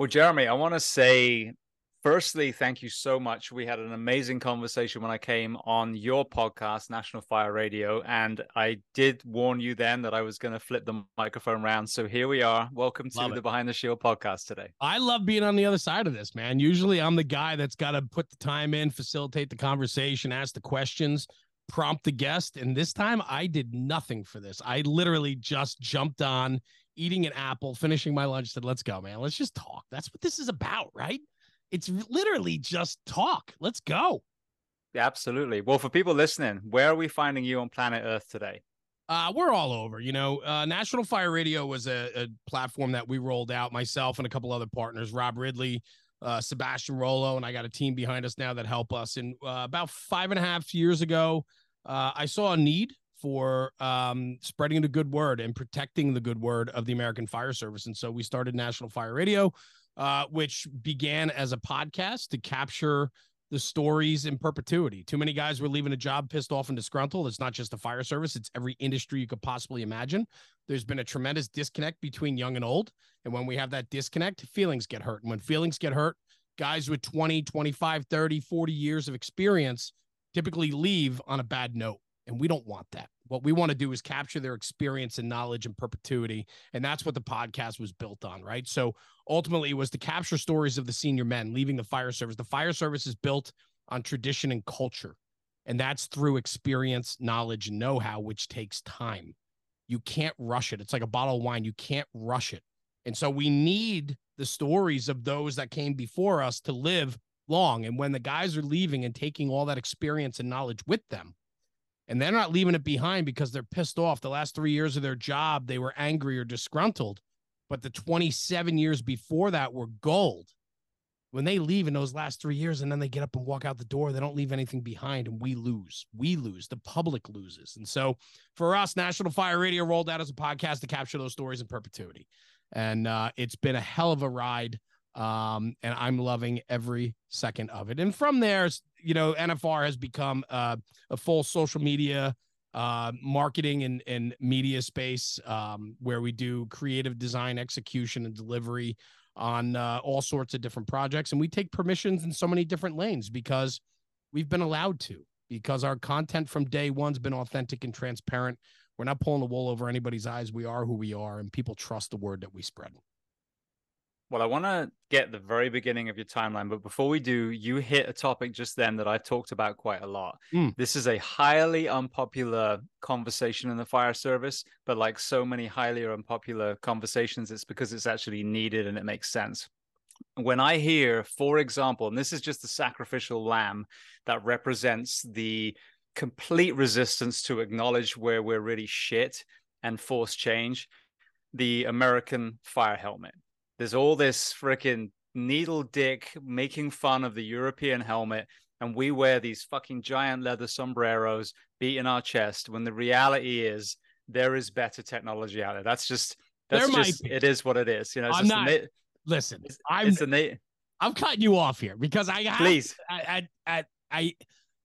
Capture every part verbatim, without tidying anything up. Well, Jeremy, I want to say, firstly, thank you so much. We had an amazing conversation when I came on your podcast, National Fire Radio, and I did warn you then that I was going to flip the microphone around. So here we are. Welcome to the Behind the Shield podcast today. I love being on the other side of this, man. Usually I'm the guy that's got to put the time in, facilitate the conversation, ask the questions, prompt the guest. And this time I did nothing for this. I literally just jumped on, eating an apple, finishing my lunch, said, let's go, man. Let's just talk. That's what this is about, right? It's literally just talk. Let's go. Absolutely. Well, for people listening, where are we finding you on planet Earth today? Uh, we're all over. You know, uh, National Fire Radio was a, a platform that we rolled out, myself and a couple other partners, Rob Ridley, uh, Sebastian Rollo, and I got a team behind us now that help us. And uh, about five and a half years ago, uh, I saw a need for um, spreading the good word and protecting the good word of the American Fire Service. And so we started National Fire Radio, Uh, which began as a podcast to capture the stories in perpetuity. Too many guys were leaving a job pissed off and disgruntled. It's not just the fire service. It's every industry you could possibly imagine. There's been a tremendous disconnect between young and old. And when we have that disconnect, feelings get hurt. And when feelings get hurt, guys with twenty, twenty-five, thirty, forty years of experience typically leave on a bad note. And we don't want that. What we want to do is capture their experience and knowledge in perpetuity. And that's what the podcast was built on, right? So ultimately it was to capture stories of the senior men leaving the fire service. The fire service is built on tradition and culture. And that's through experience, knowledge, and know-how, which takes time. You can't rush it. It's like a bottle of wine. You can't rush it. And so we need the stories of those that came before us to live long. And when the guys are leaving and taking all that experience and knowledge with them, and they're not leaving it behind because they're pissed off. The last three years of their job, they were angry or disgruntled. But the twenty-seven years before that were gold. When they leave in those last three years and then they get up and walk out the door, they don't leave anything behind, and we lose. We lose. The public loses. And so for us, National Fire Radio rolled out as a podcast to capture those stories in perpetuity. And uh, it's been a hell of a ride. Um, and I'm loving every second of it. And from there, you know, N F R has become uh, a full social media uh, marketing and, and media space um, where we do creative design, execution, and delivery on uh, all sorts of different projects. And we take permissions in so many different lanes because we've been allowed to, because our content from day one's been authentic and transparent. We're not pulling the wool over anybody's eyes. We are who we are, and people trust the word that we spread. Well, I want to get the very beginning of your timeline, but before we do, you hit a topic just then that I talked about quite a lot. Mm. This is a highly unpopular conversation in the fire service, but like so many highly unpopular conversations, it's because it's actually needed and it makes sense. When I hear, for example, and this is just the sacrificial lamb that represents the complete resistance to acknowledge where we're really shit and force change, the American fire helmet. There's all this freaking needle dick making fun of the European helmet, and we wear these fucking giant leather sombreros beating our chest when the reality is there is better technology out there. That's just, that's just, it is what it is. You know, it's I'm not, a, listen, it's, I'm, it's a, I'm cutting you off here because I, have, please, I, I, I, I,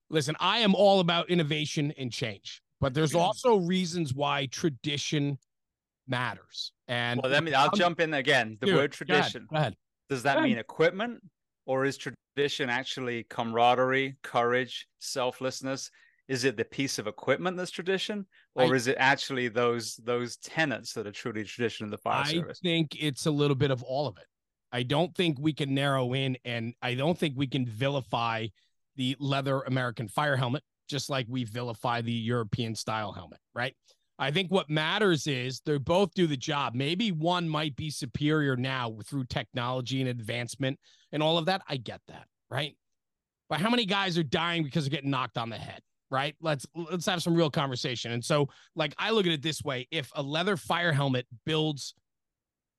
listen, I am all about innovation and change, but there's also reasons why tradition matters. And well, I mean, I'll I'm, jump in again. The dude, word tradition. Go ahead, go ahead. Does that mean equipment, or is tradition actually camaraderie, courage, selflessness? Is it the piece of equipment that's tradition, or I, is it actually those those tenets that are truly tradition in the fire I service? I think it's a little bit of all of it. I don't think we can narrow in, and I don't think we can vilify the leather American fire helmet just like we vilify the European style helmet, right? I think what matters is they both do the job. Maybe one might be superior now through technology and advancement and all of that. I get that, right? But how many guys are dying because they're getting knocked on the head, right? Let's let's have some real conversation. And so, like, I look at it this way. If a leather fire helmet builds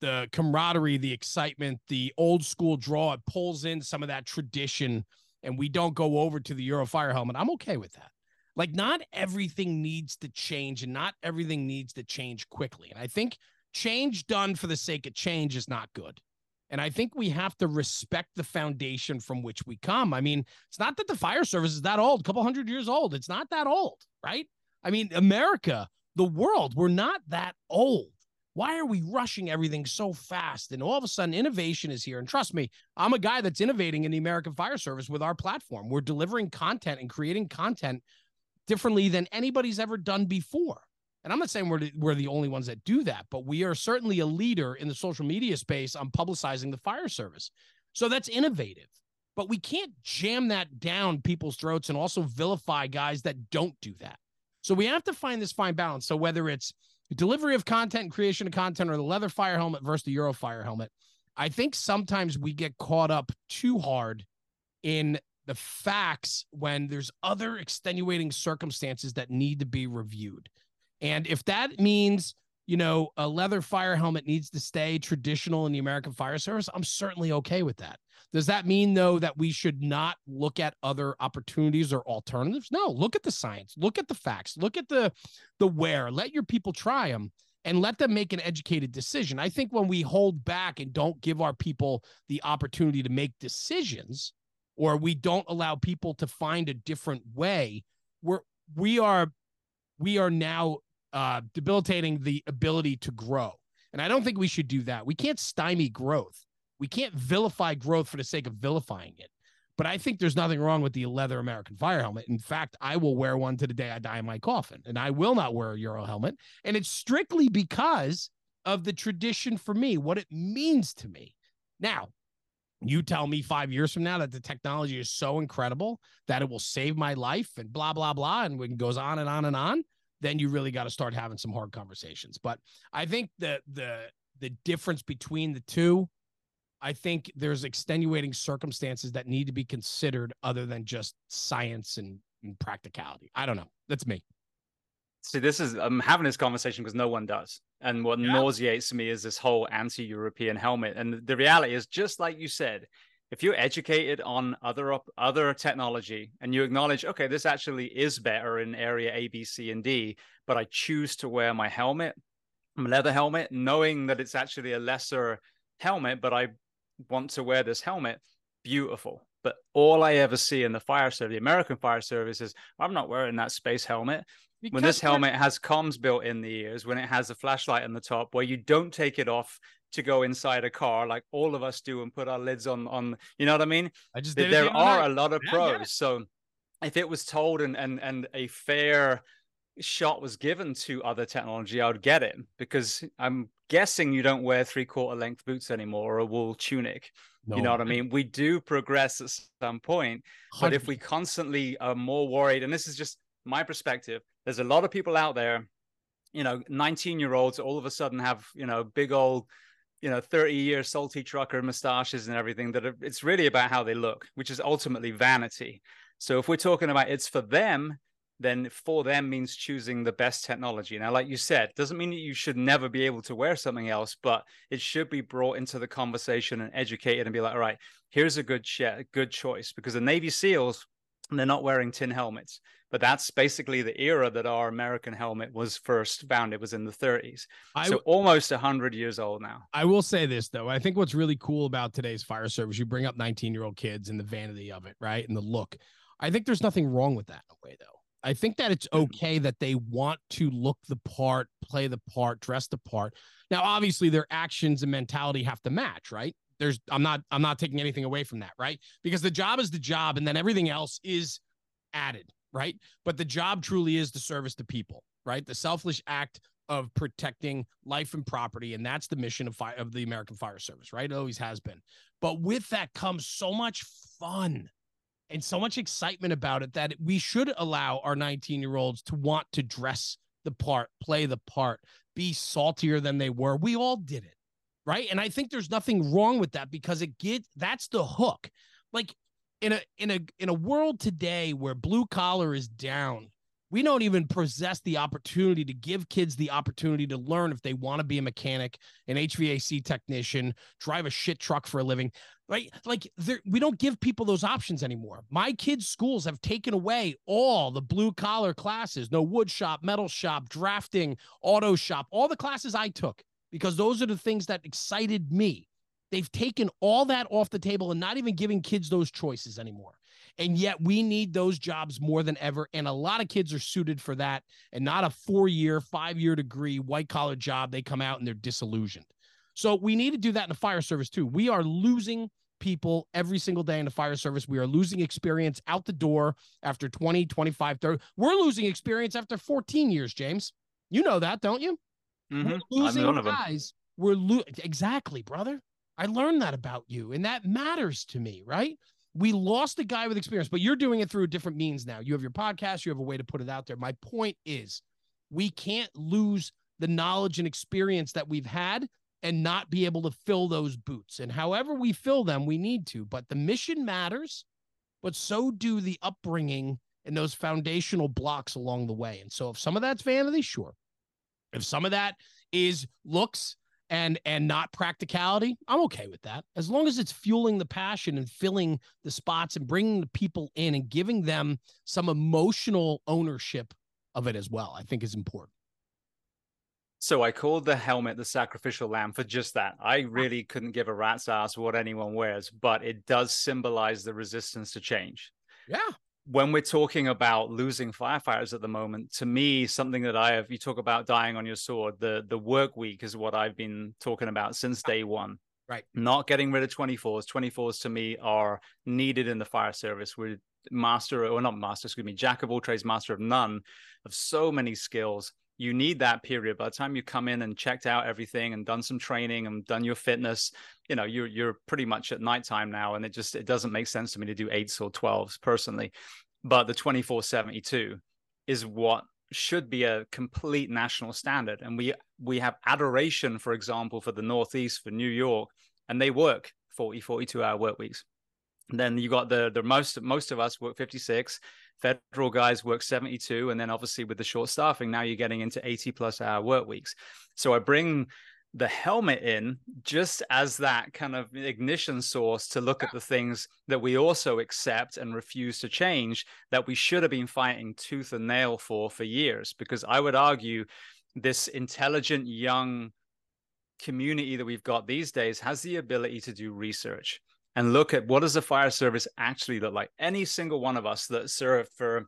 the camaraderie, the excitement, the old school draw, it pulls in some of that tradition, and we don't go over to the Euro fire helmet, I'm okay with that. Like, not everything needs to change, and not everything needs to change quickly. And I think change done for the sake of change is not good. And I think we have to respect the foundation from which we come. I mean, it's not that the fire service is that old, a couple hundred years old. It's not that old, right? I mean, America, the world, we're not that old. Why are we rushing everything so fast? And all of a sudden, innovation is here. And trust me, I'm a guy that's innovating in the American Fire Service with our platform. We're delivering content and creating content differently than anybody's ever done before. And I'm not saying we're, we're the only ones that do that, but we are certainly a leader in the social media space on publicizing the fire service. So that's innovative. But we can't jam that down people's throats and also vilify guys that don't do that. So we have to find this fine balance. So whether it's delivery of content, creation of content, or the leather fire helmet versus the Euro fire helmet, I think sometimes we get caught up too hard in the facts when there's other extenuating circumstances that need to be reviewed. And if that means, you know, a leather fire helmet needs to stay traditional in the American Fire Service, I'm certainly okay with that. Does that mean, though, that we should not look at other opportunities or alternatives? No, look at the science, look at the facts, look at the, the where, let your people try them and let them make an educated decision. I think when we hold back and don't give our people the opportunity to make decisions, or we don't allow people to find a different way, we're, we are, we are now Uh, debilitating the ability to grow. And I don't think we should do that. We can't stymie growth. We can't vilify growth for the sake of vilifying it. But I think there's nothing wrong with the leather American fire helmet. In fact, I will wear one to the day I die in my coffin, and I will not wear a Euro helmet. And it's strictly because of the tradition for me, what it means to me. Now, you tell me five years from now that the technology is so incredible that it will save my life and blah, blah, blah, and it goes on and on and on. Then you really got to start having some hard conversations. But I think the the the difference between the two, I think there's extenuating circumstances that need to be considered other than just science and, and practicality. I don't know. That's me. See, this is I'm having this conversation because no one does. And what yeah. nauseates me is this whole anti-European helmet. And the reality is, just like you said, if you're educated on other other technology and you acknowledge, okay, this actually is better in area A, B, C, and D, but I choose to wear my helmet, my leather helmet, knowing that it's actually a lesser helmet, but I want to wear this helmet, beautiful. But all I ever see in the fire service, the American fire service, is I'm not wearing that space helmet. Because when this helmet has comms built in the ears, when it has a flashlight on the top, where you don't take it off to go inside a car like all of us do and put our lids on, on you know what I mean? I just did there are a lot of pros. Yeah, yeah. So if it was told and, and, and a fair shot was given to other technology, I would get it, because I'm guessing you don't wear three-quarter length boots anymore or a wool tunic. No. You know what I mean? We do progress at some point, but if we constantly are more worried, and this is just my perspective, there's a lot of people out there, you know, nineteen-year-olds all of a sudden have, you know, big old, you know, thirty year salty trucker mustaches and everything, that are, it's really about how they look, which is ultimately vanity. So if we're talking about it's for them, then for them means choosing the best technology. Now, like you said, doesn't mean that you should never be able to wear something else, but it should be brought into the conversation and educated and be like, all right, here's a good, good choice, because the Navy SEALs, they're not wearing tin helmets, but that's basically the era that our American helmet was first found. It was in the thirties. I, so almost one hundred years old now. I will say this, though. I think what's really cool about today's fire service, you bring up nineteen-year-old kids and the vanity of it, right, and the look. I think there's nothing wrong with that in a way, though. I think that it's okay that they want to look the part, play the part, dress the part. Now, obviously, their actions and mentality have to match, right? There's I'm not I'm not taking anything away from that, right? Because the job is the job, and then everything else is added. Right. But the job truly is to service the people. Right. The selfless act of protecting life and property. And that's the mission of fire, of the American Fire Service. Right. It always has been. But with that comes so much fun and so much excitement about it that we should allow our nineteen year olds to want to dress the part, play the part, be saltier than they were. We all did it. Right. And I think there's nothing wrong with that, because it gets that's the hook. Like, In a in a in a world today where blue collar is down, we don't even possess the opportunity to give kids the opportunity to learn if they want to be a mechanic, an H V A C technician, drive a shit truck for a living, right? Like, we don't give people those options anymore. My kids' schools have taken away all the blue collar classes, no wood shop, metal shop, drafting, auto shop, all the classes I took, because those are the things that excited me. They've taken all that off the table and not even giving kids those choices anymore. And yet we need those jobs more than ever. And a lot of kids are suited for that and not a four-year, five-year degree, white-collar job. They come out and they're disillusioned. So we need to do that in the fire service too. We are losing people every single day in the fire service. We are losing experience out the door after twenty, twenty-five, thirty. We're losing experience after fourteen years, James. You know that, don't you? Mm-hmm. We're losing I'm one guys. Of them. We're lo- Exactly, brother. I learned that about you, and that matters to me, right? We lost a guy with experience, but you're doing it through different means now. You have your podcast. You have a way to put it out there. My point is we can't lose the knowledge and experience that we've had and not be able to fill those boots. And however we fill them, we need to. But the mission matters, but so do the upbringing and those foundational blocks along the way. And so if some of that's vanity, sure. If some of that is looks, and and not practicality, I'm okay with that. As long as it's fueling the passion and filling the spots and bringing the people in and giving them some emotional ownership of it as well, I think is important. So I called the helmet the sacrificial lamb for just that. I really couldn't give a rat's ass what anyone wears, but it does symbolize the resistance to change. Yeah. When we're talking about losing firefighters at the moment, to me, something that I have, you talk about dying on your sword, the, the work week is what I've been talking about since day one. Right. Not getting rid of twenty-fours. twenty-fours to me are needed in the fire service. We're master, or not master, excuse me, jack of all trades, master of none, of so many skills. You need that period. By the time you come in and checked out everything and done some training and done your fitness, you know, you're you're pretty much at nighttime now. And it just, it doesn't make sense to me to do eights or twelves personally. But the twenty-four seventy-two is what should be a complete national standard. And we we have adoration, for example, for the Northeast, for New York, and they work forty, forty-two hour work weeks. And then you got the the most most of us work fifty-six. Federal guys work seventy-two. And then obviously with the short staffing, now you're getting into eighty plus hour work weeks. So I bring the helmet in just as that kind of ignition source to look at the things that we also accept and refuse to change that we should have been fighting tooth and nail for for years. Because I would argue this intelligent young community that we've got these days has the ability to do research and look at what does the fire service actually look like. Any single one of us that served for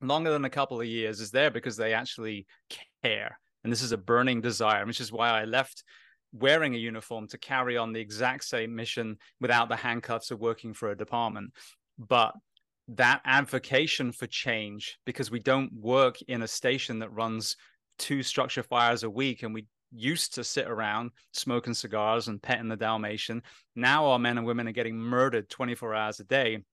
longer than a couple of years is there because they actually care. And this is a burning desire, which is why I left wearing a uniform to carry on the exact same mission without the handcuffs of working for a department. But that advocation for change, because we don't work in a station that runs two structure fires a week and we used to sit around smoking cigars and petting the Dalmatian. Now our men and women are getting murdered twenty-four hours a day.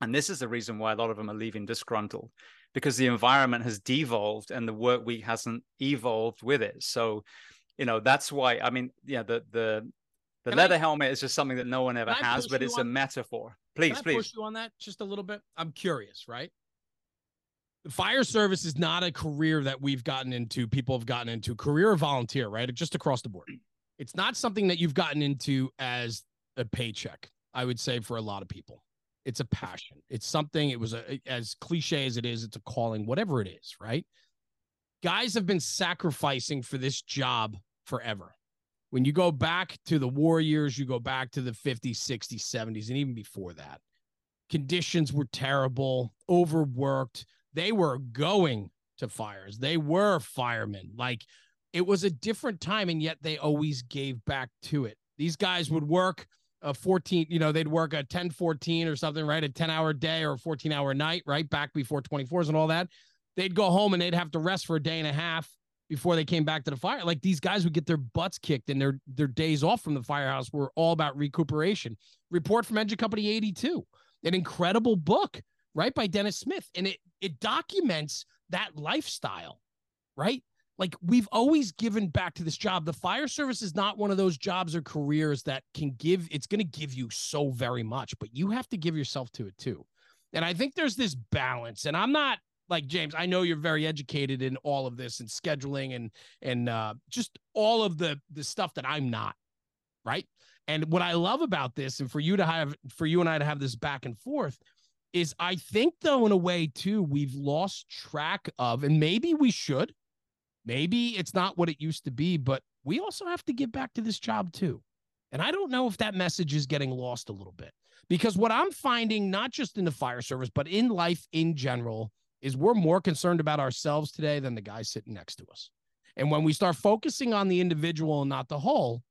And this is the reason why a lot of them are leaving disgruntled, because the environment has devolved and the work week hasn't evolved with it. So, you know, that's why, I mean, yeah, the the, the leather I, helmet is just something that no one ever has, but it's on, a metaphor. Please, can please. I push you on that just a little bit? I'm curious, right? The fire service is not a career that we've gotten into. People have gotten into career or volunteer, right? Just across the board. It's not something that you've gotten into as a paycheck. I would say for a lot of people, it's a passion. It's something, it was a, as cliche as it is, it's a calling, whatever it is, right? Guys have been sacrificing for this job forever. When you go back to the war years, you go back to the fifties, sixties, seventies, and even before that, conditions were terrible, overworked. They were going to fires. They were firemen. Like, it was a different time, and yet they always gave back to it. These guys would work a fourteen, you know, they'd work a ten, fourteen or something, right? A ten hour day or a fourteen hour night, right? Back before twenty-fours and all that. They'd go home and they'd have to rest for a day and a half before they came back to the fire. Like, these guys would get their butts kicked, and their, their days off from the firehouse were all about recuperation. Report from Engine Company eighty-two, an incredible book, right, by Dennis Smith. And it, it documents that lifestyle, right? Like, we've always given back to this job. The fire service is not one of those jobs or careers that can give, it's going to give you so very much, but you have to give yourself to it too. And I think there's this balance, and I'm not like James, I know you're very educated in all of this and scheduling and, and uh, just all of the, the stuff that I'm not, right? And what I love about this, and for you to have, for you and I to have this back and forth, is I think, though, in a way, too, we've lost track of, and maybe we should, maybe it's not what it used to be, but we also have to give back to this job, too. And I don't know if that message is getting lost a little bit, because what I'm finding, not just in the fire service, but in life in general, is we're more concerned about ourselves today than the guy sitting next to us. And when we start focusing on the individual and not the whole,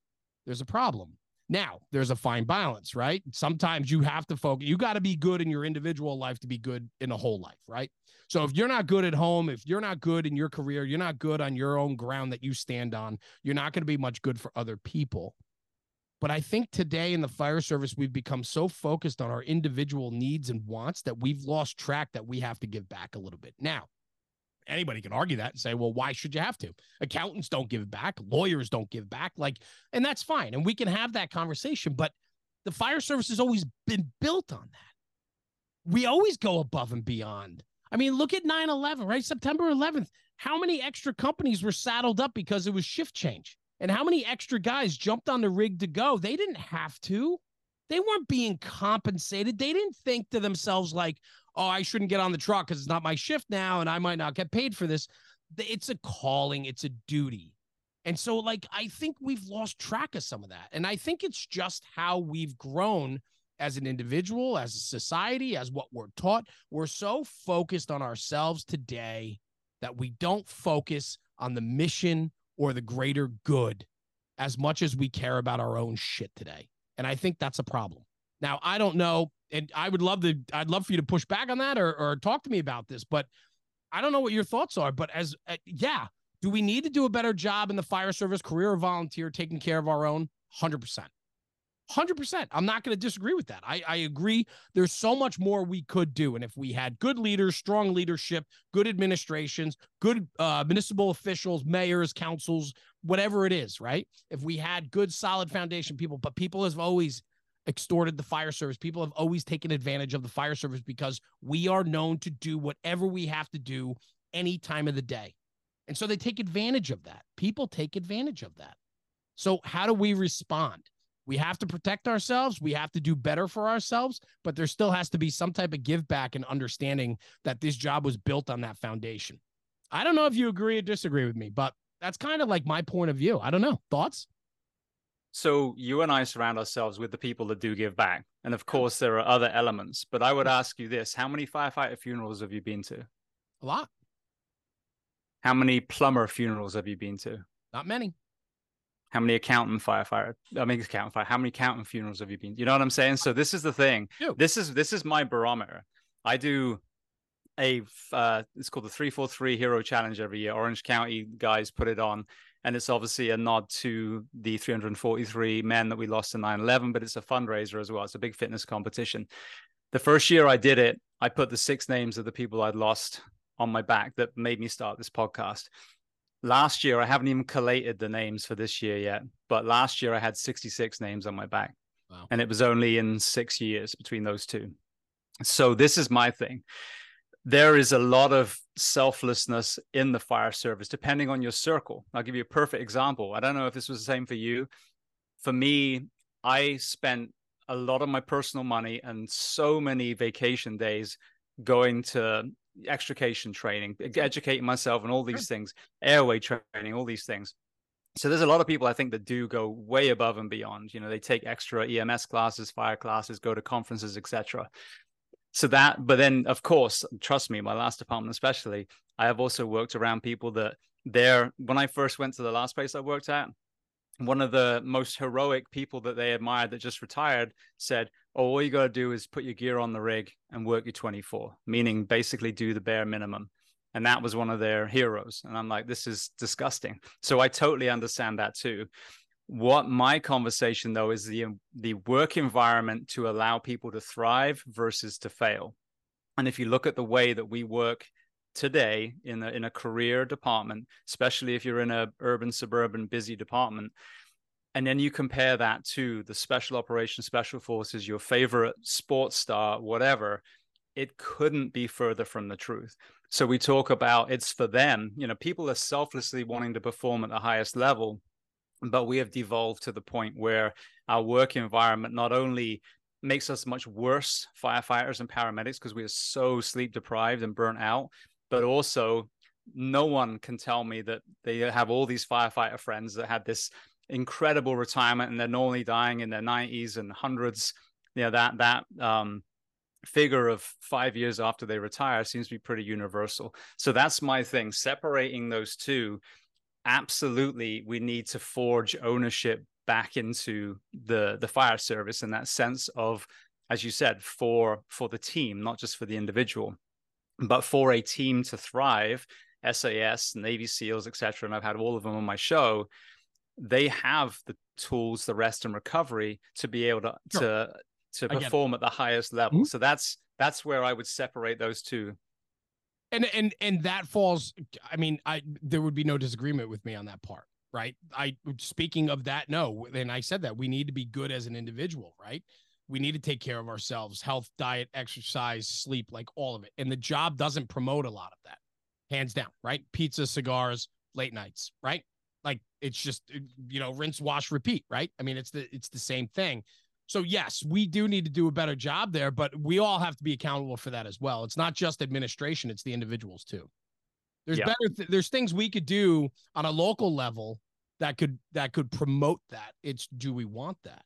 there's a problem. Now, there's a fine balance, right? Sometimes you have to focus. You got to be good in your individual life to be good in the whole life, right? So if you're not good at home, if you're not good in your career, you're not good on your own ground that you stand on, you're not going to be much good for other people. But I think today in the fire service, we've become so focused on our individual needs and wants that we've lost track that we have to give back a little bit. Now, anybody can argue that and say, well, why should you have to? Accountants don't give back. Lawyers don't give back. Like, and that's fine. And we can have that conversation, but the fire service has always been built on that. We always go above and beyond. I mean, look at nine eleven, right? September eleventh. How many extra companies were saddled up because it was shift change? And how many extra guys jumped on the rig to go? They didn't have to. They weren't being compensated. They didn't think to themselves like, oh, I shouldn't get on the truck because it's not my shift now and I might not get paid for this. It's a calling. It's a duty. And so, like, I think we've lost track of some of that. And I think it's just how we've grown as an individual, as a society, as what we're taught. We're so focused on ourselves today that we don't focus on the mission or the greater good as much as we care about our own shit today. And I think that's a problem. Now, I don't know. And I would love to, I'd love for you to push back on that or, or talk to me about this, but I don't know what your thoughts are, but as, uh, yeah, do we need to do a better job in the fire service, career or volunteer, taking care of our own? one hundred percent. one hundred percent. I'm not going to disagree with that. I, I agree. There's so much more we could do. And if we had good leaders, strong leadership, good administrations, good uh, municipal officials, mayors, councils, whatever it is, right? If we had good, solid foundation people, but people have always extorted the fire service. People have always taken advantage of the fire service because we are known to do whatever we have to do any time of the day. And so they take advantage of that. People take advantage of that. So how do we respond? We have to protect ourselves. We have to do better for ourselves, but there still has to be some type of give back and understanding that this job was built on that foundation. I don't know if you agree or disagree with me, but that's kind of like my point of view. I don't know. Thoughts? So you and I surround ourselves with the people that do give back. And of course, there are other elements. But I would ask you this. How many firefighter funerals have you been to? A lot. How many plumber funerals have you been to? Not many. How many accountant firefighter? I mean, accountant fire. How many accountant funerals have you been to? You know what I'm saying? So this is the thing. Ew. This is this is my barometer. I do a, uh, it's called the three forty-three Hero Challenge every year. Orange County guys put it on. And it's obviously a nod to the three hundred forty-three men that we lost in nine eleven, but it's a fundraiser as well. It's a big fitness competition. The first year I did it, I put the six names of the people I'd lost on my back that made me start this podcast. Last year, I haven't even collated the names for this year yet, but last year I had sixty-six names on my back. Wow. And it was only in six years between those two. So this is my thing. There is a lot of selflessness in the fire service, depending on your circle. I'll give you a perfect example. I don't know if this was the same for you. For me, I spent a lot of my personal money and so many vacation days going to extrication training, educating myself and all these things, airway training, all these things. So there's a lot of people I think that do go way above and beyond. You know, they take extra E M S classes, fire classes, go to conferences, et cetera. So that, but then, of course, trust me, my last department especially, I have also worked around people that they're, when I first went to the last place I worked at, one of the most heroic people that they admired that just retired said, oh, all you got to do is put your gear on the rig and work your twenty-four, meaning basically do the bare minimum. And that was one of their heroes. And I'm like, this is disgusting. So I totally understand that too. What my conversation, though, is the the work environment to allow people to thrive versus to fail. And if you look at the way that we work today in a, in a career department, especially if you're in a urban, suburban, busy department, and then you compare that to the special operations, special forces, your favorite sports star, whatever, it couldn't be further from the truth. So we talk about it's for them. You know, people are selflessly wanting to perform at the highest level. But we have devolved to the point where our work environment not only makes us much worse firefighters and paramedics because we are so sleep deprived and burnt out, but also no one can tell me that they have all these firefighter friends that had this incredible retirement, and they're normally dying in their nineties and hundreds. You know, that that um, figure of five years after they retire seems to be pretty universal. So that's my thing. Separating those two, absolutely, we need to forge ownership back into the the fire service, and that sense of, as you said, for for the team, not just for the individual, but for a team to thrive. S A S, Navy SEALs, et cetera, and I've had all of them on my show, they have the tools, the rest and recovery to be able to, sure. to, to perform at the highest level. Mm-hmm. So that's, that's where I would separate those two. And, and, and that falls, I mean, I, there would be no disagreement with me on that part, right? I, speaking of that, no. And I said that we need to be good as an individual, right? We need to take care of ourselves, health, diet, exercise, sleep, like all of it. And the job doesn't promote a lot of that. Hands down, right? Pizza, cigars, late nights, right? Like it's just, you know, rinse, wash, repeat, right? I mean, it's the it's the same thing. So yes, we do need to do a better job there, but we all have to be accountable for that as well. It's not just administration, it's the individuals too. There's yeah. better th- there's things we could do on a local level that could that could promote that. It's, do we want that?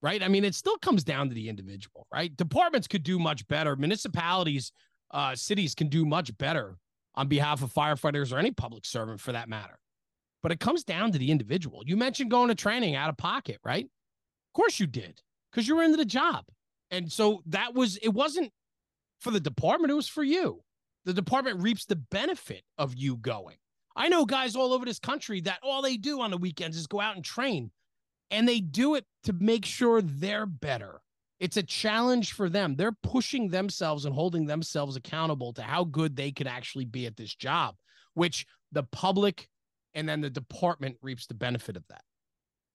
Right? I mean, it still comes down to the individual, right? Departments could do much better. Municipalities, uh, cities can do much better on behalf of firefighters or any public servant for that matter. But it comes down to the individual. You mentioned going to training out of pocket, right? Of course you did, because you were into the job. And so that was, it wasn't for the department, it was for you. The department reaps the benefit of you going. I know guys all over this country that all they do on the weekends is go out and train, and they do it to make sure they're better. It's a challenge for them. They're pushing themselves and holding themselves accountable to how good they could actually be at this job, which the public and then the department reaps the benefit of that,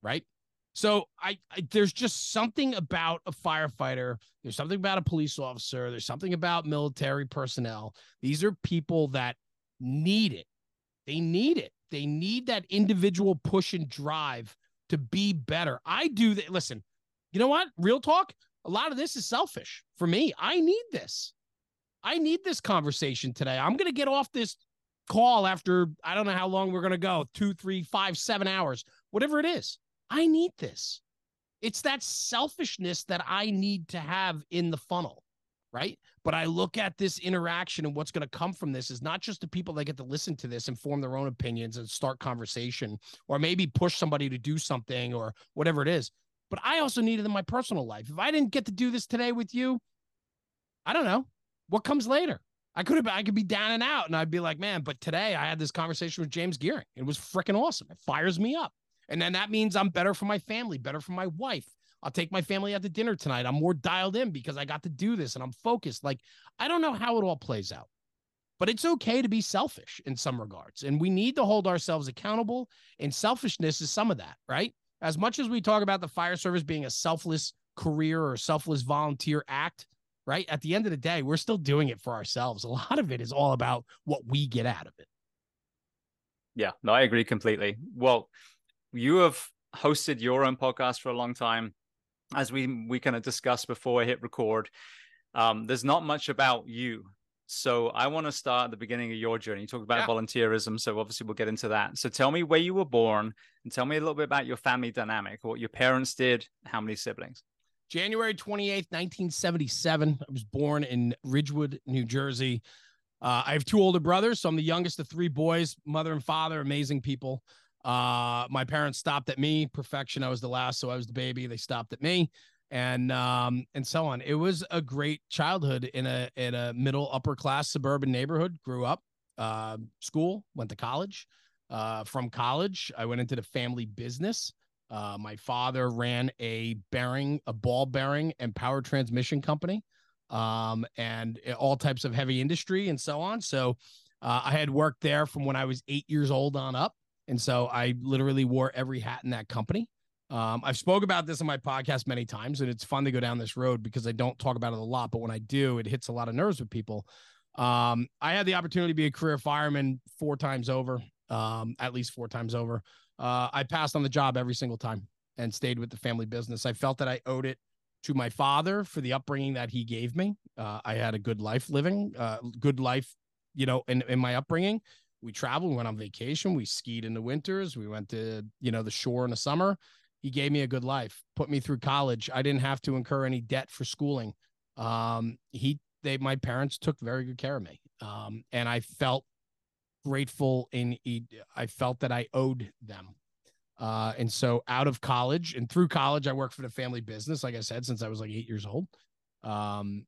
right? So I, I there's just something about a firefighter. There's something about a police officer. There's something about military personnel. These are people that need it. They need it. They need that individual push and drive to be better. I do that. Listen, you know what? Real talk. A lot of this is selfish for me. I need this. I need this conversation today. I'm going to get off this call after, I don't know how long we're going to go, two, three, five, seven hours, whatever it is. I need this. It's that selfishness that I need to have in the funnel, right? But I look at this interaction, and what's going to come from this is not just the people that get to listen to this and form their own opinions and start conversation, or maybe push somebody to do something or whatever it is. But I also need it in my personal life. If I didn't get to do this today with you, I don't know what comes later. I could have, I could be down and out, and I'd be like, man, but today I had this conversation with James Geering. It was freaking awesome. It fires me up. And then that means I'm better for my family, better for my wife. I'll take my family out to dinner tonight. I'm more dialed in because I got to do this and I'm focused. Like, I don't know how it all plays out, but it's okay to be selfish in some regards. And we need to hold ourselves accountable, and selfishness is some of that, right? As much as we talk about the fire service being a selfless career or selfless volunteer act, right? At the end of the day, we're still doing it for ourselves. A lot of it is all about what we get out of it. Yeah, no, I agree completely. Well, you have hosted your own podcast for a long time. As we, we kind of discussed before I hit record, um, there's not much about you. So I want to start at the beginning of your journey. You talked about yeah. volunteerism, so obviously we'll get into that. So tell me where you were born, and tell me a little bit about your family dynamic, what your parents did, how many siblings. January twenty-eighth, nineteen seventy-seven. I was born in Ridgewood, New Jersey. Uh, I have two older brothers, so I'm the youngest of three boys. Mother and father, amazing people. Uh, my parents stopped at me. Perfection, I was the last, so I was the baby. They stopped at me. And um and so on. It was a great childhood in a in a middle upper class suburban neighborhood. Grew up, uh, school, went to college. Uh, from college, I went into the family business. Uh, my father ran a bearing, a ball bearing and power transmission company, um, and all types of heavy industry and so on. So uh, I had worked there from when I was eight years old on up, and so I literally wore every hat in that company. Um, I've spoke about this on my podcast many times, and it's fun to go down this road because I don't talk about it a lot, but when I do, it hits a lot of nerves with people. Um, I had the opportunity to be a career fireman four times over, um, at least four times over. Uh, I passed on the job every single time and stayed with the family business. I felt that I owed it to my father for the upbringing that he gave me. Uh, I had a good life living, uh, good life, you know, in, in my upbringing. We traveled, we went on vacation, we skied in the winters, we went to, you know, the shore in the summer. He gave me a good life, put me through college. I didn't have to incur any debt for schooling. Um, he, they, my parents took very good care of me. Um, and I felt grateful in, I felt that I owed them. Uh, and so out of college and through college, I worked for the family business. Like I said, since I was like eight years old, um,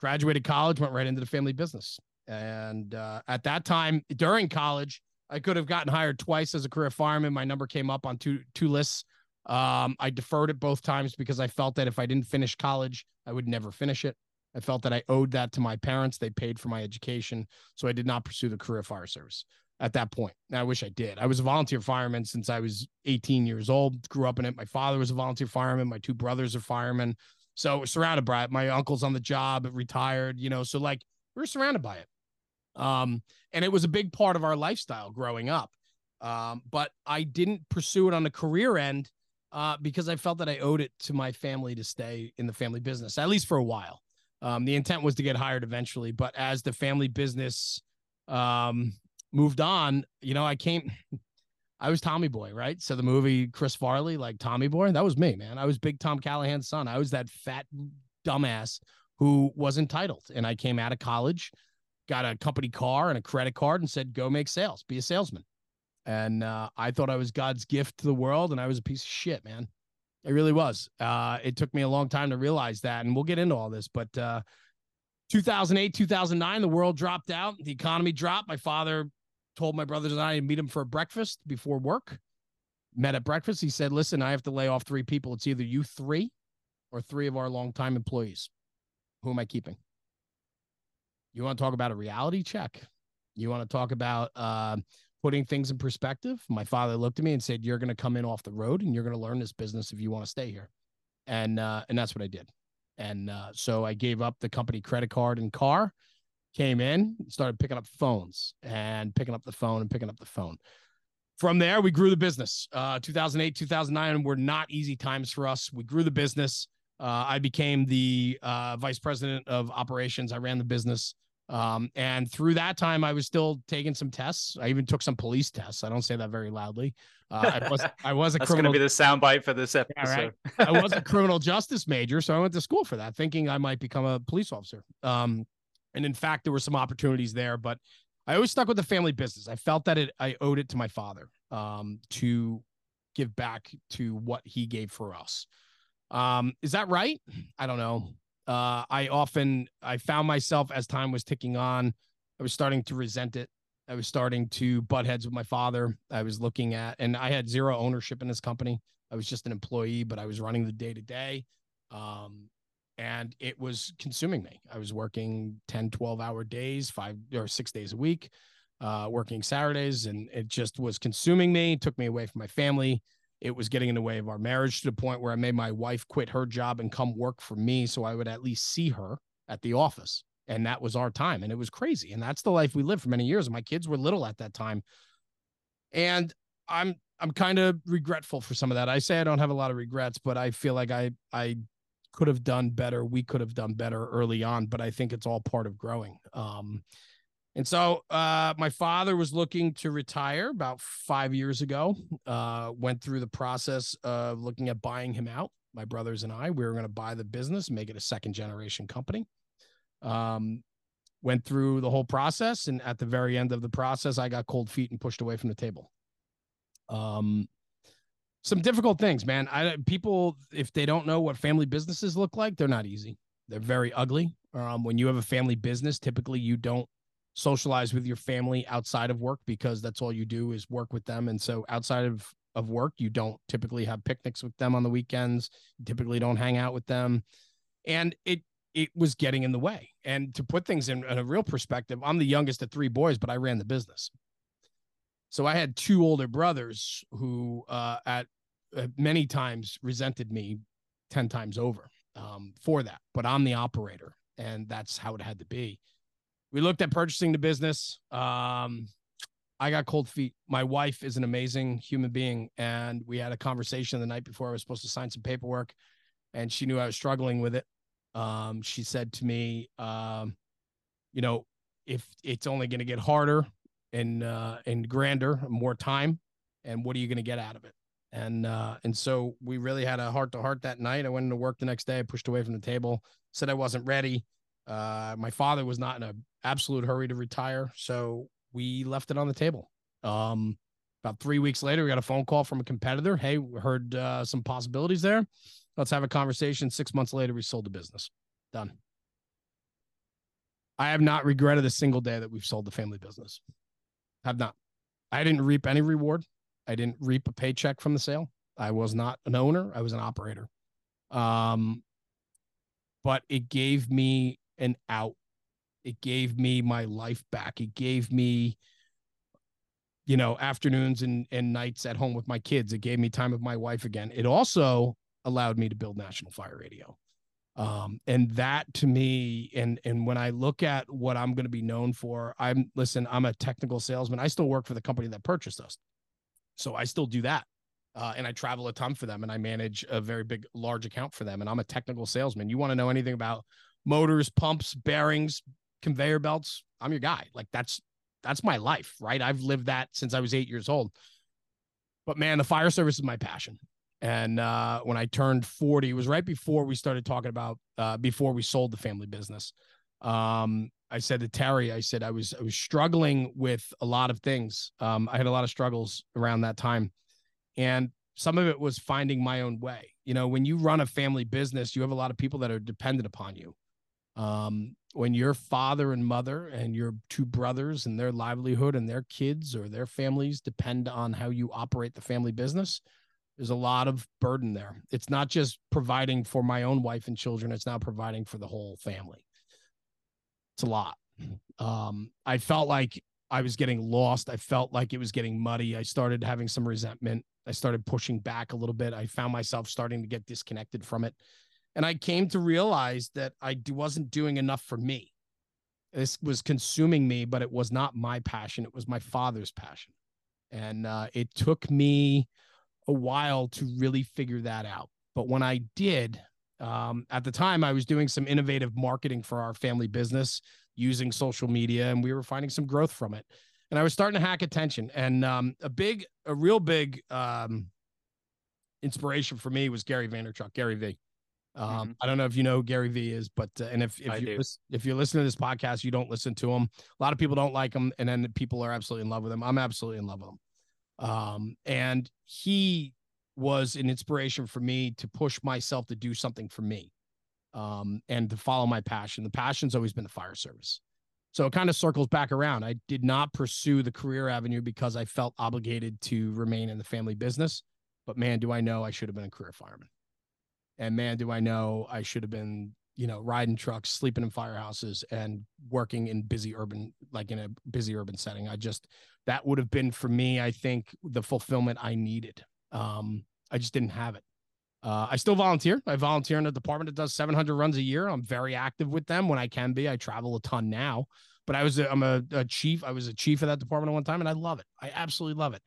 graduated college, went right into the family business. And, uh, at that time during college, I could have gotten hired twice as a career fireman. My number came up on two, two lists. Um, I deferred it both times because I felt that if I didn't finish college, I would never finish it. I felt that I owed that to my parents. They paid for my education. So I did not pursue the career fire service at that point. Now, I wish I did. I was a volunteer fireman since I was eighteen years old, grew up in it. My father was a volunteer fireman. My two brothers are firemen. So we're surrounded by it. My uncle's on the job, retired, you know, so like we were surrounded by it. Um, and it was a big part of our lifestyle growing up. Um, but I didn't pursue it on the career end. Uh, because I felt that I owed it to my family to stay in the family business, at least for a while. Um, the intent was to get hired eventually, but as the family business um, moved on, you know, I came, I was Tommy Boy, right? So the movie Chris Farley, like Tommy Boy, that was me, man. I was big Tom Callahan's son. I was that fat dumbass who was entitled. And I came out of college, got a company car and a credit card and said, go make sales, be a salesman. And uh, I thought I was God's gift to the world, and I was a piece of shit, man. I really was. Uh, it took me a long time to realize that, and we'll get into all this. But uh, two thousand eight, two thousand nine, the world dropped out. The economy dropped. My father told my brothers and I to meet him for breakfast before work. Met at breakfast. He said, listen, I have to lay off three people. It's either you three or three of our longtime employees. Who am I keeping? You want to talk about a reality check? You want to talk about... Uh, putting things in perspective. My father looked at me and said, you're going to come in off the road and you're going to learn this business if you want to stay here. And, uh, and that's what I did. And, uh, so I gave up the company credit card and car, came in, started picking up phones and picking up the phone and picking up the phone. From there, we grew the business. Uh, two thousand eight, two thousand nine were not easy times for us. We grew the business. Uh, I became the, uh, vice president of operations. I ran the business. Um, and through that time, I was still taking some tests. I even took some police tests. I don't say that very loudly. Uh, I was, I was a That's criminal. That's going to be the soundbite for this episode. Yeah, right? I was a criminal justice major, so I went to school for that, thinking I might become a police officer. Um, and in fact, there were some opportunities there, but I always stuck with the family business. I felt that it, I owed it to my father, um, to give back to what he gave for us. Um, is that right? I don't know. Uh, I often, I found myself as time was ticking on, I was starting to resent it. I was starting to butt heads with my father. I was looking at, and I had zero ownership in this company. I was just an employee, but I was running the day to day. Um, and it was consuming me. I was working ten, twelve hour days, five or six days a week, uh, working Saturdays. And it just was consuming me, took me away from my family. It was getting in the way of our marriage to the point where I made my wife quit her job and come work for me so I would at least see her at the office. And that was our time. And it was crazy. And that's the life we lived for many years. My kids were little at that time. And I'm I'm kind of regretful for some of that. I say I don't have a lot of regrets, but I feel like I, I could have done better. We could have done better early on, but I think it's all part of growing. Um, And so uh, my father was looking to retire about five years ago, uh, went through the process of looking at buying him out. My brothers and I, we were going to buy the business, make it a second generation company. Um, went through the whole process. And at the very end of the process, I got cold feet and pushed away from the table. Um, some difficult things, man. I, people, if they don't know what family businesses look like, they're not easy. They're very ugly. Um, when you have a family business, typically you don't socialize with your family outside of work because that's all you do is work with them. And so outside of, of work, you don't typically have picnics with them on the weekends. You typically don't hang out with them. And it, it was getting in the way. And to put things in, in a real perspective, I'm the youngest of three boys, but I ran the business. So I had two older brothers who uh, at uh, many times resented me ten times over um, for that, but I'm the operator and that's how it had to be. We looked at purchasing the business. Um, I got cold feet. My wife is an amazing human being. And we had a conversation the night before I was supposed to sign some paperwork and she knew I was struggling with it. Um, she said to me, um, you know, if it's only going to get harder, and uh, and grander, more time, and what are you going to get out of it? And uh, and so we really had a heart to heart that night. I went into work the next day. I pushed away from the table, said I wasn't ready. Uh, my father was not in an absolute hurry to retire, so we left it on the table. Um, about three weeks later, we got a phone call from a competitor. Hey, we heard uh, some possibilities there. Let's have a conversation. Six months later, we sold the business. Done. I have not regretted a single day that we've sold the family business. Have not. I didn't reap any reward. I didn't reap a paycheck from the sale. I was not an owner. I was an operator. Um, but it gave me an out. It gave me my life back. It gave me, you know, afternoons and, and nights at home with my kids. It gave me time with my wife again. It also allowed me to build National Fire Radio. Um, and that to me, and, and when I look at what I'm going to be known for, I'm, listen, I'm a technical salesman. I still work for the company that purchased us. So I still do that. Uh, and I travel a ton for them, and I manage a very big, large account for them. And I'm a technical salesman. You want to know anything about motors, pumps, bearings, conveyor belts, I'm your guy. Like that's, that's my life, right? I've lived that since I was eight years old, but man, the fire service is my passion. And uh, when I turned forty, it was right before we started talking about, uh, before we sold the family business. Um, I said to Terry, I said, I was, I was struggling with a lot of things. Um, I had a lot of struggles around that time. And some of it was finding my own way. You know, when you run a family business, you have a lot of people that are dependent upon you. Um, when your father and mother and your two brothers and their livelihood and their kids or their families depend on how you operate the family business, there's a lot of burden there. It's not just providing for my own wife and children. It's now providing for the whole family. It's a lot. Um, I felt like I was getting lost. I felt like it was getting muddy. I started having some resentment. I started pushing back a little bit. I found myself starting to get disconnected from it. And I came to realize that I wasn't doing enough for me. This was consuming me, but it was not my passion. It was my father's passion. And uh, it took me a while to really figure that out. But when I did, um, at the time I was doing some innovative marketing for our family business using social media, and we were finding some growth from it. And I was starting to hack attention, and, um, a big, a real big, um, inspiration for me was Gary Vaynerchuck, Gary V. Um, mm-hmm. I don't know if you know who Gary V is, but, uh, and if, if you, if you're listening to this podcast, you don't listen to him. A lot of people don't like him, and then people are absolutely in love with him. I'm absolutely in love with him. Um, and he was an inspiration for me to push myself to do something for me, um, and to follow my passion. The passion's always been the fire service. So it kind of circles back around. I did not pursue the career avenue because I felt obligated to remain in the family business, but man, do I know I should have been a career fireman. And man, do I know I should have been, you know, riding trucks, sleeping in firehouses, and working in busy urban, like in a busy urban setting. I just, that would have been for me, I think, the fulfillment I needed. Um, I just didn't have it. Uh, I still volunteer. I volunteer in a department that does seven hundred runs a year. I'm very active with them when I can be. I travel a ton now, but I was, a, I'm a, a chief. I was a chief of that department at one time, and I love it. I absolutely love it.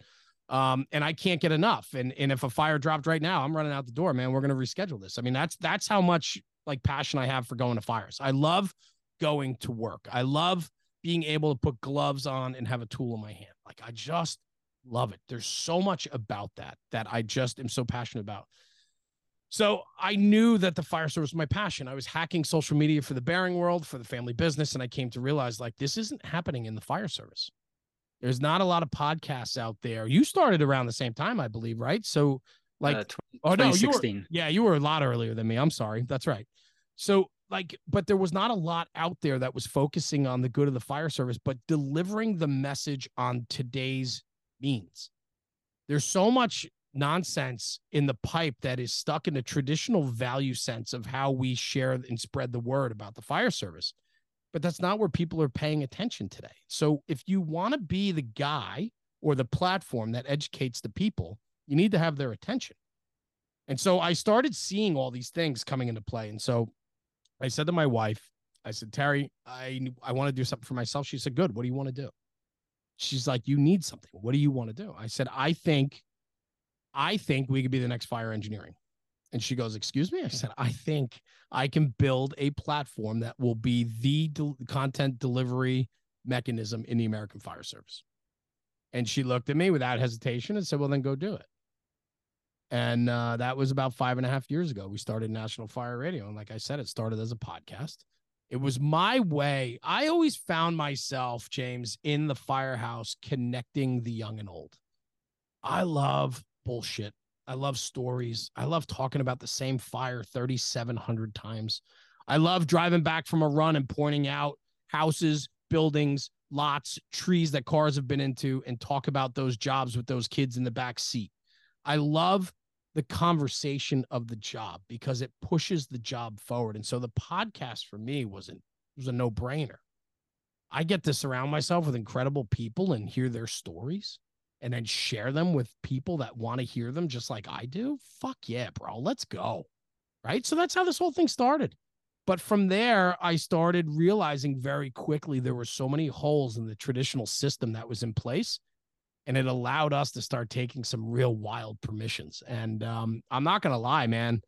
Um, and I can't get enough. And, and if a fire dropped right now, I'm running out the door, man. We're going to reschedule this. I mean, that's, that's how much like passion I have for going to fires. I love going to work. I love being able to put gloves on and have a tool in my hand. Like, I just love it. There's so much about that, that I just am so passionate about. So I knew that the fire service was my passion. I was hacking social media for the bearing world, for the family business. And I came to realize, like, this isn't happening in the fire service. There's not a lot of podcasts out there. You started around the same time, I believe, right? So like, uh, oh no, you were, yeah, you were a lot earlier than me. I'm sorry. That's right. So like, but there was not a lot out there that was focusing on the good of the fire service, but delivering the message on today's means. There's so much nonsense in the pipe that is stuck in the traditional value sense of how we share and spread the word about the fire service. But that's not where people are paying attention today. So if you want to be the guy or the platform that educates the people, you need to have their attention. And so I started seeing all these things coming into play. And so I said to my wife, I said, Terry, I, I want to do something for myself. She said, good. What do you want to do? She's like, you need something. What do you want to do? I said, I think, I think we could be the next fire engineering. And she goes, excuse me? I said, I think I can build a platform that will be the del- content delivery mechanism in the American fire service. And she looked at me without hesitation and said, well, then go do it. And uh, that was about five and a half years ago. We started National Fire Radio. And like I said, it started as a podcast. It was my way. I always found myself, James, in the firehouse connecting the young and old. I love bullshit. I love stories. I love talking about the same fire thirty-seven hundred times. I love driving back from a run and pointing out houses, buildings, lots, trees that cars have been into, and talk about those jobs with those kids in the back seat. I love the conversation of the job because it pushes the job forward. And so the podcast for me wasn't, it was a no-brainer. I get to surround myself with incredible people and hear their stories and then share them with people that want to hear them just like I do. Fuck yeah, bro. Let's go. Right? So that's how this whole thing started. But from there, I started realizing very quickly there were so many holes in the traditional system that was in place, and it allowed us to start taking some real wild permissions. And um, I'm not going to lie, man,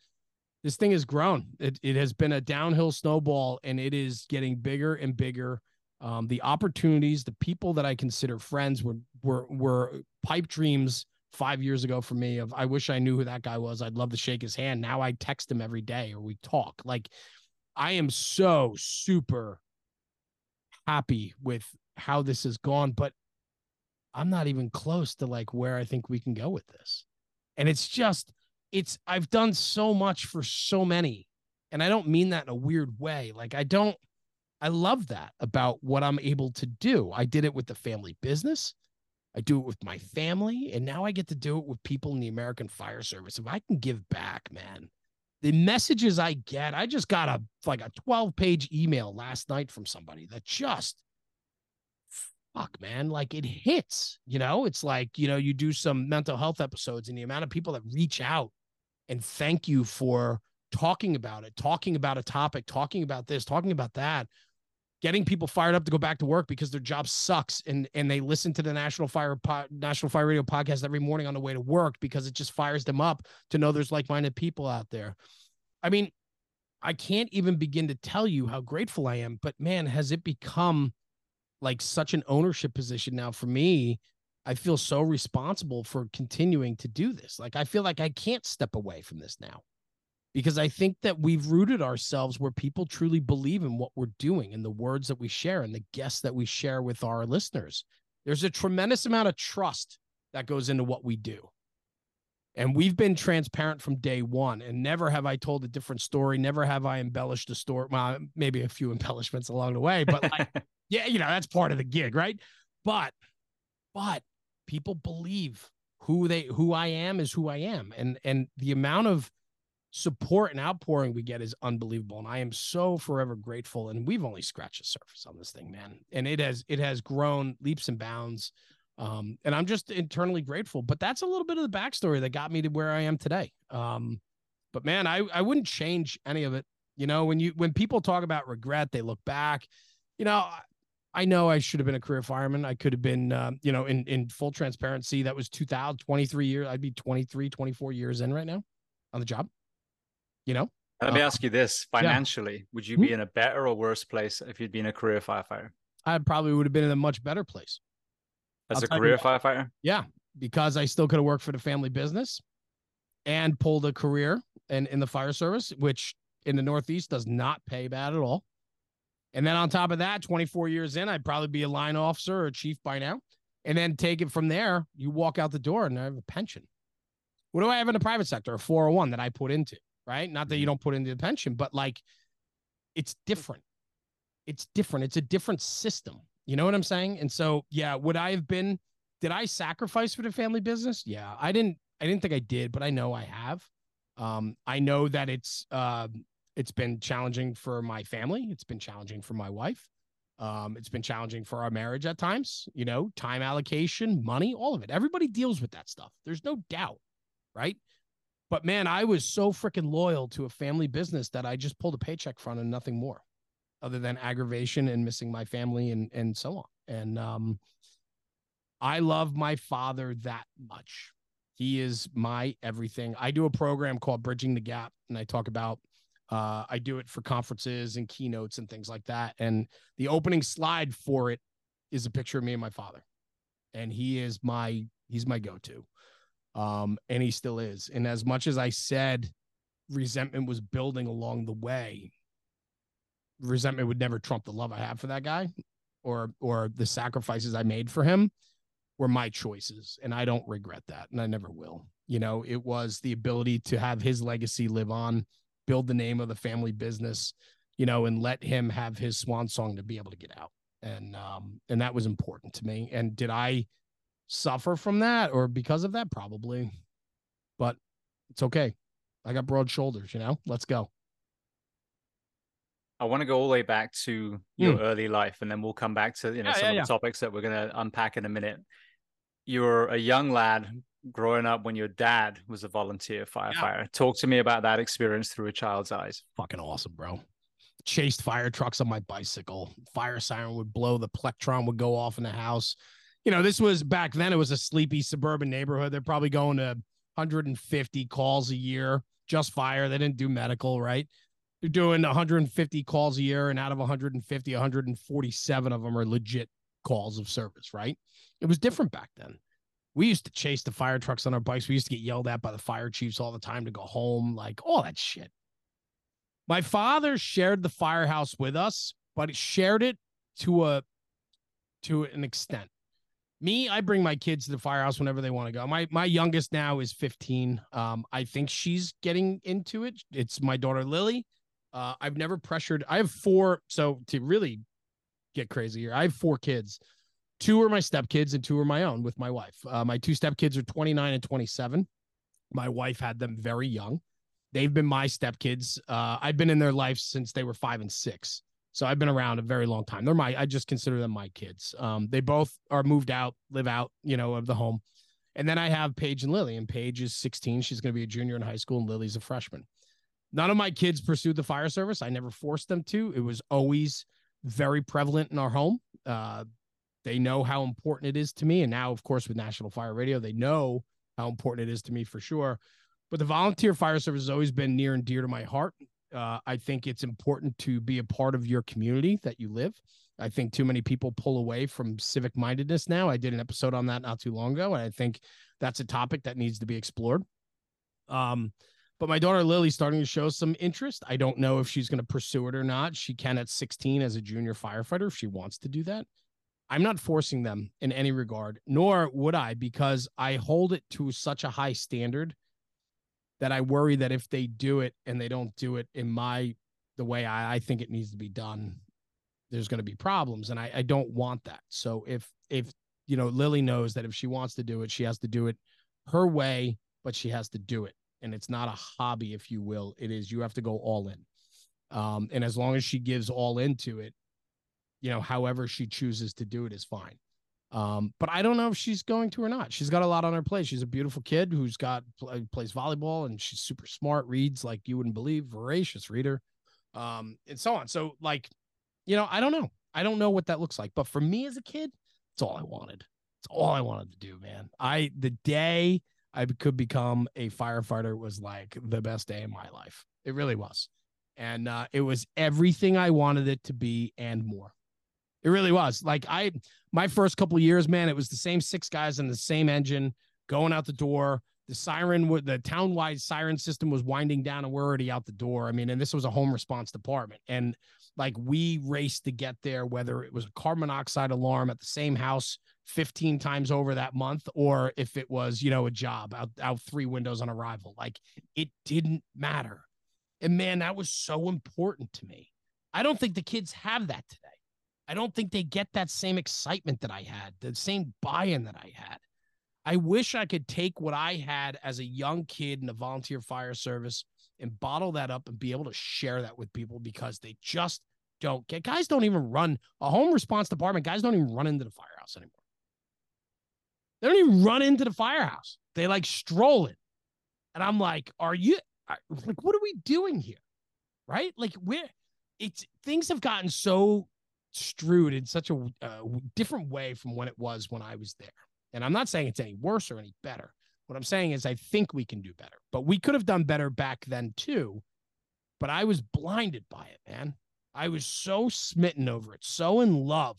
this thing has grown. It, it has been a downhill snowball, and it is getting bigger and bigger. Um, the opportunities, the people that I consider friends were, were, were pipe dreams five years ago for me of, I wish I knew who that guy was. I'd love to shake his hand. Now I text him every day or we talk. Like, I am so super happy with how this has gone, but I'm not even close to like where I think we can go with this. And it's just, it's, I've done so much for so many. And I don't mean that in a weird way. Like I don't, I love that about what I'm able to do. I did it with the family business. I do it with my family. And now I get to do it with people in the American Fire Service. If I can give back, man, the messages I get, I just got a, like a twelve page email last night from somebody that just, fuck, man, like it hits, you know, it's like, you know, you do some mental health episodes and the amount of people that reach out and thank you for talking about it, talking about a topic, talking about this, talking about that, getting people fired up to go back to work because their job sucks. And, and they listen to the National Fire po- National Fire Radio podcast every morning on the way to work because it just fires them up to know there's like-minded people out there. I mean, I can't even begin to tell you how grateful I am, but man, has it become like such an ownership position now for me. I feel so responsible for continuing to do this. Like, I feel like I can't step away from this now because I think that we've rooted ourselves where people truly believe in what we're doing and the words that we share and the guests that we share with our listeners. There's a tremendous amount of trust that goes into what we do. And we've been transparent from day one, and never have I told a different story. Never have I embellished a story. Well, maybe a few embellishments along the way, but like, yeah, you know, that's part of the gig, right? But, but people believe who they, who I am is who I am. And, and the amount of support and outpouring we get is unbelievable. And I am so forever grateful. And we've only scratched the surface on this thing, man. And it has, it has grown leaps and bounds. Um, and I'm just internally grateful, but that's a little bit of the backstory that got me to where I am today. Um, but man, I, I wouldn't change any of it. You know, when you, when people talk about regret, they look back, you know, I know I should have been a career fireman. I could have been, uh, you know, in, in full transparency, that was two thousand twenty-three years. I'd be twenty-three, twenty-four years in right now on the job, you know? Let me uh, ask you this financially, yeah. Would you be in a better or worse place if you'd been a career firefighter? I probably would have been in a much better place. As a career firefighter? Yeah, because I still could have worked for the family business and pulled a career and in the fire service, which in the Northeast does not pay bad at all. And then on top of that, twenty-four years in, I'd probably be a line officer or a chief by now. And then take it from there, you walk out the door and I have a pension. What do I have in the private sector? A four oh one that I put into, right? Not that you don't put into the pension, but like, it's different. It's different. It's a different system. You know what I'm saying? And so, yeah, would I have been, did I sacrifice for the family business? Yeah, I didn't, I didn't think I did, but I know I have. Um, I know that it's, uh, it's been challenging for my family. It's been challenging for my wife. Um, it's been challenging for our marriage at times, you know, time allocation, money, all of it. Everybody deals with that stuff. There's no doubt, right? But man, I was so freaking loyal to a family business that I just pulled a paycheck from and nothing more, other than aggravation and missing my family and, and so on. And um, I love my father that much. He is my everything. I do a program called Bridging the Gap, and I talk about, uh, I do it for conferences and keynotes and things like that. And the opening slide for it is a picture of me and my father. and he is my, he's my go-to. Um, and he still is. And as much as I said, resentment was building along the way, resentment would never trump the love I have for that guy, or, or the sacrifices I made for him were my choices. And I don't regret that. And I never will. You know, it was the ability to have his legacy live on, build the name of the family business, you know, and let him have his swan song to be able to get out. And, um, and that was important to me. And did I suffer from that or because of that? Probably, but it's okay. I got broad shoulders, you know, let's go. I want to go all the way back to your mm. early life, and then we'll come back to, you know, yeah, some yeah, of the yeah. topics that we're going to unpack in a minute. You were a young lad growing up when your dad was a volunteer firefighter. Yeah. Talk to me about that experience through a child's eyes. Fucking awesome, bro. Chased fire trucks on my bicycle. Fire siren would blow. The plectron would go off in the house. You know, this was back then. It was a sleepy suburban neighborhood. They're probably going to one hundred fifty calls a year, just fire. They didn't do medical, right? They're doing one hundred fifty calls a year, and out of one hundred fifty, one hundred forty-seven of them are legit calls of service, right? It was different back then. We used to chase the fire trucks on our bikes. We used to get yelled at by the fire chiefs all the time to go home, like all that shit. My father shared the firehouse with us, but it shared it to a to an extent. Me, I bring my kids to the firehouse whenever they want to go. My my youngest now is fifteen. Um, I think she's getting into it. It's my daughter, Lily. Uh, I've never pressured. I have four. So to really get crazy here, I have four kids. Two are my stepkids and two are my own with my wife. Uh, my two stepkids are twenty-nine and twenty-seven. My wife had them very young. They've been my stepkids. Uh, I've been in their life since they were five and six. So I've been around a very long time. They're my, I just consider them my kids. Um, they both are moved out, live out, you know, of the home. And then I have Paige and Lily, and Paige is sixteen. She's going to be a junior in high school, and Lily's a freshman. None of my kids pursued the fire service. I never forced them to. It was always very prevalent in our home. Uh, They know how important it is to me. And now, of course, with National Fire Radio, they know how important it is to me for sure. But the volunteer fire service has always been near and dear to my heart. Uh, I think it's important to be a part of your community that you live. I think too many people pull away from civic mindedness now. I did an episode on that not too long ago, and I think that's a topic that needs to be explored. Um, but my daughter Lily's starting to show some interest. I don't know if she's going to pursue it or not. She can at sixteen as a junior firefighter if she wants to do that. I'm not forcing them in any regard, nor would I, because I hold it to such a high standard that I worry that if they do it and they don't do it in my, the way I, I think it needs to be done, there's going to be problems. And I, I don't want that. So if, if, you know, Lily knows that if she wants to do it, she has to do it her way, but she has to do it. And it's not a hobby, if you will. It is, you have to go all in. Um, and as long as she gives all into it, you know, however she chooses to do it is fine. Um, but I don't know if she's going to or not. She's got a lot on her plate. She's a beautiful kid who's got, play, plays volleyball, and she's super smart, reads like you wouldn't believe, voracious reader, um, and so on. So like, you know, I don't know. I don't know what that looks like. But for me as a kid, it's all I wanted. It's all I wanted to do, man. I, the day I could become a firefighter was like the best day in my life. It really was. And uh, it was everything I wanted it to be and more. It really was. Like I, my first couple of years, man, it was the same six guys in the same engine going out the door. The siren would, the town-wide siren system was winding down, and we're already out the door. I mean, and this was a home response department. And like we raced to get there, whether it was a carbon monoxide alarm at the same house fifteen times over that month, or if it was, you know, a job out, out three windows on arrival, like it didn't matter. And man, that was so important to me. I don't think the kids have that today. I don't think they get that same excitement that I had, the same buy-in that I had. I wish I could take what I had as a young kid in the volunteer fire service and bottle that up and be able to share that with people, because they just don't get, guys don't even run a home response department. Guys don't even run into the firehouse anymore. They don't even run into the firehouse. They like stroll it. And I'm like, are you, like, what are we doing here? Right? Like we're, it's, things have gotten so strewed in such a uh, different way from when it was when I was there. And I'm not saying it's any worse or any better. What I'm saying is I think we can do better, but we could have done better back then too. But I was blinded by it, man. I was so smitten over it, so in love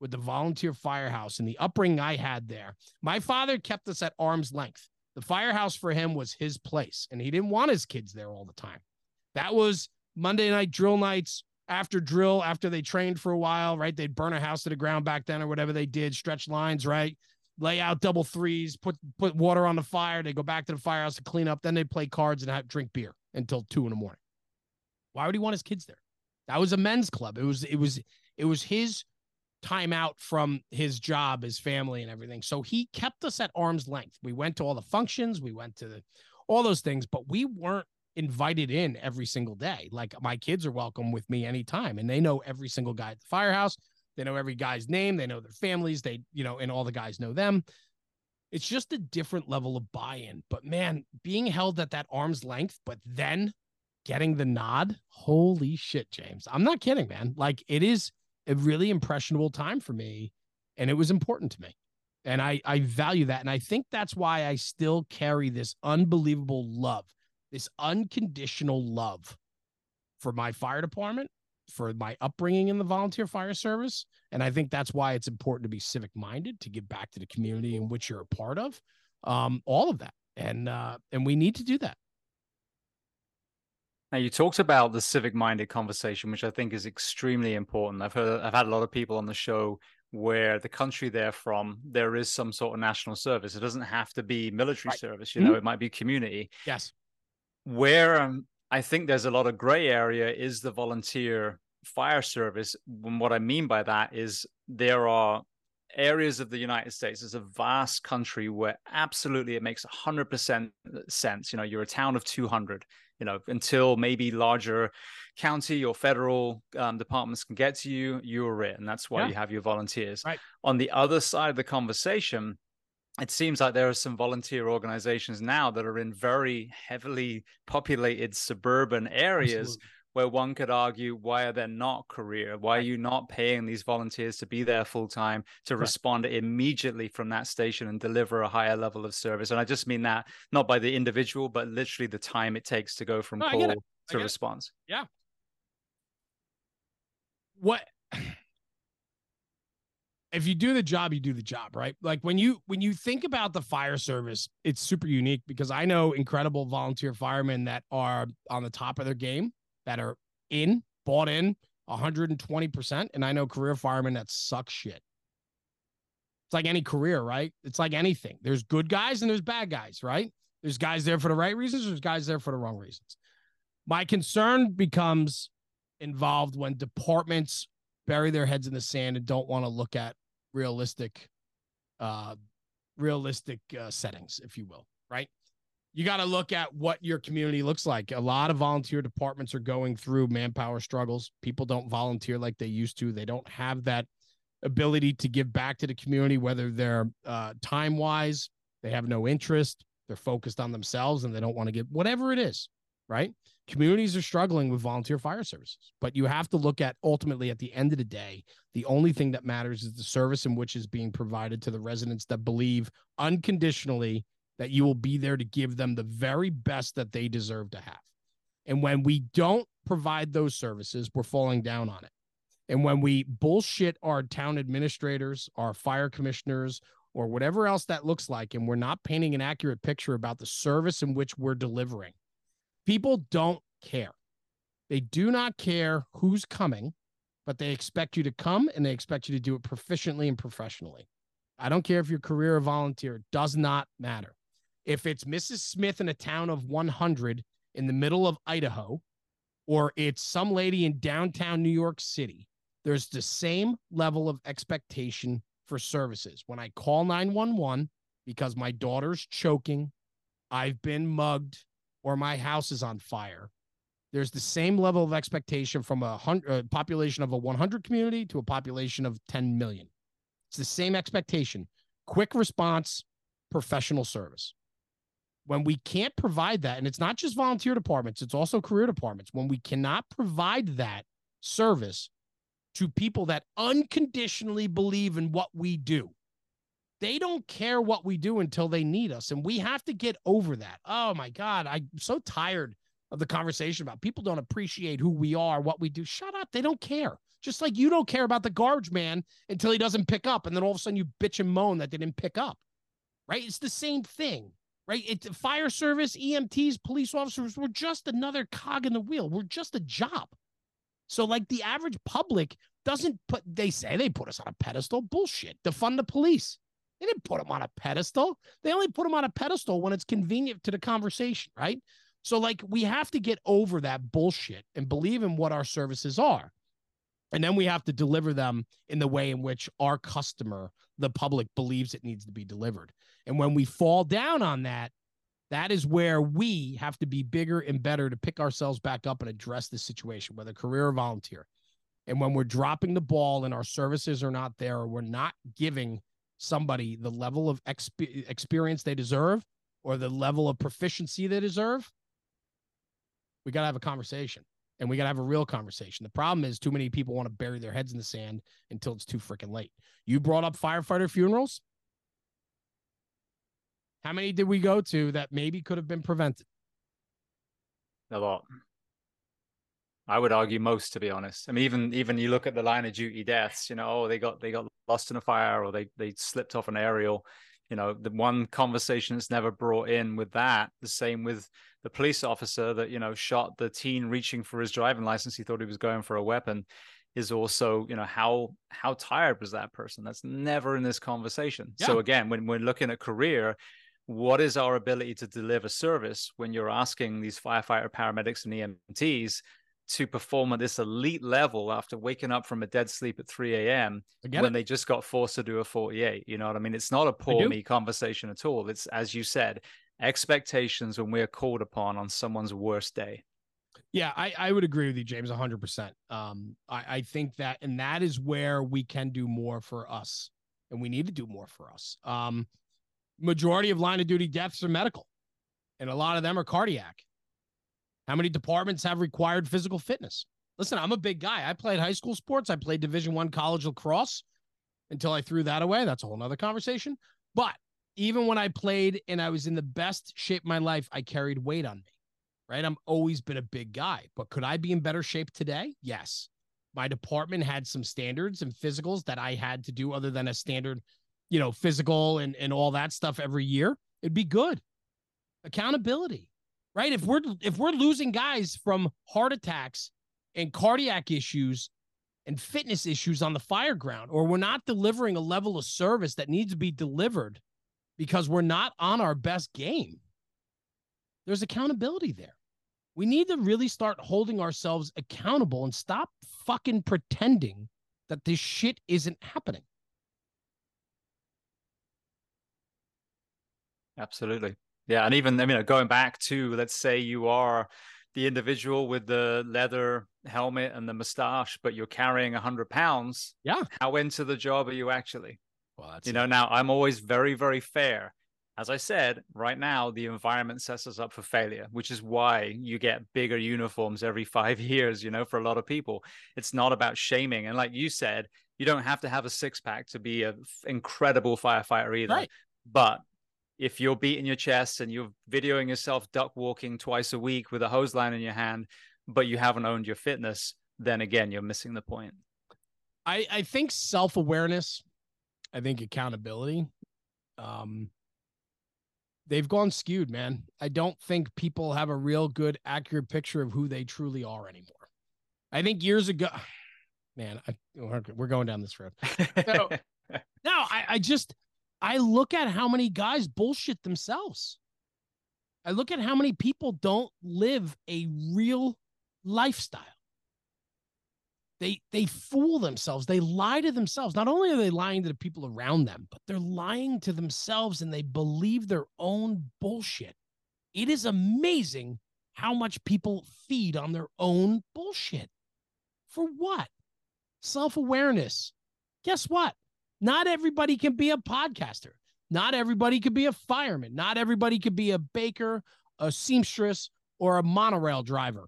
with the volunteer firehouse and the upbringing I had there. My father kept us at arm's length. The firehouse for him was his place, and he didn't want his kids there all the time. That was Monday night drill nights, after drill, after they trained for a while, right? They'd burn a house to the ground back then or whatever they did, stretch lines, right? Lay out double threes, put put water on the fire. They go back to the firehouse to clean up. Then they play cards and have, drink beer until two in the morning. Why would he want his kids there? That was a men's club. It was it was it was his time out from his job, his family, and everything. So he kept us at arm's length. We went to all the functions, we went to the, all those things, but we weren't invited in every single day. Like, my kids are welcome with me anytime, and they know every single guy at the firehouse. They know every guy's name. They know their families. They, you know, and all the guys know them. It's just a different level of buy-in. But man, being held at that arm's length, but then getting the nod. Holy shit, James. I'm not kidding, man. Like, it is a really impressionable time for me, and it was important to me. And I, I value that. And I think that's why I still carry this unbelievable love, this unconditional love for my fire department, for my upbringing in the volunteer fire service. And I think that's why it's important to be civic minded, to give back to the community in which you're a part of, um, all of that. And, uh, and we need to do that. Now, you talked about the civic minded conversation, which I think is extremely important. I've heard, I've had a lot of people on the show where the country they're from, there is some sort of national service. It doesn't have to be military right. service. You mm-hmm. know, it might be community. Yes. Where, um, I think there's a lot of gray area is the volunteer fire service. And what I mean by that is there are areas of the United States, it's a vast country where absolutely it makes one hundred percent sense. You know, you're a town of two hundred, you know, until maybe larger county or federal um, departments can get to you, you're it. And that's why yeah. you have your volunteers. Right. On the other side of the conversation, it seems like there are some volunteer organizations now that are in very heavily populated suburban areas Absolutely. Where one could argue, why are they not career? Why are you not paying these volunteers to be there full time, to right. respond immediately from that station and deliver a higher level of service? And I just mean that not by the individual, but literally the time it takes to go from no, call to response. It. Yeah. What? If you do the job, you do the job, right? Like, when you when you think about the fire service, it's super unique because I know incredible volunteer firemen that are on the top of their game, that are in, bought in one hundred twenty percent. And I know career firemen that suck shit. It's like any career, right? It's like anything. There's good guys and there's bad guys, right? There's guys there for the right reasons. There's guys there for the wrong reasons. My concern becomes involved when departments bury their heads in the sand and don't want to look at realistic uh realistic uh, settings, if you will, right? You got to look at what your community looks like. A lot of volunteer departments are going through manpower struggles. People don't volunteer like they used to. They don't have that ability to give back to the community, whether they're uh time wise, they have no interest, they're focused on themselves and they don't want to give, whatever it is, right? Communities are struggling with volunteer fire services, but you have to look at, ultimately, at the end of the day, the only thing that matters is the service in which is being provided to the residents that believe unconditionally that you will be there to give them the very best that they deserve to have. And when we don't provide those services, we're falling down on it. And when we bullshit our town administrators, our fire commissioners, or whatever else that looks like, and we're not painting an accurate picture about the service in which we're delivering, people don't care. They do not care who's coming, but they expect you to come and they expect you to do it proficiently and professionally. I don't care if you're career or volunteer. It does not matter. If it's Missus Smith in a town of one hundred in the middle of Idaho, or it's some lady in downtown New York City, there's the same level of expectation for services. When I call nine one one because my daughter's choking, I've been mugged, or my house is on fire, there's the same level of expectation from a, a population of a one hundred community to a population of ten million. It's the same expectation. Quick response, professional service. When we can't provide that, and it's not just volunteer departments, it's also career departments, when we cannot provide that service to people that unconditionally believe in what we do, they don't care what we do until they need us. And we have to get over that. Oh my God. I'm so tired of the conversation about people don't appreciate who we are, what we do. Shut up. They don't care. Just like you don't care about the garbage man until he doesn't pick up. And then all of a sudden you bitch and moan that they didn't pick up. Right. It's the same thing. Right. It's fire service, E M Ts, police officers. We're just another cog in the wheel. We're just a job. So like the average public doesn't put, they say they put us on a pedestal. Bullshit. Defund the police. They didn't put them on a pedestal. They only put them on a pedestal when it's convenient to the conversation. Right. So like we have to get over that bullshit and believe in what our services are. And then we have to deliver them in the way in which our customer, the public, believes it needs to be delivered. And when we fall down on that, that is where we have to be bigger and better to pick ourselves back up and address the situation, whether career or volunteer. And when we're dropping the ball and our services are not there, or we're not giving somebody the level of exp- experience they deserve or the level of proficiency they deserve, we got to have a conversation. And we got to have a real conversation. The problem is too many people want to bury their heads in the sand until it's too freaking late. You brought up firefighter funerals. How many did we go to that maybe could have been prevented? A lot. I would argue most, to be honest. I mean, even even you look at the line of duty deaths, you know, oh, they got they got lost in a fire, or they they slipped off an aerial. You know, the one conversation that's never brought in with that, the same with the police officer that, you know, shot the teen reaching for his driving license. He thought he was going for a weapon, is also, you know, how how tired was that person? That's never in this conversation. Yeah. So again, when we're looking at career, what is our ability to deliver service when you're asking these firefighter, paramedics, and E M Ts to perform at this elite level after waking up from a dead sleep at three a.m. when it. They just got forced to do a forty-eight. You know what I mean? It's not a poor me conversation at all. It's, as you said, expectations when we're called upon on someone's worst day. Yeah, I, I would agree with you, James, one hundred percent. Um, I, I think that, and that is where we can do more for us, and we need to do more for us. Um, majority of line of duty deaths are medical, and a lot of them are cardiac. How many departments have required physical fitness? Listen, I'm a big guy. I played high school sports. I played Division I college lacrosse until I threw that away. That's a whole nother conversation. But even when I played and I was in the best shape of my life, I carried weight on me, right? I've always been a big guy. But could I be in better shape today? Yes. My department had some standards and physicals that I had to do other than a standard, you know, physical and, and all that stuff every year. It'd be good. Accountability. Right. If we're if we're losing guys from heart attacks and cardiac issues and fitness issues on the fire ground, or we're not delivering a level of service that needs to be delivered because we're not on our best game, there's accountability there. We need to really start holding ourselves accountable and stop fucking pretending that this shit isn't happening. Absolutely. Yeah. And even, I mean, going back to, let's say you are the individual with the leather helmet and the mustache, but you're carrying one hundred pounds. Yeah. How into the job are you actually? Well, that's you know, now I'm always very, very fair. As I said, right now, the environment sets us up for failure, which is why you get bigger uniforms every five years, you know, for a lot of people. It's not about shaming. And like you said, you don't have to have a six pack to be an incredible firefighter either. Right. But if you're beating your chest and you're videoing yourself duck walking twice a week with a hose line in your hand, but you haven't owned your fitness, then again, you're missing the point. I, I think self-awareness, I think accountability, um, they've gone skewed, man. I don't think people have a real good, accurate picture of who they truly are anymore. I think years ago, man, I, we're going down this road. So, no, I, I just... I look at how many guys bullshit themselves. I look at how many people don't live a real lifestyle. They they fool themselves. They lie to themselves. Not only are they lying to the people around them, but they're lying to themselves and they believe their own bullshit. It is amazing how much people feed on their own bullshit. For what? Self-awareness. Guess what? Not everybody can be a podcaster. Not everybody could be a fireman. Not everybody could be a baker, a seamstress, or a monorail driver.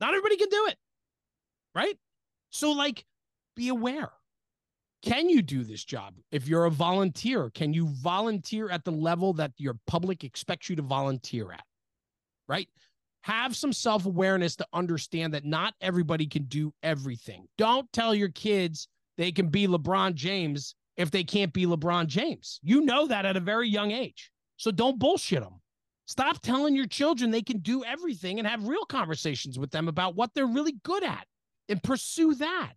Not everybody can do it, right? So, like, be aware. Can you do this job? If you're a volunteer, can you volunteer at the level that your public expects you to volunteer at, right? Have some self-awareness to understand that not everybody can do everything. Don't tell your kids they can be LeBron James if they can't be LeBron James. You know that at a very young age. So don't bullshit them. Stop telling your children they can do everything and have real conversations with them about what they're really good at and pursue that.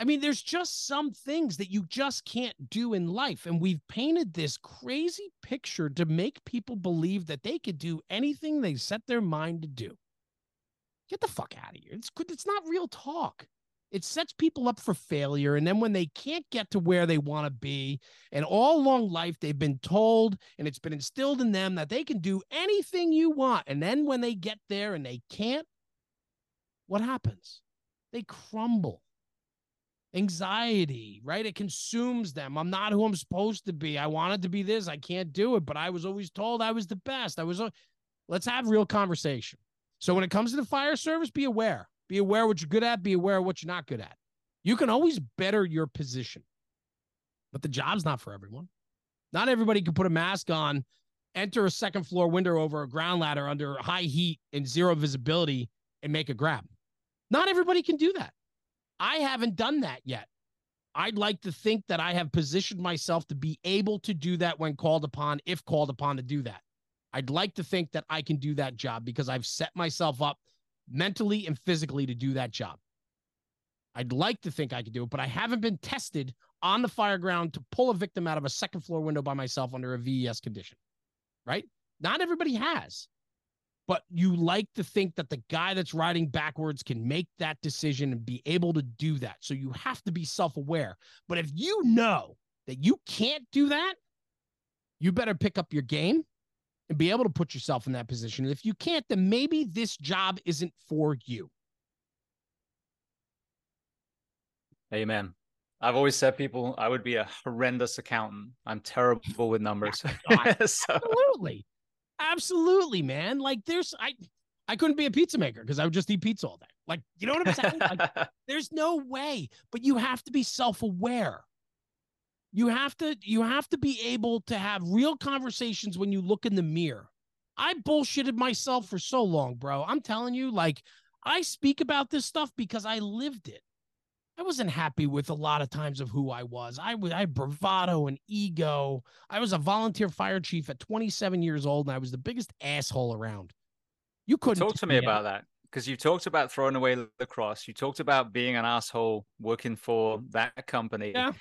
I mean, there's just some things that you just can't do in life. And we've painted this crazy picture to make people believe that they could do anything they set their mind to do. Get the fuck out of here. It's, it's not real talk. It sets people up for failure. And then when they can't get to where they want to be, and all along life, they've been told and it's been instilled in them that they can do anything you want. And then when they get there and they can't, what happens? They crumble. Anxiety, right? It consumes them. I'm not who I'm supposed to be. I wanted to be this. I can't do it, but I was always told I was the best. I was, let's have real conversation. So when it comes to the fire service, be aware, be aware what you're good at, be aware of what you're not good at. You can always better your position, but the job's not for everyone. Not everybody can put a mask on, enter a second floor window over a ground ladder under high heat and zero visibility and make a grab. Not everybody can do that. I haven't done that yet. I'd like to think that I have positioned myself to be able to do that when called upon, if called upon to do that. I'd like to think that I can do that job because I've set myself up mentally and physically to do that job. I'd like to think I can do it, but I haven't been tested on the fire ground to pull a victim out of a second floor window by myself under a V E S condition, right? Not everybody has. But you like to think that the guy that's riding backwards can make that decision and be able to do that. So you have to be self-aware. But if you know that you can't do that, you better pick up your game and be able to put yourself in that position. And if you can't, then maybe this job isn't for you. Amen. I've always said people, I would be a horrendous accountant. I'm terrible with numbers. so. Absolutely. Absolutely, man. Like there's, I, I couldn't be a pizza maker because I would just eat pizza all day. Like, you know what I'm saying? Like, there's no way, but you have to be self-aware. You have to, you have to be able to have real conversations when you look in the mirror. I bullshitted myself for so long, bro. I'm telling you, like I speak about this stuff because I lived it. I wasn't happy with a lot of times of who I was. I was I had bravado and ego. I was a volunteer fire chief at twenty-seven years old, and I was the biggest asshole around. You couldn't talk to me about that because you talked about throwing away the cross. You talked about being an asshole working for that company. Yeah.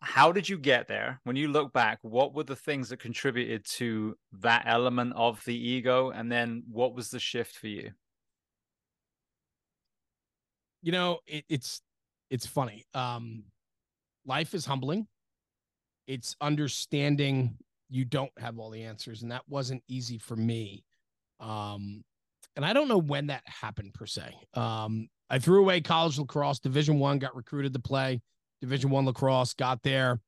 How did you get there? When you look back, what were the things that contributed to that element of the ego, and then what was the shift for you? You know, it, it's. It's funny. Um, life is humbling. It's understanding you don't have all the answers. And that wasn't easy for me. Um, and I don't know when that happened per se. Um, I threw away college lacrosse, division one, got recruited to play division one lacrosse, got there,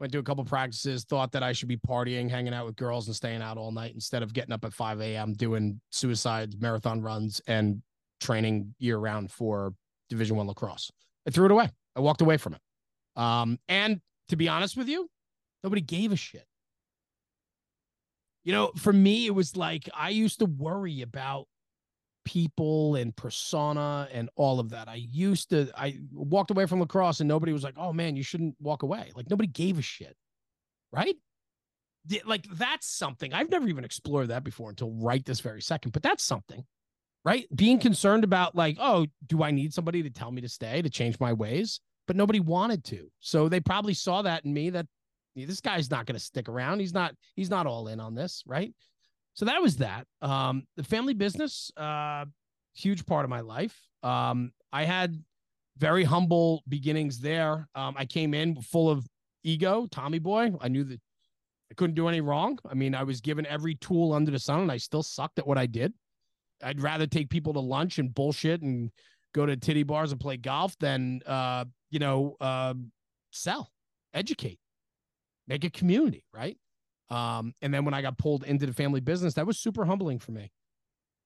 went to a couple practices, thought that I should be partying, hanging out with girls and staying out all night instead of getting up at five a.m. doing suicides, marathon runs and training year round for division one lacrosse. I threw it away. I walked away from it. Um, and to be honest with you, nobody gave a shit. You know, for me, it was like I used to worry about people and persona and all of that. I used to, I walked away from lacrosse and nobody was like, oh man, you shouldn't walk away. Like nobody gave a shit, right? Like that's something. I've never even explored that before until right this very second, but that's something. Right? Being concerned about like, oh, do I need somebody to tell me to stay, to change my ways? But nobody wanted to. So they probably saw that in me that yeah, this guy's not going to stick around. He's not, he's not all in on this. Right. So that was that. Um, the family business, uh, huge part of my life. Um, I had very humble beginnings there. Um, I came in full of ego, Tommy boy. I knew that I couldn't do any wrong. I mean, I was given every tool under the sun and I still sucked at what I did. I'd rather take people to lunch and bullshit and go to titty bars and play golf than, uh, you know, uh, sell, educate, make a community. Right. Um, and then when I got pulled into the family business, that was super humbling for me.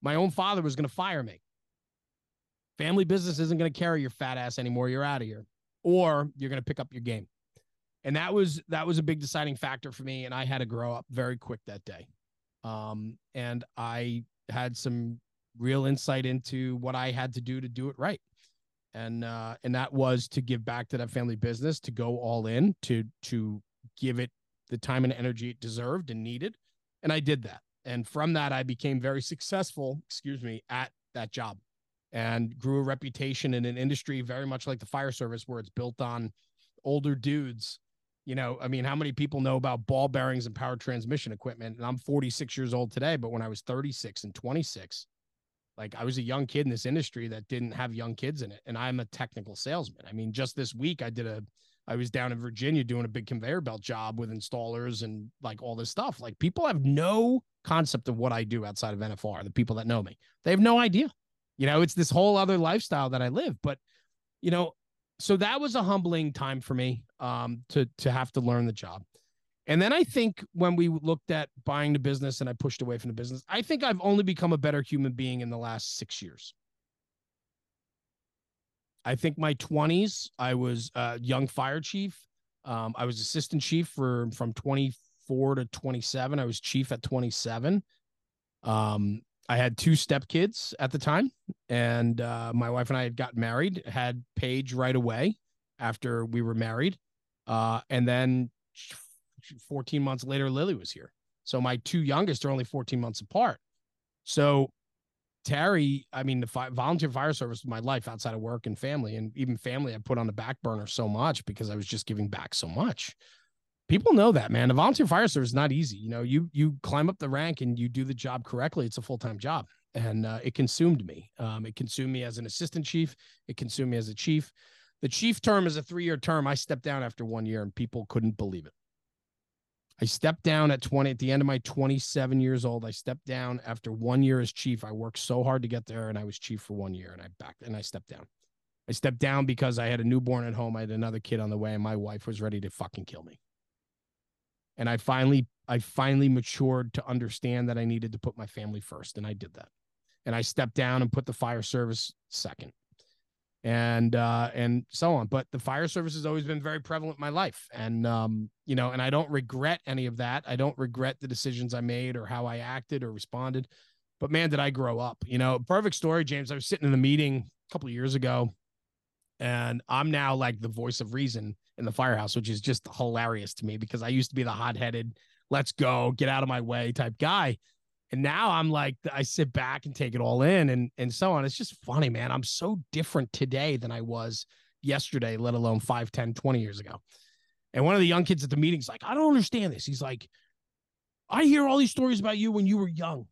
My own father was going to fire me. Family business isn't going to carry your fat ass anymore. You're out of here or you're going to pick up your game. And that was, that was a big deciding factor for me. And I had to grow up very quick that day. Um, and I had some real insight into what I had to do to do it right. And, uh, and that was to give back to that family business, to go all in, to, to give it the time and energy it deserved and needed. And I did that. And from that, I became very successful, excuse me, at that job, and grew a reputation in an industry very much like the fire service, where it's built on older dudes. You know, I mean, how many people know about ball bearings and power transmission equipment? And I'm forty-six years old today, but when I was thirty-six and twenty-six, like, I was a young kid in this industry that didn't have young kids in it. And I'm a technical salesman. I mean, just this week I did a, I was down in Virginia doing a big conveyor belt job with installers and like all this stuff. Like, people have no concept of what I do outside of N F R. The people that know me, they have no idea. You know, it's this whole other lifestyle that I live. But, you know, so that was a humbling time for me, um, to, to have to learn the job. And then I think when we looked at buying the business and I pushed away from the business, I think I've only become a better human being in the last six years. I think my twenties, I was a young fire chief. Um, I was assistant chief for from twenty-four to twenty-seven. I was chief at twenty-seven. Um, I had two stepkids at the time, and uh, my wife and I had gotten married, had Paige right away after we were married. Uh, and then fourteen months later, Lily was here. So my two youngest are only fourteen months apart. So Terry, I mean, the fi- volunteer fire service was my life outside of work and family, and even family I put on the back burner so much because I was just giving back so much. People know that, man. The volunteer fire service is not easy. You know, you you climb up the rank and you do the job correctly, it's a full-time job. And uh, it consumed me. Um, it consumed me as an assistant chief. It consumed me as a chief. The chief term is a three-year term. I stepped down after one year, and people couldn't believe it. I stepped down at twenty, at the end of my twenty-seven years old. I stepped down after one year as chief. I worked so hard to get there, and I was chief for one year, and I backed and I stepped down. I stepped down because I had a newborn at home. I had another kid on the way, and my wife was ready to fucking kill me. And I finally, I finally matured to understand that I needed to put my family first. And I did that. And I stepped down and put the fire service second, and, uh, and so on. But the fire service has always been very prevalent in my life. And, um, you know, and I don't regret any of that. I don't regret the decisions I made or how I acted or responded, but man, did I grow up. You know, perfect story, James. I was sitting in a meeting a couple of years ago, and I'm now like the voice of reason in the firehouse, which is just hilarious to me because I used to be the hot-headed, let's go, get out of my way type guy. And now I'm like, I sit back and take it all in, and, and so on. It's just funny, man. I'm so different today than I was yesterday, let alone five, ten, twenty years ago. And one of the young kids at the meeting's like, I don't understand this. He's like, I hear all these stories about you when you were young.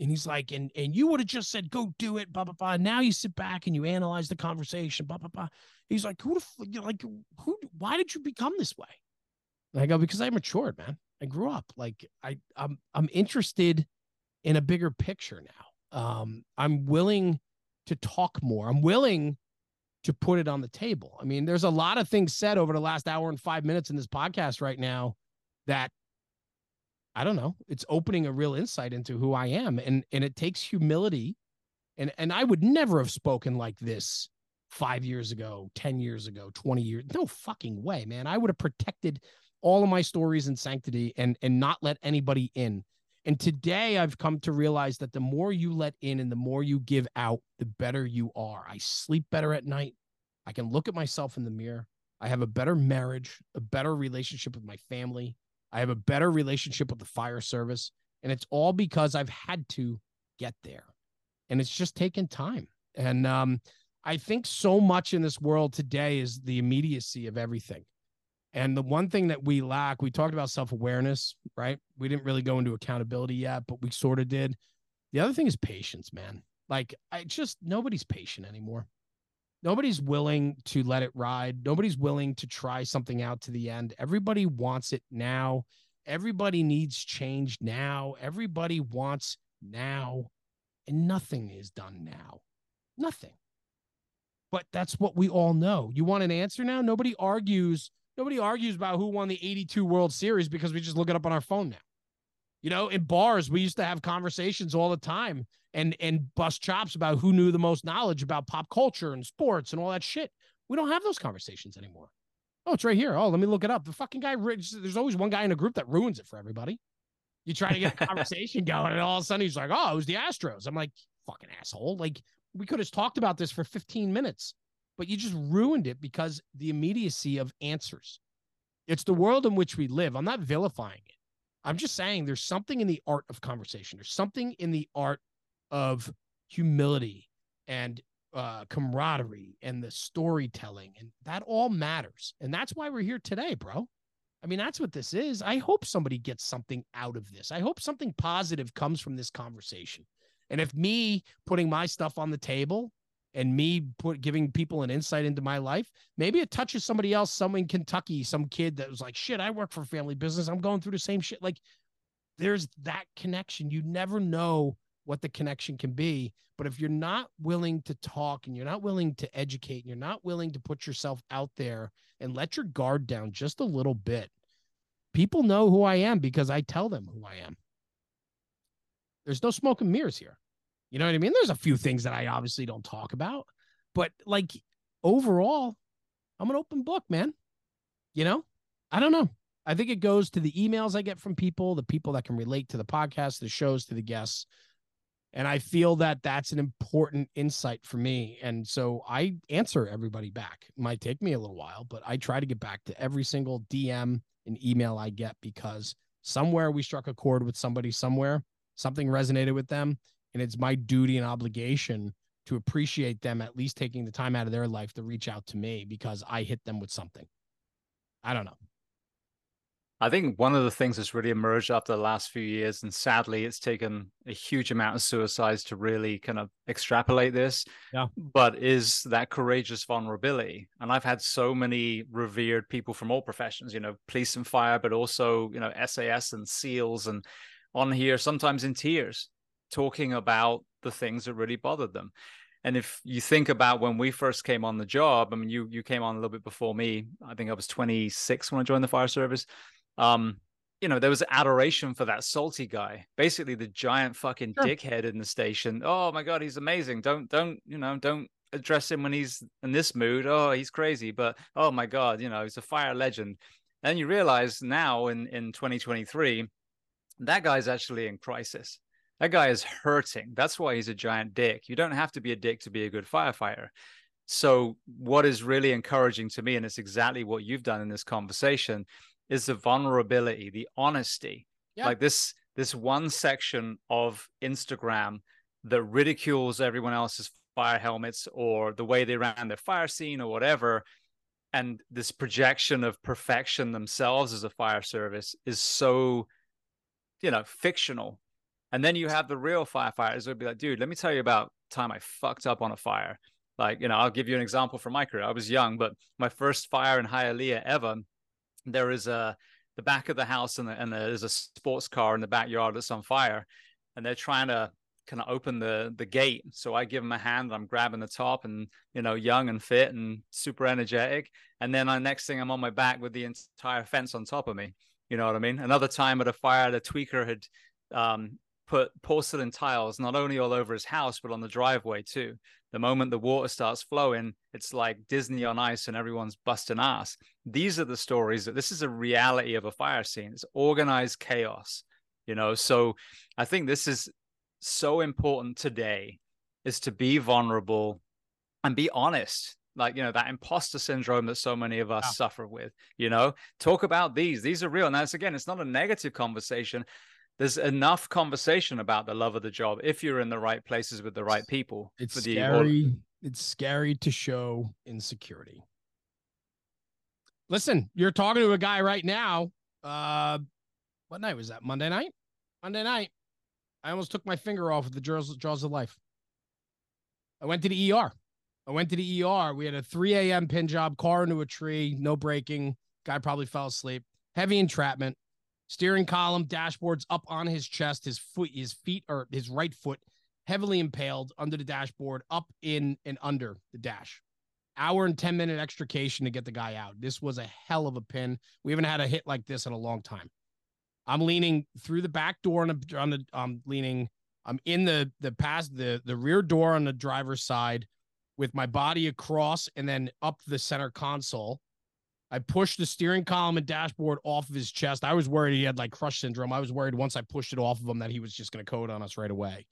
And he's like, and and you would have just said, go do it, blah, blah, blah. Now you sit back and you analyze the conversation, blah, blah, blah. He's like, who, the, like, who, why did you become this way? And I go, because I matured, man. I grew up. Like, I, I'm, I'm interested in a bigger picture now. Um, I'm willing to talk more. I'm willing to put it on the table. I mean, there's a lot of things said over the last hour and five minutes in this podcast right now that, I don't know, it's opening a real insight into who I am. And, and it takes humility. And, and I would never have spoken like this five years ago, ten years ago, twenty years. No fucking way, man. I would have protected all of my stories in sanctity and, and not let anybody in. And today I've come to realize that the more you let in and the more you give out, the better you are. I sleep better at night. I can look at myself in the mirror. I have a better marriage, a better relationship with my family. I have a better relationship with the fire service, and it's all because I've had to get there, and it's just taken time. And um, I think so much in this world today is the immediacy of everything. And the one thing that we lack, we talked about self-awareness, right? We didn't really go into accountability yet, but we sort of did. The other thing is patience, man. Like, I just, nobody's patient anymore. Nobody's willing to let it ride. Nobody's willing to try something out to the end. Everybody wants it now. Everybody needs change now. Everybody wants now. And nothing is done now. Nothing. But that's what we all know. You want an answer now? Nobody argues. Nobody argues about who won the eighty-two World Series because we just look it up on our phone now. You know, in bars, we used to have conversations all the time and and bust chops about who knew the most knowledge about pop culture and sports and all that shit. We don't have those conversations anymore. Oh, it's right here. Oh, let me look it up. The fucking guy, there's always one guy in a group that ruins it for everybody. You try to get a conversation going, and all of a sudden he's like, oh, it was the Astros. I'm like, fucking asshole. Like, we could have talked about this for fifteen minutes, but you just ruined it because the immediacy of answers. It's the world in which we live. I'm not vilifying it. I'm just saying there's something in the art of conversation. There's something in the art of humility and uh, camaraderie and the storytelling. And that all matters. And that's why we're here today, bro. I mean, that's what this is. I hope somebody gets something out of this. I hope something positive comes from this conversation. And if me putting my stuff on the table and me put, giving people an insight into my life, maybe it touches somebody else, someone in Kentucky, some kid that was like, shit, I work for family business. I'm going through the same shit. Like, there's that connection. You never know what the connection can be. But if you're not willing to talk and you're not willing to educate and you're not willing to put yourself out there and let your guard down just a little bit, people know who I am because I tell them who I am. There's no smoke and mirrors here. You know what I mean? There's a few things that I obviously don't talk about, but like overall, I'm an open book, man. You know, I don't know. I think it goes to the emails I get from people, the people that can relate to the podcast, the shows, to the guests. And I feel that that's an important insight for me. And so I answer everybody back. It might take me a little while, but I try to get back to every single D M and email I get because somewhere we struck a chord with somebody somewhere, something resonated with them. And it's my duty and obligation to appreciate them at least taking the time out of their life to reach out to me because I hit them with something. I don't know. I think one of the things that's really emerged after the last few years, and sadly, it's taken a huge amount of suicides to really kind of extrapolate this, yeah. but is that courageous vulnerability. And I've had so many revered people from all professions, you know, police and fire, but also, you know, S A S and SEALs, and on here, sometimes in tears, talking about the things that really bothered them. And if you think about when we first came on the job, I mean, you you came on a little bit before me. I think I was twenty-six when I joined the fire service. Um, you know, there was adoration for that salty guy, basically the giant fucking sure. dickhead in the station. Oh my God, he's amazing. Don't, don't, you know, don't address him when he's in this mood. Oh, he's crazy, but oh my God, you know, he's a fire legend. And you realize now in, in twenty twenty-three, that guy's actually in crisis. That guy is hurting. That's why he's a giant dick. You don't have to be a dick to be a good firefighter. So what is really encouraging to me, and it's exactly what you've done in this conversation, is the vulnerability, the honesty. Yeah. Like this, this one section of Instagram that ridicules everyone else's fire helmets or the way they ran their fire scene or whatever, and this projection of perfection themselves as a fire service is so, you know, fictional. And then you have the real firefighters who'd be like, dude, let me tell you about time I fucked up on a fire. Like, you know, I'll give you an example from my career. I was young, but my first fire in Hialeah ever, there is a, the back of the house and, the, and there's a sports car in the backyard that's on fire. And they're trying to kind of open the, the gate. So I give them a hand, and I'm grabbing the top and, you know, young and fit and super energetic. And then the next thing I'm on my back with the entire fence on top of me. You know what I mean? Another time at a fire, the tweaker had, um, put porcelain tiles not only all over his house, but on the driveway too. The moment the water starts flowing, it's like Disney on Ice and everyone's busting ass. These are the stories that this is a reality of a fire scene. It's organized chaos, you know? So I think this is so important today, is to be vulnerable and be honest. Like, you know, that imposter syndrome that so many of us yeah. suffer with, you know, talk about these, these are real. And that's, again, it's not a negative conversation. There's enough conversation about the love of the job if you're in the right places with the right people. It's for the scary. Order. It's scary to show insecurity. Listen, you're talking to a guy right now. Uh, what night was that? Monday night? Monday night. I almost took my finger off of the jaws, jaws of life. I went to the E R. I went to the E R. We had a three a m pin job, car into a tree, no braking. Guy probably fell asleep. Heavy entrapment. Steering column, dashboard's up on his chest, his foot, his feet, or his right foot, heavily impaled under the dashboard, up in and under the dash. Hour and ten minute extrication to get the guy out. This was a hell of a pin. We haven't had a hit like this in a long time. I'm leaning through the back door on the, on the I'm leaning, I'm in the the past the the rear door on the driver's side with my body across and then up the center console. I pushed the steering column and dashboard off of his chest. I was worried he had like crush syndrome. I was worried once I pushed it off of him that he was just going to code on us right away.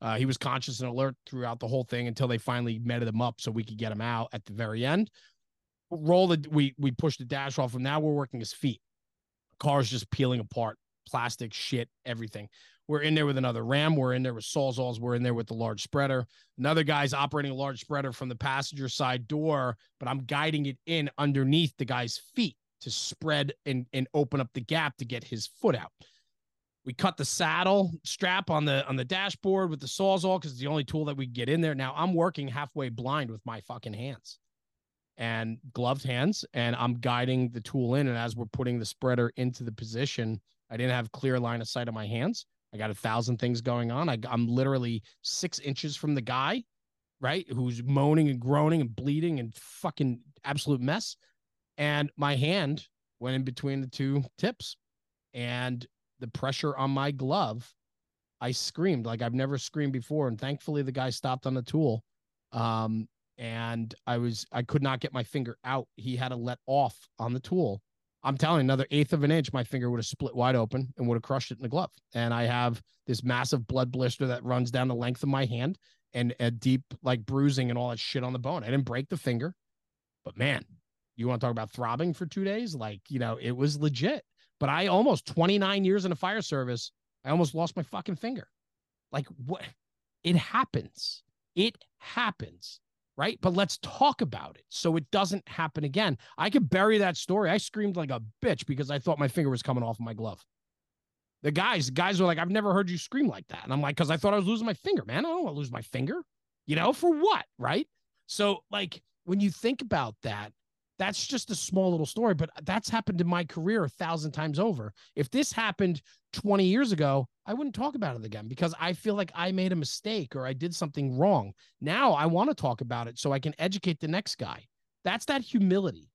Uh, he was conscious and alert throughout the whole thing until they finally meted him up so we could get him out at the very end. Roll the, we, we pushed the dash off him. Now we're working his feet. Car's just peeling apart, plastic, shit, everything. We're in there with another Ram. We're in there with Sawzalls. We're in there with the large spreader. Another guy's operating a large spreader from the passenger side door, but I'm guiding it in underneath the guy's feet to spread and, and open up the gap to get his foot out. We cut the saddle strap on the on the dashboard with the Sawzall because it's the only tool that we get in there. Now I'm working halfway blind with my fucking hands and gloved hands, and I'm guiding the tool in. And as we're putting the spreader into the position, I didn't have clear line of sight on my hands. I got a thousand things going on. I, I'm literally six inches from the guy, right, who's moaning and groaning and bleeding and fucking absolute mess. And my hand went in between the two tips, and the pressure on my glove, I screamed like I've never screamed before. And thankfully the guy stopped on the tool. Um, and I was, I could not get my finger out. He had to let off on the tool. I'm telling you, another eighth of an inch, my finger would have split wide open and would have crushed it in the glove. And I have this massive blood blister that runs down the length of my hand and a deep like bruising and all that shit on the bone. I didn't break the finger, but man, you want to talk about throbbing for two days? Like, you know, it was legit, but I almost twenty-nine years in the fire service. I almost lost my fucking finger. Like what? It happens. It happens. Right. But let's talk about it so it doesn't happen again. I could bury that story. I screamed like a bitch because I thought my finger was coming off my glove. The guys, guys were like, I've never heard you scream like that. And I'm like, because I thought I was losing my finger, man. I don't want to lose my finger, you know, for what? Right. So like when you think about that, that's just a small little story, but that's happened in my career a thousand times over. If this happened twenty years ago, I wouldn't talk about it again because I feel like I made a mistake or I did something wrong. Now I want to talk about it so I can educate the next guy. That's that humility.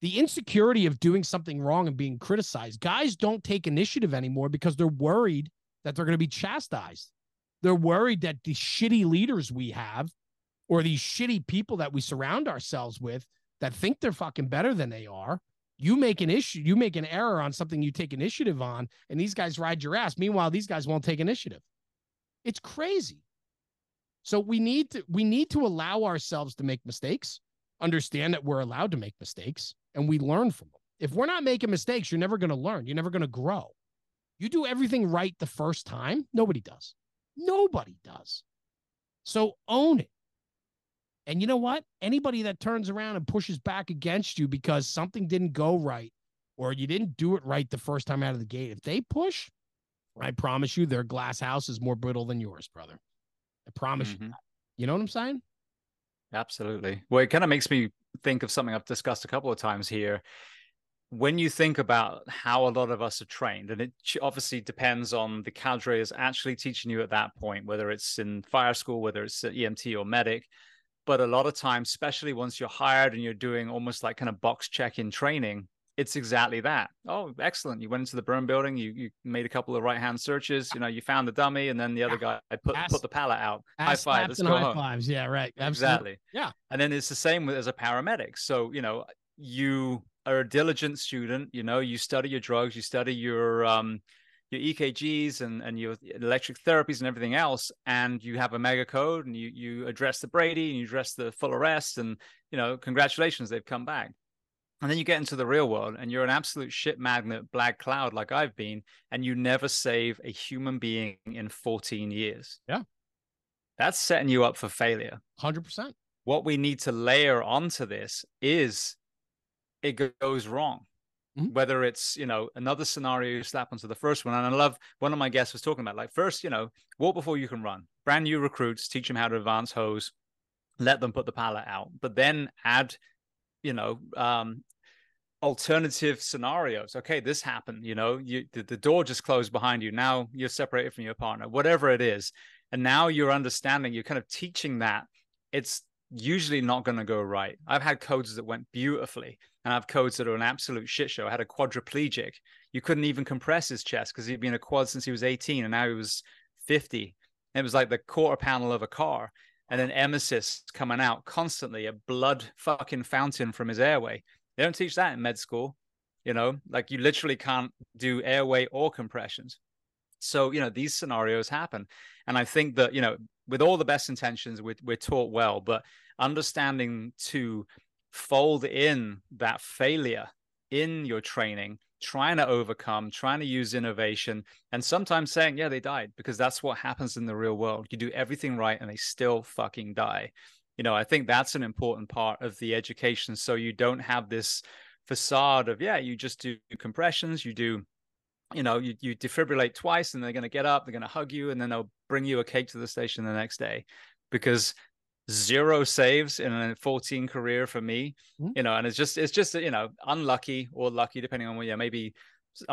The insecurity of doing something wrong and being criticized. Guys don't take initiative anymore because they're worried that they're going to be chastised. They're worried that the shitty leaders we have or these shitty people that we surround ourselves with that think they're fucking better than they are. You make an issue, you make an error on something you take initiative on, and these guys ride your ass. Meanwhile, these guys won't take initiative. It's crazy. So we need to, we need to allow ourselves to make mistakes, understand that we're allowed to make mistakes, and we learn from them. If we're not making mistakes, you're never going to learn. You're never going to grow. You do everything right the first time. Nobody does. Nobody does. So own it. And you know what? Anybody that turns around and pushes back against you because something didn't go right or you didn't do it right the first time out of the gate, if they push, I promise you their glass house is more brittle than yours, brother. I promise mm-hmm. you that. You know what I'm saying? Absolutely. Well, it kind of makes me think of something I've discussed a couple of times here. When you think about how a lot of us are trained, and it obviously depends on the cadre is actually teaching you at that point, whether it's in fire school, whether it's E M T or medic. But a lot of times, especially once you're hired and you're doing almost like kind of box check-in training, it's exactly that. Oh, excellent. You went into the burn building. You you made a couple of right-hand searches. You know, you found the dummy, and then the other guy put ass, put the pallet out. High five. Let's go high home. Fives. Yeah, right. Absolutely. Exactly. Yeah. And then it's the same with, as a paramedic. So, you know, you are a diligent student. You know, you study your drugs. You study your um, your E K Gs and, and your electric therapies and everything else, and you have a mega code and you you address the Brady and you address the full arrest and, you know, congratulations, they've come back. And then you get into the real world and you're an absolute shit magnet, black cloud like I've been, and you never save a human being in fourteen years. Yeah. That's setting you up for failure. one hundred percent. What we need to layer onto this is it goes wrong. Mm-hmm. Whether it's, you know, another scenario you slap onto the first one. And I love one of my guests was talking about like first, you know, walk before you can run. Brand new recruits, teach them how to advance hose, let them put the pallet out, but then add, you know, um, alternative scenarios. Okay, this happened, you know, you, the, the door just closed behind you. Now you're separated from your partner, whatever it is. And now you're understanding, you're kind of teaching that it's usually not going to go right. I've had codes that went beautifully. And I have codes that are an absolute shit show. I had a quadriplegic. You couldn't even compress his chest because he'd been a quad since he was eighteen and now he was fifty. And it was like the quarter panel of a car. And then emesis coming out constantly, a blood fucking fountain from his airway. They don't teach that in med school. You know, like you literally can't do airway or compressions. So, you know, these scenarios happen. And I think that, you know, with all the best intentions, we're, we're taught well, but understanding to fold in that failure in your training, trying to overcome, trying to use innovation, and sometimes saying, yeah, they died, because that's what happens in the real world. You do everything right and they still fucking die. You know, I think that's an important part of the education. So you don't have this facade of, yeah, you just do compressions, you do, you know, you, you defibrillate twice and they're going to get up, they're going to hug you, and then they'll bring you a cake to the station the next day, because zero saves in a fourteen career for me, mm-hmm. you know, and it's just, it's just, you know, unlucky or lucky, depending on where, yeah, maybe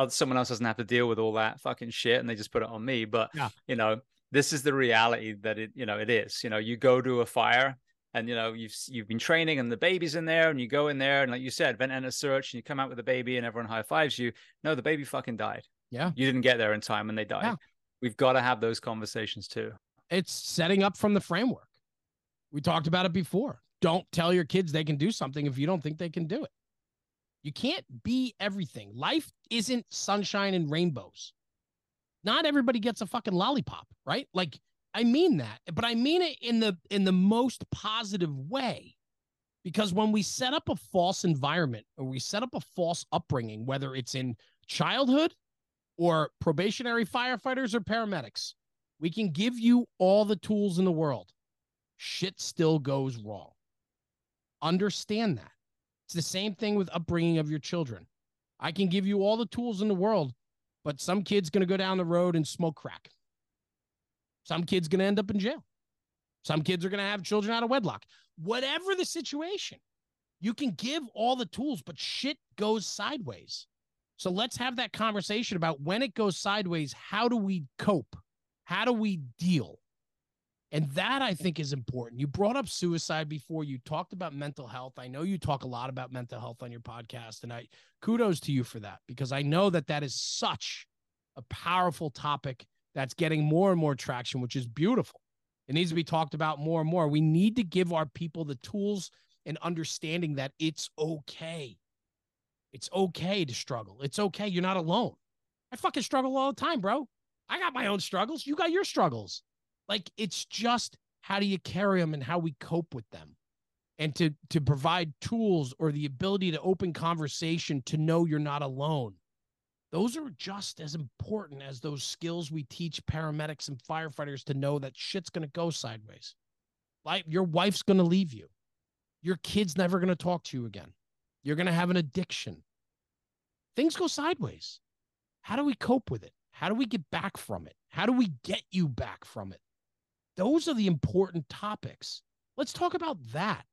someone else doesn't have to deal with all that fucking shit and they just put it on me. But, yeah. you know, this is the reality that it, you know, it is, you know, you go to a fire and, you know, you've, you've been training and the baby's in there and you go in there and, like you said, vent and a search and you come out with a baby and everyone high fives you. No, the baby fucking died. Yeah. You didn't get there in time and they died. Yeah. We've got to have those conversations too. It's setting up from the framework. We talked about it before. Don't tell your kids they can do something if you don't think they can do it. You can't be everything. Life isn't sunshine and rainbows. Not everybody gets a fucking lollipop, right? Like, I mean that, but I mean it in the in the most positive way, because when we set up a false environment or we set up a false upbringing, whether it's in childhood or probationary firefighters or paramedics, we can give you all the tools in the world. Shit still goes wrong. Understand that. It's the same thing with upbringing of your children. I can give you all the tools in the world, but some kid's going to go down the road and smoke crack. Some kids going to end up in jail. Some kids are going to have children out of wedlock. Whatever the situation, you can give all the tools, but shit goes sideways. So let's have that conversation about when it goes sideways, how do we cope? How do we deal? And that, I think, is important. You brought up suicide before. You talked about mental health. I know you talk a lot about mental health on your podcast, and I kudos to you for that, because I know that that is such a powerful topic that's getting more and more traction, which is beautiful. It needs to be talked about more and more. We need to give our people the tools and understanding that it's okay. It's okay to struggle. It's okay. You're not alone. I fucking struggle all the time, bro. I got my own struggles. You got your struggles. Like, it's just, how do you carry them and how we cope with them? And to, to provide tools or the ability to open conversation, to know you're not alone. Those are just as important as those skills we teach paramedics and firefighters, to know that shit's going to go sideways. Like, your wife's going to leave you. Your kid's never going to talk to you again. You're going to have an addiction. Things go sideways. How do we cope with it? How do we get back from it? How do we get you back from it? Those are the important topics. Let's talk about that.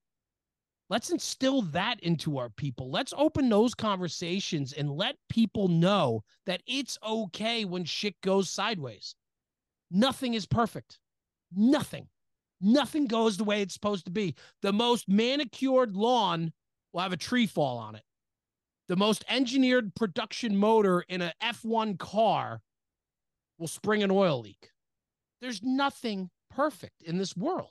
Let's instill that into our people. Let's open those conversations and let people know that it's okay when shit goes sideways. Nothing is perfect. Nothing. Nothing goes the way it's supposed to be. The most manicured lawn will have a tree fall on it. The most engineered production motor in an F one car will spring an oil leak. There's nothing perfect in this world.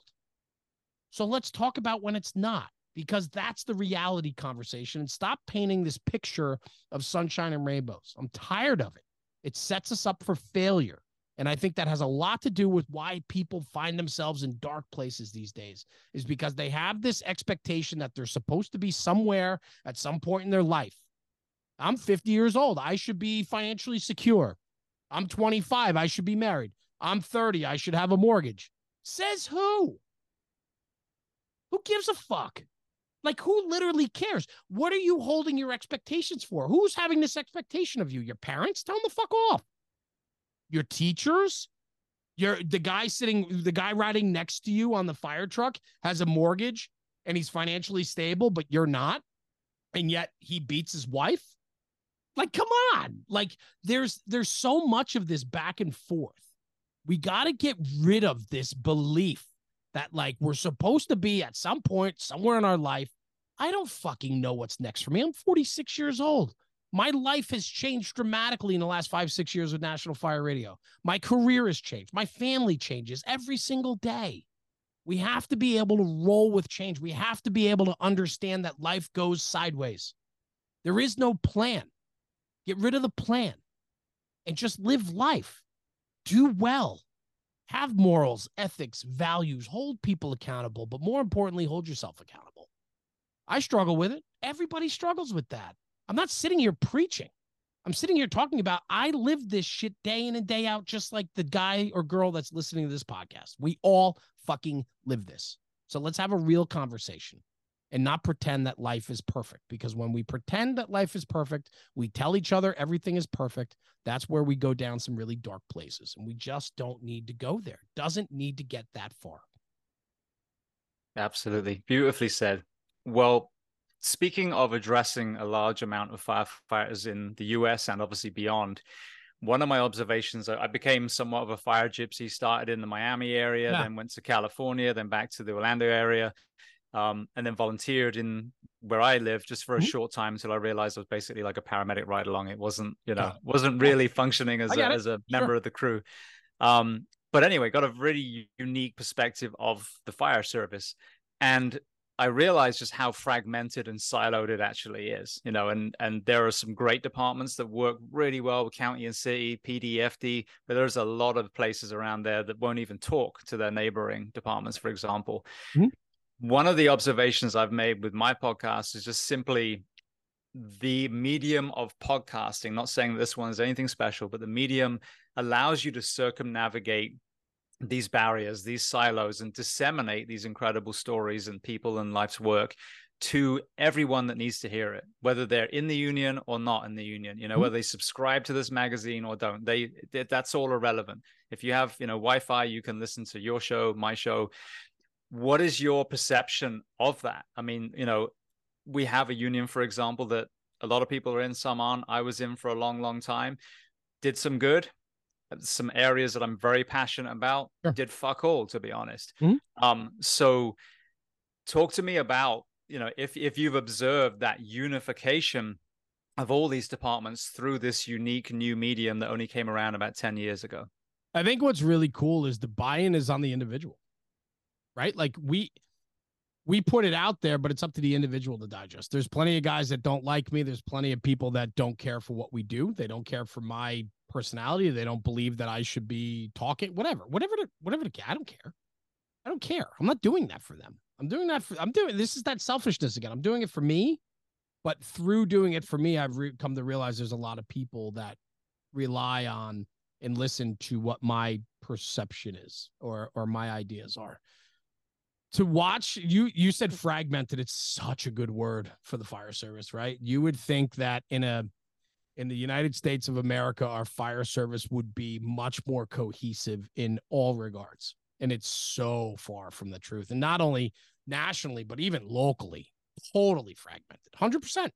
So let's talk about when it's not, because that's the reality conversation, and stop painting this picture of sunshine and rainbows. I'm tired of it. It sets us up for failure. And I think that has a lot to do with why people find themselves in dark places these days, is because they have this expectation that they're supposed to be somewhere at some point in their life. I'm fifty years old. I should be financially secure. I'm twenty-five. I should be married. I'm thirty. I should have a mortgage. Says who? Who gives a fuck? Like, who literally cares? What are you holding your expectations for? Who's having this expectation of you? Your parents? Tell them the fuck off. Your teachers? Your the guy sitting, the guy riding next to you on the fire truck has a mortgage and he's financially stable, but you're not. And yet he beats his wife. Like, come on. Like, there's there's so much of this back and forth. We got to get rid of this belief that, like, we're supposed to be at some point somewhere in our life. I don't fucking know what's next for me. I'm forty-six years old. My life has changed dramatically in the last five, six years with National Fire Radio. My career has changed. My family changes every single day. We have to be able to roll with change. We have to be able to understand that life goes sideways. There is no plan. Get rid of the plan and just live life. Do well. Have morals, ethics, values. Hold people accountable, but more importantly, hold yourself accountable. I struggle with it. Everybody struggles with that. I'm not sitting here preaching. I'm sitting here talking about I live this shit day in and day out, just like the guy or girl that's listening to this podcast. We all fucking live this. So let's have a real conversation and not pretend that life is perfect. Because when we pretend that life is perfect, we tell each other everything is perfect. That's where we go down some really dark places. And we just don't need to go there. Doesn't need to get that far. Absolutely. Beautifully said. Well, speaking of addressing a large amount of firefighters in the U S and obviously beyond, one of my observations, I became somewhat of a fire gypsy, started in the Miami area, yeah. then went to California, then back to the Orlando area, um, and then volunteered in where I live just for a mm-hmm. short time until I realized I was basically like a paramedic right along. It wasn't, you know, wasn't really yeah. functioning as a, as a member sure. of the crew. Um, but anyway, got a really unique perspective of the fire service. And I realized just how fragmented and siloed it actually is, you know, and, and there are some great departments that work really well with county and city, P D F D, but there's a lot of places around there that won't even talk to their neighboring departments, for example. Mm-hmm. One of the observations I've made with my podcast is just simply the medium of podcasting, not saying that this one is anything special, but the medium allows you to circumnavigate these barriers, these silos, and disseminate these incredible stories and people and life's work to everyone that needs to hear it, whether they're in the union or not in the union, you know, mm-hmm. whether they subscribe to this magazine or don't. They, they that's all irrelevant. If you have, you know, Wi-Fi, you can listen to your show, my show. What is your perception of that? I mean, you know, we have a union, for example, that a lot of people are in, some aren't. I was in for a long, long time, did some good. Some areas that I'm very passionate about sure. did fuck all, to be honest. Mm-hmm. Um, so talk to me about, you know, if, if you've observed that unification of all these departments through this unique new medium that only came around about ten years ago. I think what's really cool is the buy-in is on the individual, right? Like we, we put it out there, but it's up to the individual to digest. There's plenty of guys that don't like me. There's plenty of people that don't care for what we do. They don't care for my personality. They don't believe that I should be talking, whatever, whatever, to, whatever. To, I don't care. I don't care. I'm not doing that for them. I'm doing that. For, I'm doing, this is that selfishness again. I'm doing it for me, but through doing it for me, I've re- come to realize there's a lot of people that rely on and listen to what my perception is or, or my ideas are. To watch, you you said fragmented. It's such a good word for the fire service, right? You would think that in a in the United States of America, our fire service would be much more cohesive in all regards. And it's so far from the truth. And not only nationally, but even locally, totally fragmented, one hundred percent.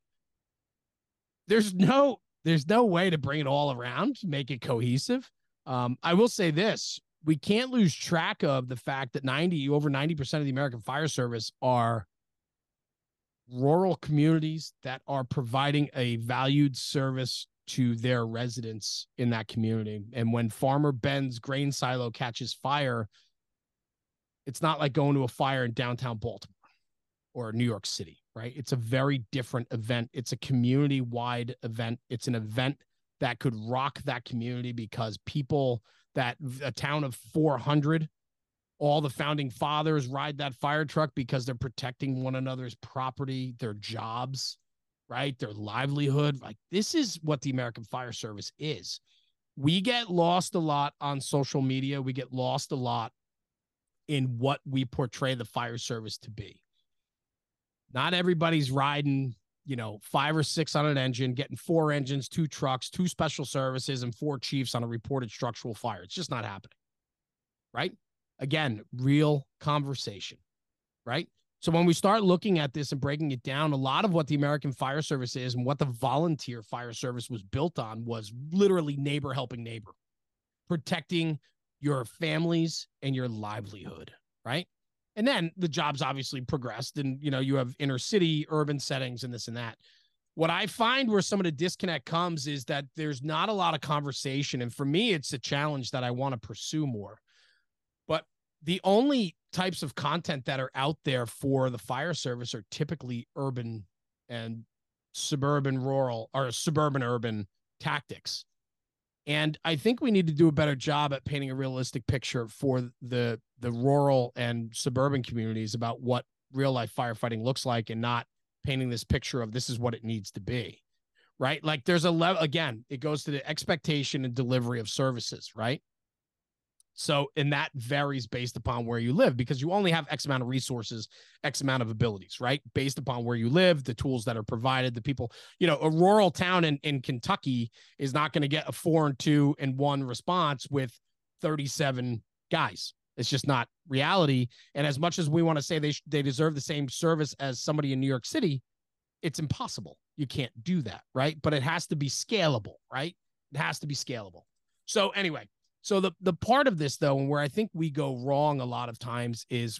There's no, there's no way to bring it all around, make it cohesive. Um, I will say this. We can't lose track of the fact that ninety over ninety percent of the American fire service are rural communities that are providing a valued service to their residents in that community. And when Farmer Ben's grain silo catches fire, it's not like going to a fire in downtown Baltimore or New York City, right? It's a very different event. It's a community-wide event. It's an event that could rock that community because people... that a town of four hundred, all the founding fathers ride that fire truck because they're protecting one another's property, their jobs, right? Their livelihood. Like this is what the American Fire Service is. We get lost a lot on social media. We get lost a lot in what we portray the fire service to be. Not everybody's riding, you know, five or six on an engine, getting four engines, two trucks, two special services, and four chiefs on a reported structural fire. It's just not happening, right? Again, real conversation, right? So when we start looking at this and breaking it down, a lot of what the American Fire Service is and what the volunteer fire service was built on was literally neighbor helping neighbor, protecting your families and your livelihood, right? And then the jobs obviously progressed and, you know, you have inner city, urban settings and this and that. What I find where some of the disconnect comes is that there's not a lot of conversation. And for me, it's a challenge that I want to pursue more. But the only types of content that are out there for the fire service are typically urban and suburban rural or suburban urban tactics. And I think we need to do a better job at painting a realistic picture for the the rural and suburban communities about what real life firefighting looks like, and not painting this picture of this is what it needs to be, right? Like there's a level, again, it goes to the expectation and delivery of services, right? So, and that varies based upon where you live, because you only have X amount of resources, X amount of abilities, right? Based upon where you live, the tools that are provided, the people, you know, a rural town in, in Kentucky is not going to get a four and two and one response with thirty-seven guys. It's just not reality. And as much as we want to say they, they deserve the same service as somebody in New York City, it's impossible. You can't do that, right? But it has to be scalable, right? It has to be scalable. So anyway, so the, the part of this, though, and where I think we go wrong a lot of times is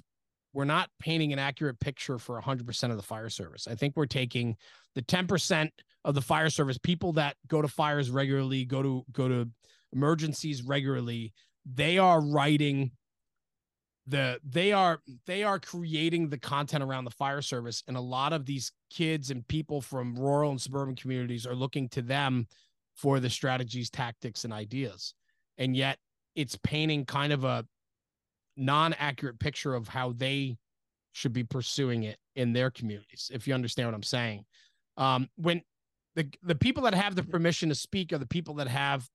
we're not painting an accurate picture for one hundred percent of the fire service. I think we're taking the ten percent of the fire service, people that go to fires regularly, go to go to emergencies regularly, they are writing the they are they are creating the content around the fire service, and a lot of these kids and people from rural and suburban communities are looking to them for the strategies, tactics, and ideas. And yet it's painting kind of a non-accurate picture of how they should be pursuing it in their communities, if you understand what I'm saying. Um, when the, the people that have the permission to speak are the people that have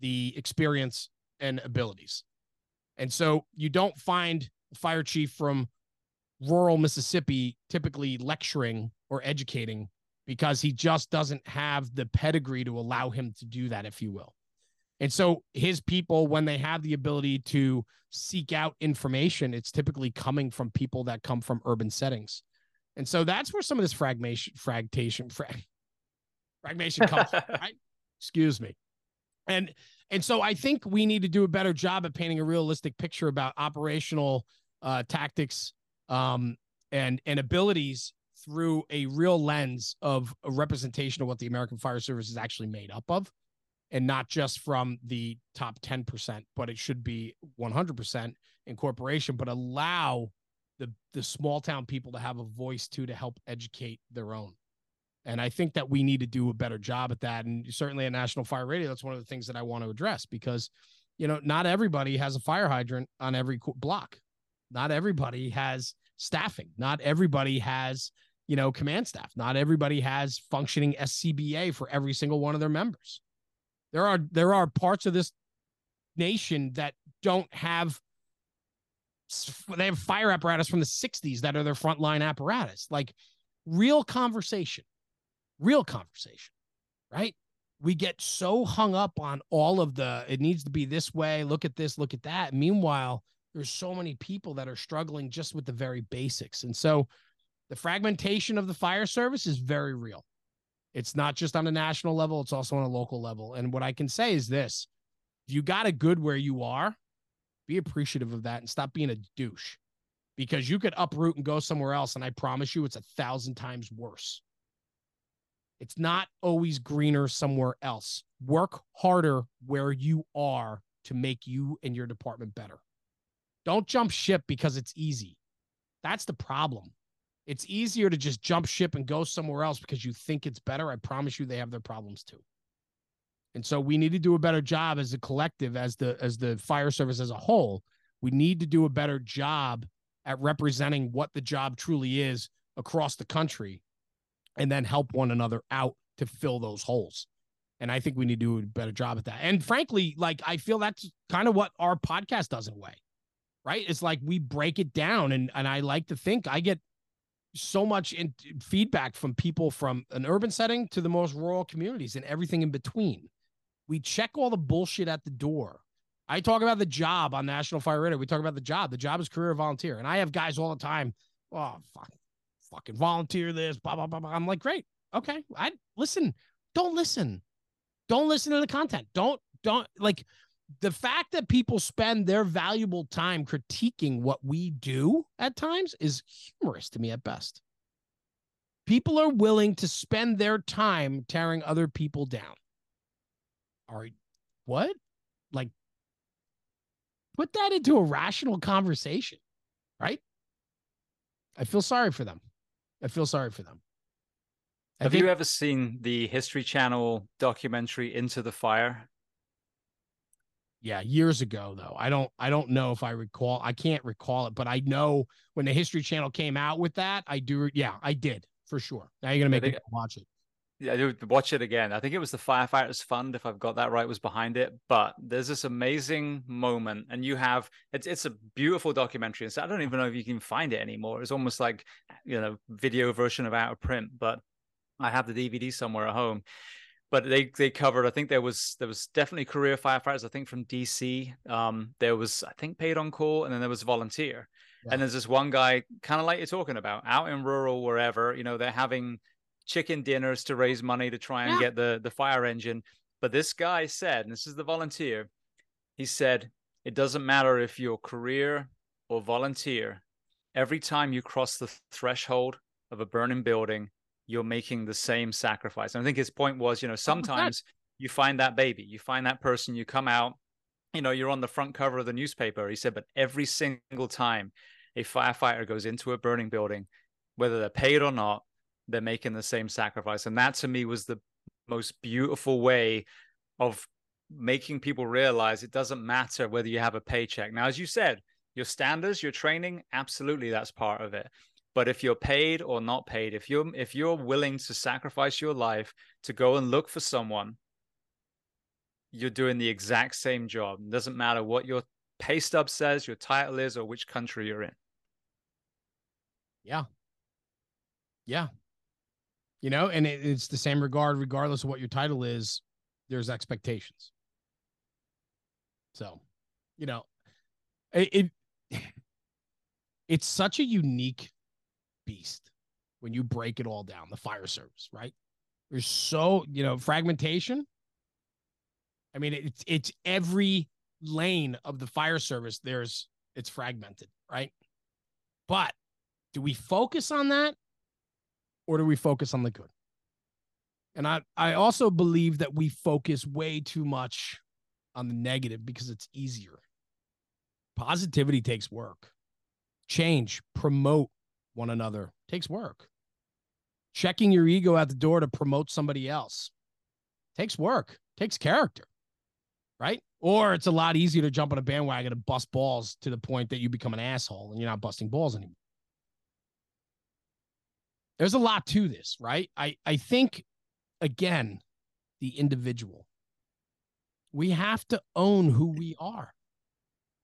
the experience and abilities. And so you don't find a fire chief from rural Mississippi typically lecturing or educating, because he just doesn't have the pedigree to allow him to do that, if you will. And so his people, when they have the ability to seek out information, it's typically coming from people that come from urban settings. And so that's where some of this fragmentation, fragmentation, frag, fragmentation comes from, right? Excuse me. And, and so I think we need to do a better job at painting a realistic picture about operational uh, tactics um, and, and abilities through a real lens of a representation of what the American Fire Service is actually made up of. And not just from the top ten percent, but it should be one hundred percent incorporation, but allow the, the small town people to have a voice too, to help educate their own. And I think that we need to do a better job at that. And certainly at National Fire Radio, that's one of the things that I want to address, because, you know, not everybody has a fire hydrant on every block. Not everybody has staffing. Not everybody has, you know, command staff. Not everybody has functioning S C B A for every single one of their members. There are there are parts of this nation that don't have, they have fire apparatus from the sixties that are their frontline apparatus. Like real conversation, real conversation, right? We get so hung up on all of the, it needs to be this way, look at this, look at that. Meanwhile, there's so many people that are struggling just with the very basics. And so the fragmentation of the fire service is very real. It's not just on a national level. It's also on a local level. And what I can say is this. If you got a good where you are, be appreciative of that and stop being a douche, because you could uproot and go somewhere else. And I promise you, it's a thousand times worse. It's not always greener somewhere else. Work harder where you are to make you and your department better. Don't jump ship because it's easy. That's the problem. It's easier to just jump ship and go somewhere else because you think it's better. I promise you, they have their problems too. And so we need to do a better job as a collective, as the as the fire service as a whole. We need to do a better job at representing what the job truly is across the country, and then help one another out to fill those holes. And I think we need to do a better job at that. And frankly, like I feel that's kind of what our podcast does in a way, right? It's like we break it down, and and I like to think I get so much in feedback from people from an urban setting to the most rural communities and everything in between. We check all the bullshit at the door. I talk about the job on National Fire Radio. We talk about the job. The job is career or volunteer. And I have guys all the time. Oh, fuck, fucking volunteer this, blah, blah, blah, blah. I'm like, great. Okay. I listen, don't listen. Don't listen to the content. Don't, don't like the fact that people spend their valuable time critiquing what we do at times is humorous to me at best. People are willing to spend their time tearing other people down. All right. What? Like put that into a rational conversation, right? I feel sorry for them. I feel sorry for them. I Have think... you ever seen the History Channel documentary Into the Fire? Yeah, years ago though. I don't I don't know if I recall. I can't recall it, but I know when the History Channel came out with that, I do yeah, I did for sure. Now you're gonna make me watch it. Yeah, I watch it again. I think it was the Firefighters Fund, if I've got that right, was behind it. But there's this amazing moment, and you have it's it's a beautiful documentary. So I don't even know if you can find it anymore. It's almost like, you know, video version of out of print. But I have the D V D somewhere at home. But they they covered. I think there was there was definitely career firefighters. I think from D C, um, there was I think paid on call, and then there was volunteer. Yeah. And there's this one guy, kind of like you're talking about, out in rural wherever. You know, they're having chicken dinners to raise money to try and yeah. get the the fire engine. But this guy said, and this is the volunteer, he said, it doesn't matter if you're career or volunteer, every time you cross the threshold of a burning building, you're making the same sacrifice. And I think his point was, you know, sometimes oh you find that baby, you find that person, you come out, you know, you're on the front cover of the newspaper. He said, but every single time a firefighter goes into a burning building, whether they're paid or not, they're making the same sacrifice. And that to me was the most beautiful way of making people realize it doesn't matter whether you have a paycheck. Now, as you said, your standards, your training, absolutely that's part of it. But if you're paid or not paid, if you're if you're willing to sacrifice your life to go and look for someone, you're doing the exact same job. It doesn't matter what your pay stub says, your title is, or which country you're in. Yeah. Yeah. You know, and it, it's the same regard, regardless of what your title is, there's expectations. So, you know, it, it it's such a unique beast when you break it all down, the fire service, right? There's so, you know, fragmentation. I mean, it's, it's every lane of the fire service. There's, it's fragmented, right? But do we focus on that? Or do we focus on the good? And I, I also believe that we focus way too much on the negative because it's easier. Positivity takes work. Change, promote one another takes work. Checking your ego at the door to promote somebody else takes work, takes character, right? Or it's a lot easier to jump on a bandwagon and bust balls to the point that you become an asshole and you're not busting balls anymore. There's a lot to this, right? I, I think, again, the individual. We have to own who we are.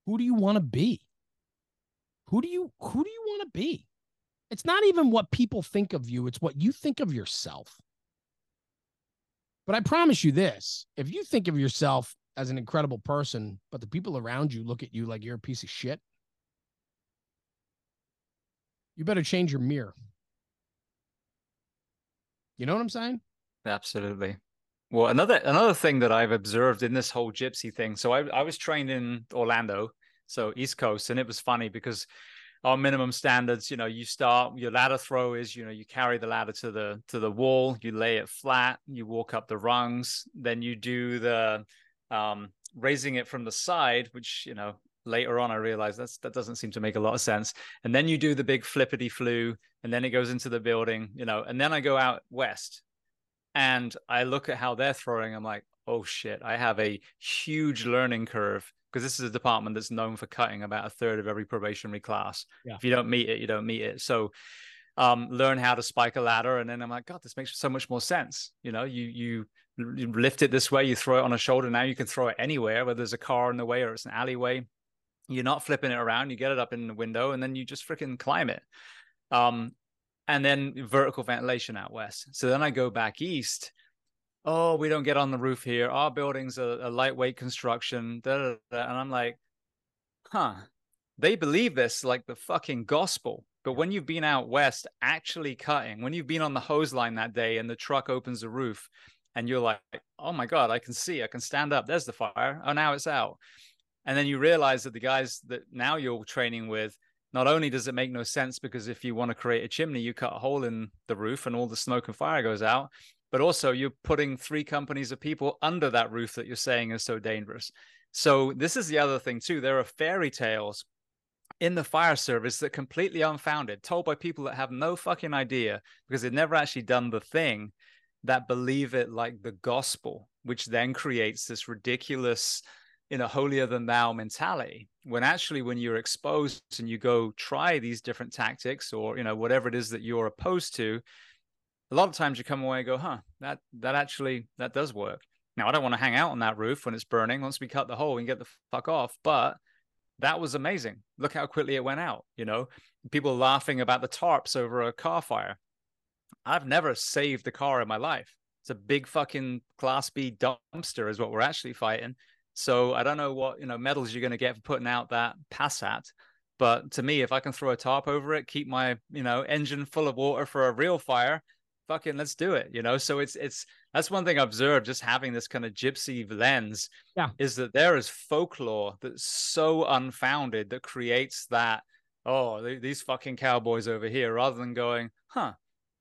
Who do you want to be? Who do you who do you want to be? It's not even what people think of you. It's what you think of yourself. But I promise you this. If you think of yourself as an incredible person, but the people around you look at you like you're a piece of shit, you better change your mirror. You know what I'm saying? Absolutely. Well, another another thing that I've observed in this whole gypsy thing. So I, I was trained in Orlando, so East Coast, and it was funny because our minimum standards, you know, you start, your ladder throw is, you know, you carry the ladder to the to the wall, you lay it flat, you walk up the rungs, then you do the um, raising it from the side, which, you know, later on I realized that's that doesn't seem to make a lot of sense. And then you do the big flippity flew, and then it goes into the building, you know, and then I go out west and I look at how they're throwing. I'm like, oh shit, I have a huge learning curve because this is a department that's known for cutting about a third of every probationary class. Yeah. If you don't meet it, you don't meet it. So um, learn how to spike a ladder. And then I'm like, God, this makes so much more sense. You know, you, you, you lift it this way, you throw it on a shoulder. Now you can throw it anywhere, whether there's a car in the way or it's an alleyway. You're not flipping it around. You get it up in the window and then you just freaking climb it. Um, and then vertical ventilation out west. So then I go back east. Oh, we don't get on the roof here. Our building's a, a lightweight construction. Da, da, da. And I'm like, huh, they believe this like the fucking gospel. But when you've been out west actually cutting, when you've been on the hose line that day and the truck opens the roof and you're like, oh my God, I can see, I can stand up. There's the fire. Oh, now it's out. And then you realize that the guys that now you're training with, not only does it make no sense because if you want to create a chimney, you cut a hole in the roof and all the smoke and fire goes out, but also you're putting three companies of people under that roof that you're saying is so dangerous. So this is the other thing too. There are fairy tales in the fire service that completely unfounded, told by people that have no fucking idea because they've never actually done the thing, that believe it like the gospel, which then creates this ridiculous, you know, holier than thou mentality. When actually, when you're exposed and you go try these different tactics or, you know, whatever it is that you're opposed to, a lot of times you come away and go, huh, that, that actually, that does work. Now, I don't want to hang out on that roof when it's burning. Once we cut the hole, we can get the fuck off. But that was amazing. Look how quickly it went out. You know, people laughing about the tarps over a car fire. I've never saved a car in my life. It's a big fucking class B dumpster is what we're actually fighting. So I don't know what, you know, medals you're going to get for putting out that Passat. But to me, if I can throw a tarp over it, keep my, you know, engine full of water for a real fire, fucking let's do it. You know, so it's, it's, that's one thing I observed just having this kind of gypsy lens, yeah, is that there is folklore that's so unfounded that creates that, oh, these fucking cowboys over here, rather than going, huh,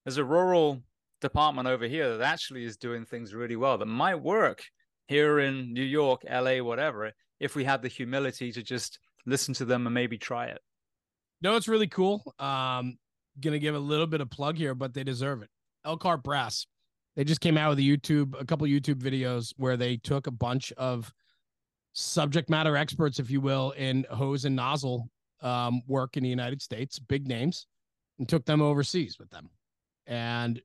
there's a rural department over here that actually is doing things really well that might work here in New York, L A, whatever, if we had the humility to just listen to them and maybe try it. No, it's really cool. Um, going to give a little bit of plug here, but they deserve it. Elkhart Brass. They just came out with a YouTube, a couple of YouTube videos where they took a bunch of subject matter experts, if you will, in hose and nozzle um, work in the United States, big names, and took them overseas with them, and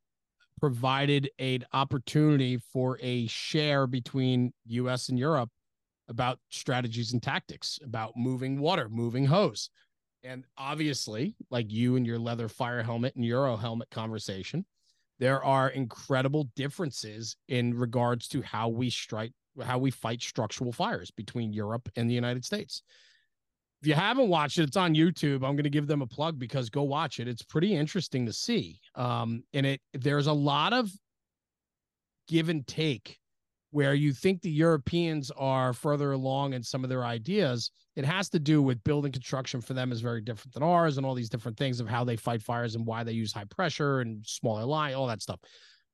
provided an opportunity for a share between U S and Europe about strategies and tactics, about moving water, moving hose. And obviously, like you and your leather fire helmet and Euro helmet conversation, there are incredible differences in regards to how we strike, how we fight structural fires between Europe and the United States. If you haven't watched it, it's on YouTube. I'm going to give them a plug because go watch it. It's pretty interesting to see. Um, and it there's a lot of give and take where you think the Europeans are further along in some of their ideas. It has to do with building construction for them is very different than ours and all these different things of how they fight fires and why they use high pressure and smaller line, all that stuff.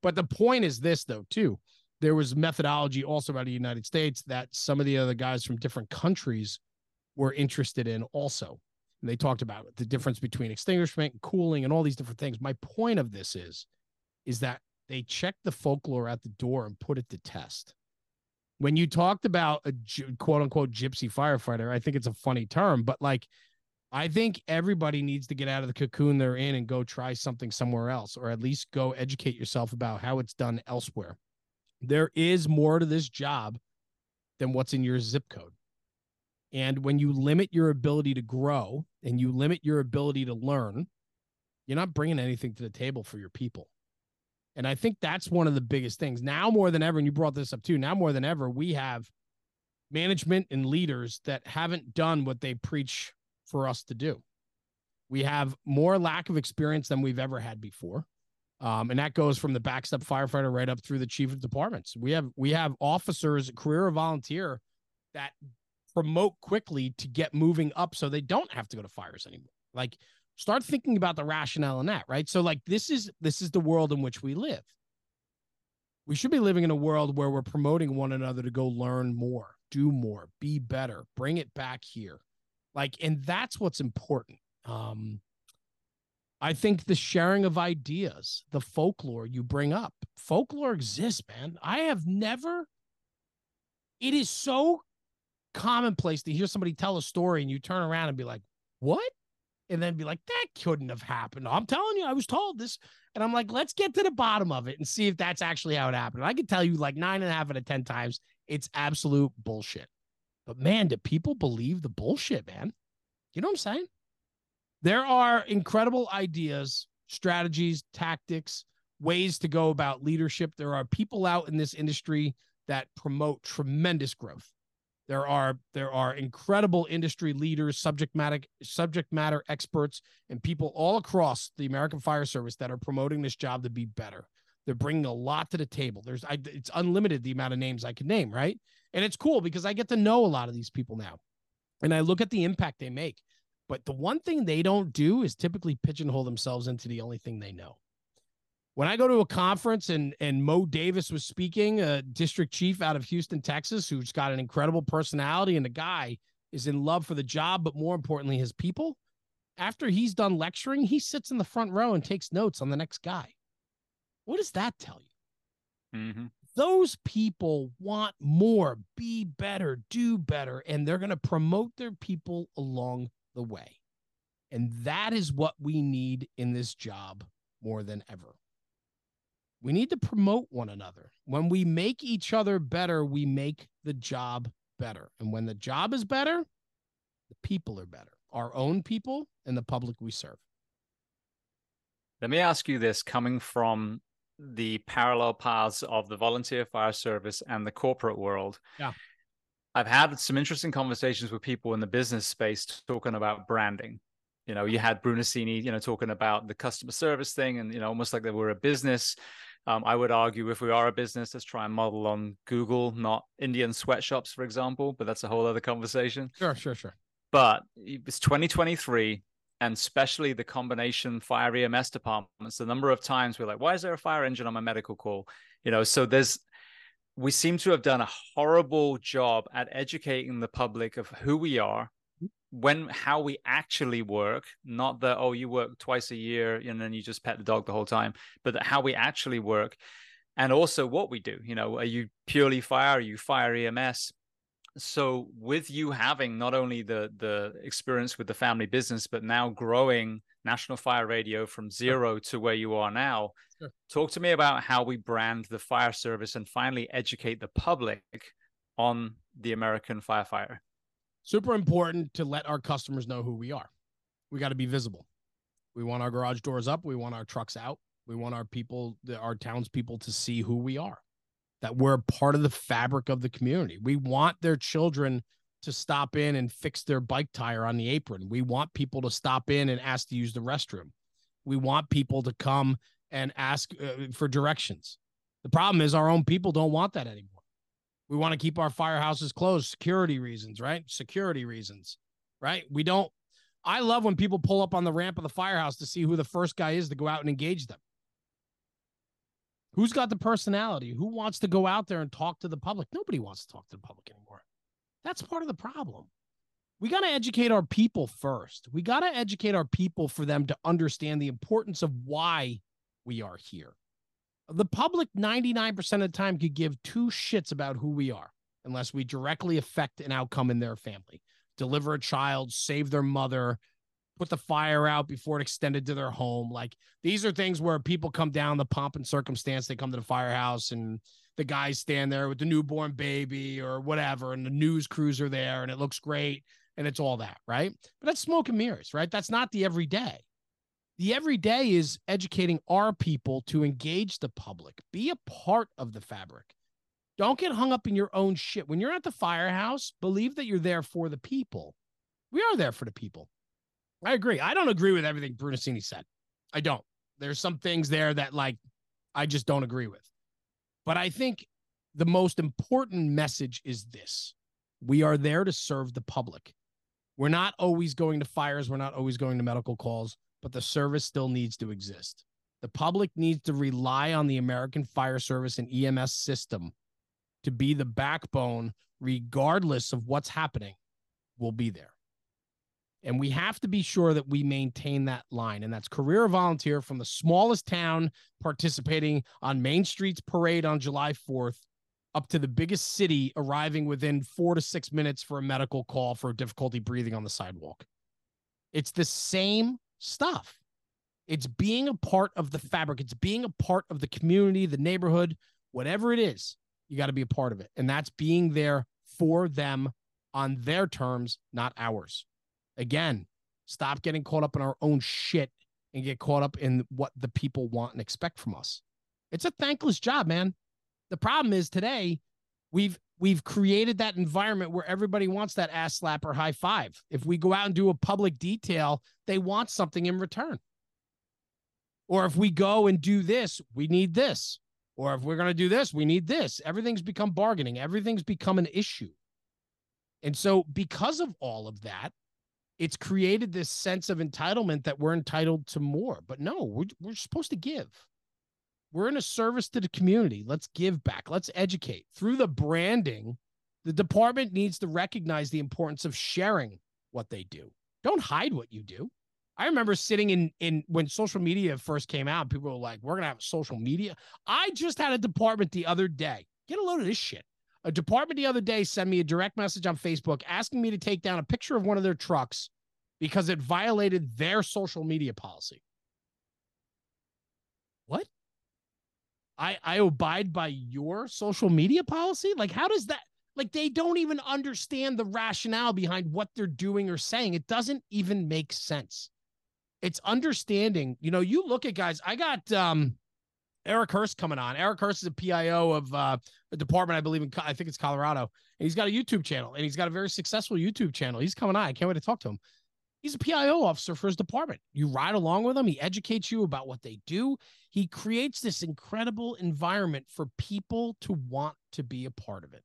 But the point is this, though, too. There was methodology also out of the United States that some of the other guys from different countries were interested in also. And they talked about it, the difference between extinguishment and cooling and all these different things. My point of this is, is that they checked the folklore at the door and put it to test. When you talked about a quote unquote gypsy firefighter, I think it's a funny term, but like, I think everybody needs to get out of the cocoon they're in and go try something somewhere else, or at least go educate yourself about how it's done elsewhere. There is more to this job than what's in your zip code. And when you limit your ability to grow and you limit your ability to learn, you're not bringing anything to the table for your people. And I think that's one of the biggest things now more than ever. And you brought this up too. Now more than ever, we have management and leaders that haven't done what they preach for us to do. We have more lack of experience than we've ever had before. Um, and that goes from the backstep firefighter right up through the chief of departments. We have, we have officers, career or volunteer, that promote quickly to get moving up so they don't have to go to fires anymore. Like, start thinking about the rationale in that, right? So like, this is, this is the world in which we live. We should be living in a world where we're promoting one another to go learn more, do more, be better, bring it back here. Like, and that's what's important. Um, I think the sharing of ideas, the folklore you bring up, folklore exists, man. I have never, it is so commonplace to hear somebody tell a story and you turn around and be like, what? And then be like, that couldn't have happened. I'm telling you, I was told this. And I'm like, let's get to the bottom of it and see if that's actually how it happened. And I can tell you like nine and a half out of ten times, it's absolute bullshit. But man, do people believe the bullshit, man? You know what I'm saying? There are incredible ideas, strategies, tactics, ways to go about leadership. There are people out in this industry that promote tremendous growth. There are there are incredible industry leaders, subject matter, subject matter experts, and people all across the American Fire Service that are promoting this job to be better. They're bringing a lot to the table. There's I, it's unlimited the amount of names I can name, right? And it's cool because I get to know a lot of these people now, and I look at the impact they make. But the one thing they don't do is typically pigeonhole themselves into the only thing they know. When I go to a conference and, and Mo Davis was speaking, a district chief out of Houston, Texas, who's got an incredible personality, and the guy is in love for the job, but more importantly, his people. After he's done lecturing, he sits in the front row and takes notes on the next guy. What does that tell you? Mm-hmm. Those people want more, be better, do better, and they're going to promote their people along the way. And that is what we need in this job more than ever. We need to promote one another. When we make each other better, we make the job better. And when the job is better, the people are better. Our own people and the public we serve. Let me ask you this, coming from the parallel paths of the volunteer fire service and the corporate world. Yeah. I've had some interesting conversations with people in the business space talking about branding. You know, you had Brunacini, you know, talking about the customer service thing and, you know, almost like they were a business. Um, I would argue if we are a business, let's try and model on Google, not Indian sweatshops, for example, but that's a whole other conversation. Sure, sure, sure. But it's twenty twenty-three, and especially the combination fire E M S departments, the number of times we're like, why is there a fire engine on my medical call? You know, so there's, we seem to have done a horrible job at educating the public of who we are, when how we actually work, not that, oh, you work twice a year and then you just pet the dog the whole time, but that how we actually work and also what we do. You know, are you purely fire? Are you fire E M S? So with you having not only the the experience with the family business, but now growing National Fire Radio from zero sure. to where you are now, sure. talk to me about how we brand the fire service and finally educate the public on the American firefighter. Super important to let our customers know who we are. We got to be visible. We want our garage doors up. We want our trucks out. We want our people, our townspeople to see who we are, that we're part of the fabric of the community. We want their children to stop in and fix their bike tire on the apron. We want people to stop in and ask to use the restroom. We want people to come and ask uh, for directions. The problem is our own people don't want that anymore. We want to keep our firehouses closed, security reasons, right? Security reasons, right? We don't, I love when people pull up on the ramp of the firehouse to see who the first guy is to go out and engage them. Who's got the personality? Who wants to go out there and talk to the public? Nobody wants to talk to the public anymore. That's part of the problem. We got to educate our people first. We got to educate our people for them to understand the importance of why we are here. The public ninety-nine percent of the time could give two shits about who we are unless we directly affect an outcome in their family, deliver a child, save their mother, put the fire out before it extended to their home. Like these are things where people come down the pomp and circumstance. They come to the firehouse and the guys stand there with the newborn baby or whatever. And the news crews are there and it looks great. And it's all that, right? But that's smoke and mirrors, right? That's not the everyday. The everyday is educating our people to engage the public, be a part of the fabric. Don't get hung up in your own shit. When you're at the firehouse, believe that you're there for the people. We are there for the people. I agree. I don't agree with everything Brunacini said. I don't. There's some things there that like, I just don't agree with. But I think the most important message is this. We are there to serve the public. We're not always going to fires. We're not always going to medical calls. But the service still needs to exist. The public needs to rely on the American Fire Service and E M S system to be the backbone, regardless of what's happening, we'll be there. And we have to be sure that we maintain that line. And that's career volunteer from the smallest town participating on Main Street's parade on July fourth up to the biggest city arriving within four to six minutes for a medical call for difficulty breathing on the sidewalk. It's the same stuff. It's being a part of the fabric. It's being a part of the community, the neighborhood, whatever it is, you got to be a part of it. And that's being there for them on their terms, not ours. Again, stop getting caught up in our own shit and get caught up in what the people want and expect from us. It's a thankless job, man. The problem is today we've We've created that environment where everybody wants that ass slap or high five. If we go out and do a public detail, they want something in return. Or if we go and do this, we need this. Or if we're going to do this, we need this. Everything's become bargaining. Everything's become an issue. And so because of all of that, it's created this sense of entitlement that we're entitled to more. But no, we're, we're supposed to give. We're in a service to the community. Let's give back. Let's educate. Through the branding, The department needs to recognize the importance of sharing what they do. Don't hide what you do. I remember sitting in, in when social media first came out, people were like, we're going to have social media. I just had a department the other day. Get a load of this shit. A department the other day sent me a direct message on Facebook asking me to take down a picture of one of their trucks because it violated their social media policy. What? I, I abide by your social media policy? Like, how does that? Like, they don't even understand the rationale behind what they're doing or saying. It doesn't even make sense. It's understanding. You know, you look at guys. I got um, Eric Hurst coming on. Eric Hurst is a P I O of uh, a department, I believe, in I think it's Colorado. And he's got a YouTube channel, and he's got a very successful YouTube channel. He's coming on. I can't wait to talk to him. He's a P I O officer for his department. You ride along with him. He educates you about what they do. He creates this incredible environment for people to want to be a part of it.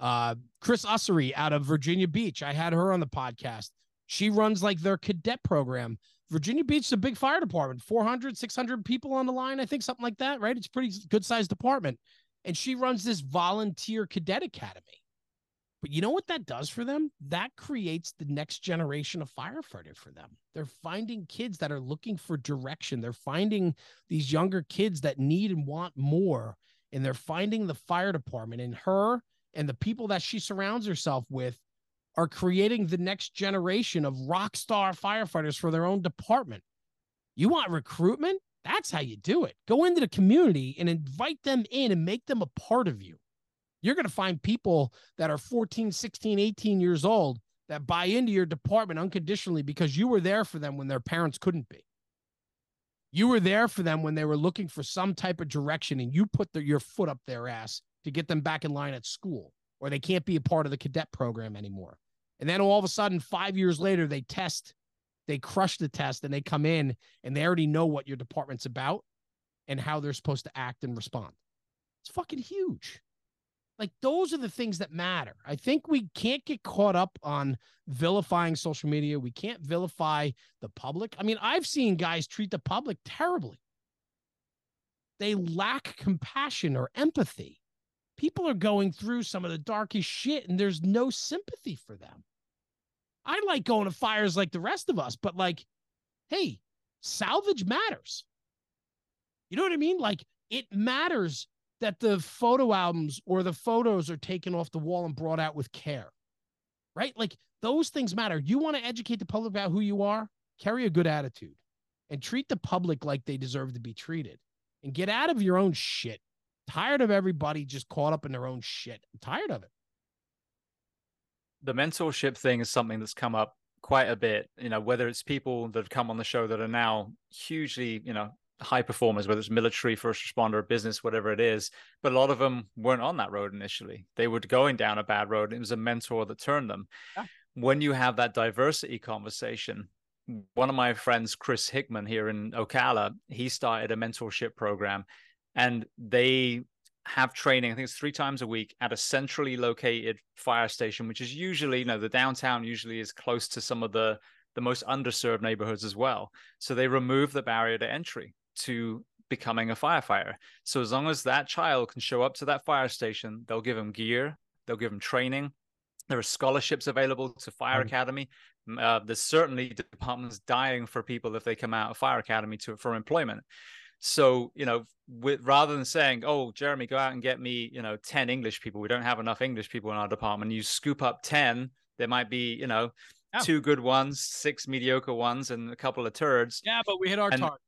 Uh, Chris Ussery out of Virginia Beach. I had her on the podcast. She runs like their cadet program. Virginia Beach is a big fire department, four hundred, six hundred people on the line, I think, something like that, right? It's a pretty good-sized department. And she runs this volunteer cadet academy. But you know what that does for them? That creates the next generation of firefighter for them. They're finding kids that are looking for direction. They're finding these younger kids that need and want more. And they're finding the fire department in her, and the people that she surrounds herself with are creating the next generation of rock star firefighters for their own department. You want recruitment? That's how you do it. Go into the community and invite them in and make them a part of you. You're going to find people that are fourteen, sixteen, eighteen years old that buy into your department unconditionally because you were there for them when their parents couldn't be. You were there for them when they were looking for some type of direction, and you put the, your foot up their ass to get them back in line at school, or they can't be a part of the cadet program anymore. And then all of a sudden, five years later, they test, they crush the test, and they come in, and they already know what your department's about and how they're supposed to act and respond. It's fucking huge. Like, those are the things that matter. I think we can't get caught up on vilifying social media. We can't vilify the public. I mean, I've seen guys treat the public terribly. They lack compassion or empathy. People are going through some of the darkest shit, and there's no sympathy for them. I like going to fires like the rest of us, but like, hey, salvage matters. You know what I mean? Like, it matters that the photo albums or the photos are taken off the wall and brought out with care, right? Like, those things matter. You want to educate the public about who you are? Carry a good attitude and treat the public like they deserve to be treated, and get out of your own shit. Tired of everybody just caught up in their own shit. I'm tired of it. The mentorship thing is something that's come up quite a bit, you know, whether it's people that have come on the show that are now hugely, you know, high performers, whether it's military, first responder, business, whatever it is. But a lot of them weren't on that road initially. They were going down a bad road. It was a mentor that turned them. Yeah. When you have that diversity conversation, one of my friends, Chris Hickman here in Ocala, he started a mentorship program. And they have training, I think it's three times a week, at a centrally located fire station, which is usually, you know, the downtown usually is close to some of the, the most underserved neighborhoods as well. So they remove the barrier to entry to becoming a firefighter. So as long as that child can show up to that fire station, they'll give them gear, they'll give them training. There are scholarships available to Fire mm-hmm. Academy. Uh, there's certainly departments dying for people if they come out of Fire Academy to for employment. So, you know, with, rather than saying, oh, Jeremy, go out and get me, you know, ten English people. We don't have enough English people in our department. You scoop up ten. There might be, you know, oh. two good ones, six mediocre ones, and a couple of turds. Yeah, but we hit our and, target.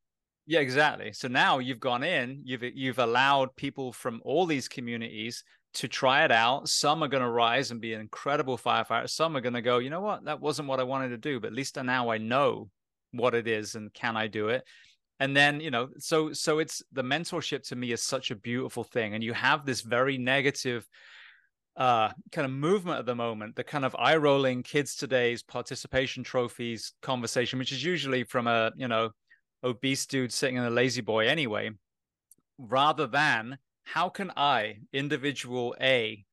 Yeah, exactly. So now you've gone in, you've you've allowed people from all these communities to try it out. Some are going to rise and be an incredible firefighter. Some are going to go, you know what, that wasn't what I wanted to do, but at least now I know what it is and can I do it? And then, you know, so so it's the mentorship to me is such a beautiful thing. And you have this very negative uh, kind of movement at the moment, the kind of eye rolling kids today's participation trophies conversation, which is usually from a, you know, obese dude sitting in a lazy boy anyway, rather than how can I, individual A,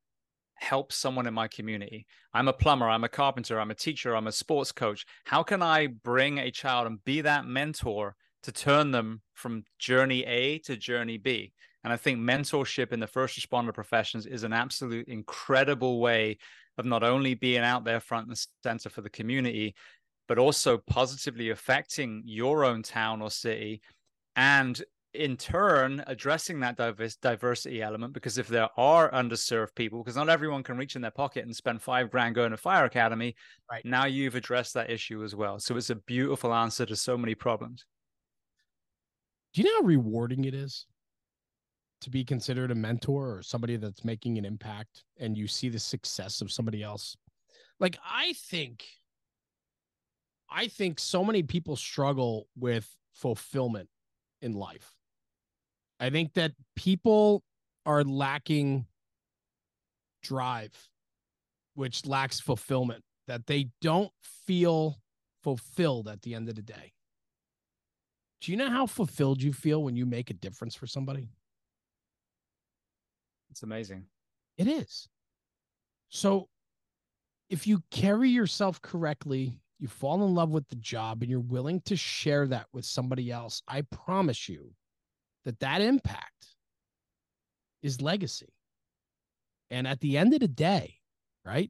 help someone in my community? I'm a plumber, I'm a carpenter, I'm a teacher, I'm a sports coach. How can I bring a child and be that mentor to turn them from journey A to journey B? And I think mentorship in the first responder professions is an absolute incredible way of not only being out there front and center for the community, but also positively affecting your own town or city, and in turn addressing that diverse diversity element. Because if there are underserved people, because not everyone can reach in their pocket and spend five grand going to fire academy, right now you've addressed that issue as well. So it's a beautiful answer to so many problems. Do you know how rewarding it is to be considered a mentor or somebody that's making an impact, and you see the success of somebody else? Like, I think, I think so many people struggle with fulfillment in life. I think that people are lacking drive, which lacks fulfillment, that they don't feel fulfilled at the end of the day. Do you know how fulfilled you feel when you make a difference for somebody? It's amazing. It is. So if you carry yourself correctly, you fall in love with the job, and you're willing to share that with somebody else, I promise you that that impact is legacy. And at the end of the day, right,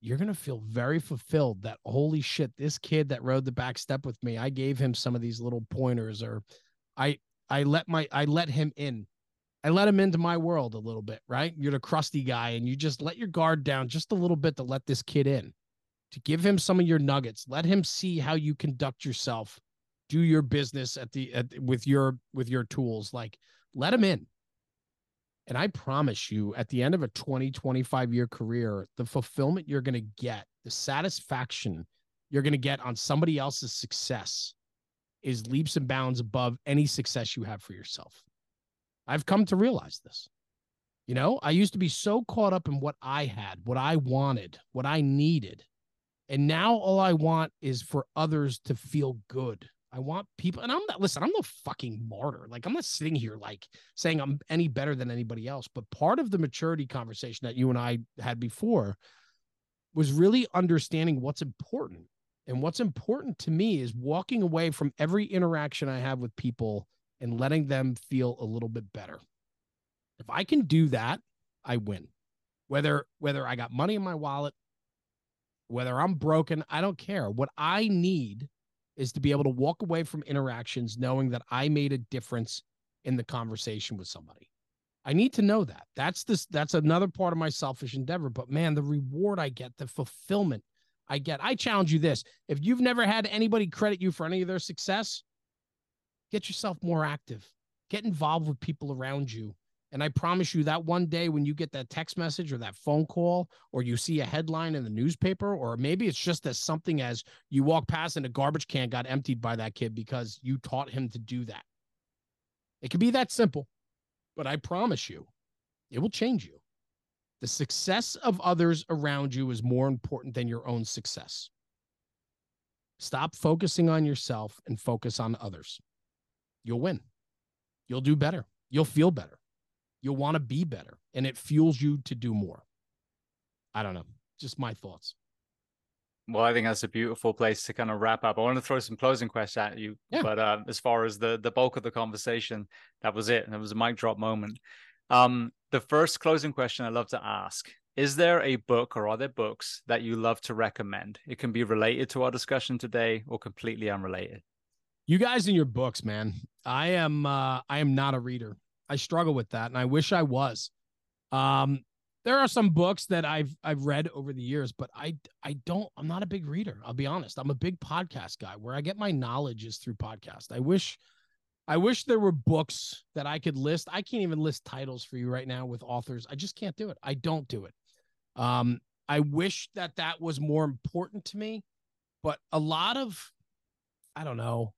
you're going to feel very fulfilled that, holy shit, this kid that rode the back step with me, I gave him some of these little pointers, or I, I let my, I let him in. I let him into my world a little bit, right? You're the crusty guy, and you just let your guard down just a little bit to let this kid in, to give him some of your nuggets. Let him see how you conduct yourself, do your business at the, at, with your, with your tools. Like, let him in. And I promise you, at the end of a twenty, twenty-five year career, the fulfillment you're going to get, the satisfaction you're going to get on somebody else's success, is leaps and bounds above any success you have for yourself. I've come to realize this. You know, I used to be so caught up in what I had, what I wanted, what I needed. And now all I want is for others to feel good. I want people, and I'm not, listen, I'm no fucking martyr. Like, I'm not sitting here like saying I'm any better than anybody else. But part of the maturity conversation that you and I had before was really understanding what's important. And what's important to me is walking away from every interaction I have with people and letting them feel a little bit better. If I can do that, I win. Whether, whether I got money in my wallet, whether I'm broken, I don't care. What I need is to be able to walk away from interactions knowing that I made a difference in the conversation with somebody. I need to know that. That's this, that's another part of my selfish endeavor. But man, the reward I get, the fulfillment I get. I challenge you this. If you've never had anybody credit you for any of their success, get yourself more active, get involved with people around you. And I promise you that one day when you get that text message or that phone call, or you see a headline in the newspaper, or maybe it's just as something as you walk past and a garbage can got emptied by that kid because you taught him to do that. It could be that simple, but I promise you, it will change you. The success of others around you is more important than your own success. Stop focusing on yourself and focus on others. You'll win. You'll do better. You'll feel better. You'll want to be better. And it fuels you to do more. I don't know. Just my thoughts. Well, I think that's a beautiful place to kind of wrap up. I want to throw some closing questions at you. Yeah. But uh, as far as the, the bulk of the conversation, that was it. And it was a mic drop moment. Um, the first closing question I love to ask, is there a book or are there books that you love to recommend? It can be related to our discussion today or completely unrelated. You guys and your books, man. I am uh, I am not a reader. I struggle with that, and I wish I was. Um, there are some books that I've I've read over the years, but I I don't. I'm not a big reader. I'll be honest. I'm a big podcast guy. Where I get my knowledge is through podcasts. I wish I wish there were books that I could list. I can't even list titles for you right now with authors. I just can't do it. I don't do it. Um, I wish that that was more important to me, but a lot of I don't know.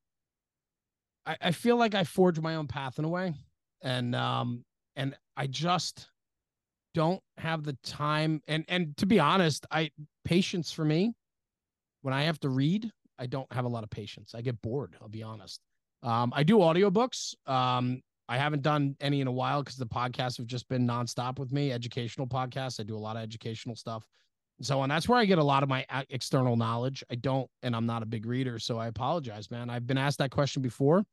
I feel like I forged my own path in a way, and um, and I just don't have the time. And and to be honest, I patience for me when I have to read, I don't have a lot of patience. I get bored. I'll be honest. Um, I do audiobooks. Um, I haven't done any in a while because the podcasts have just been nonstop with me. Educational podcasts. I do a lot of educational stuff, and so on. That's where I get a lot of my external knowledge. I don't, and I'm not a big reader, so I apologize, man. I've been asked that question before.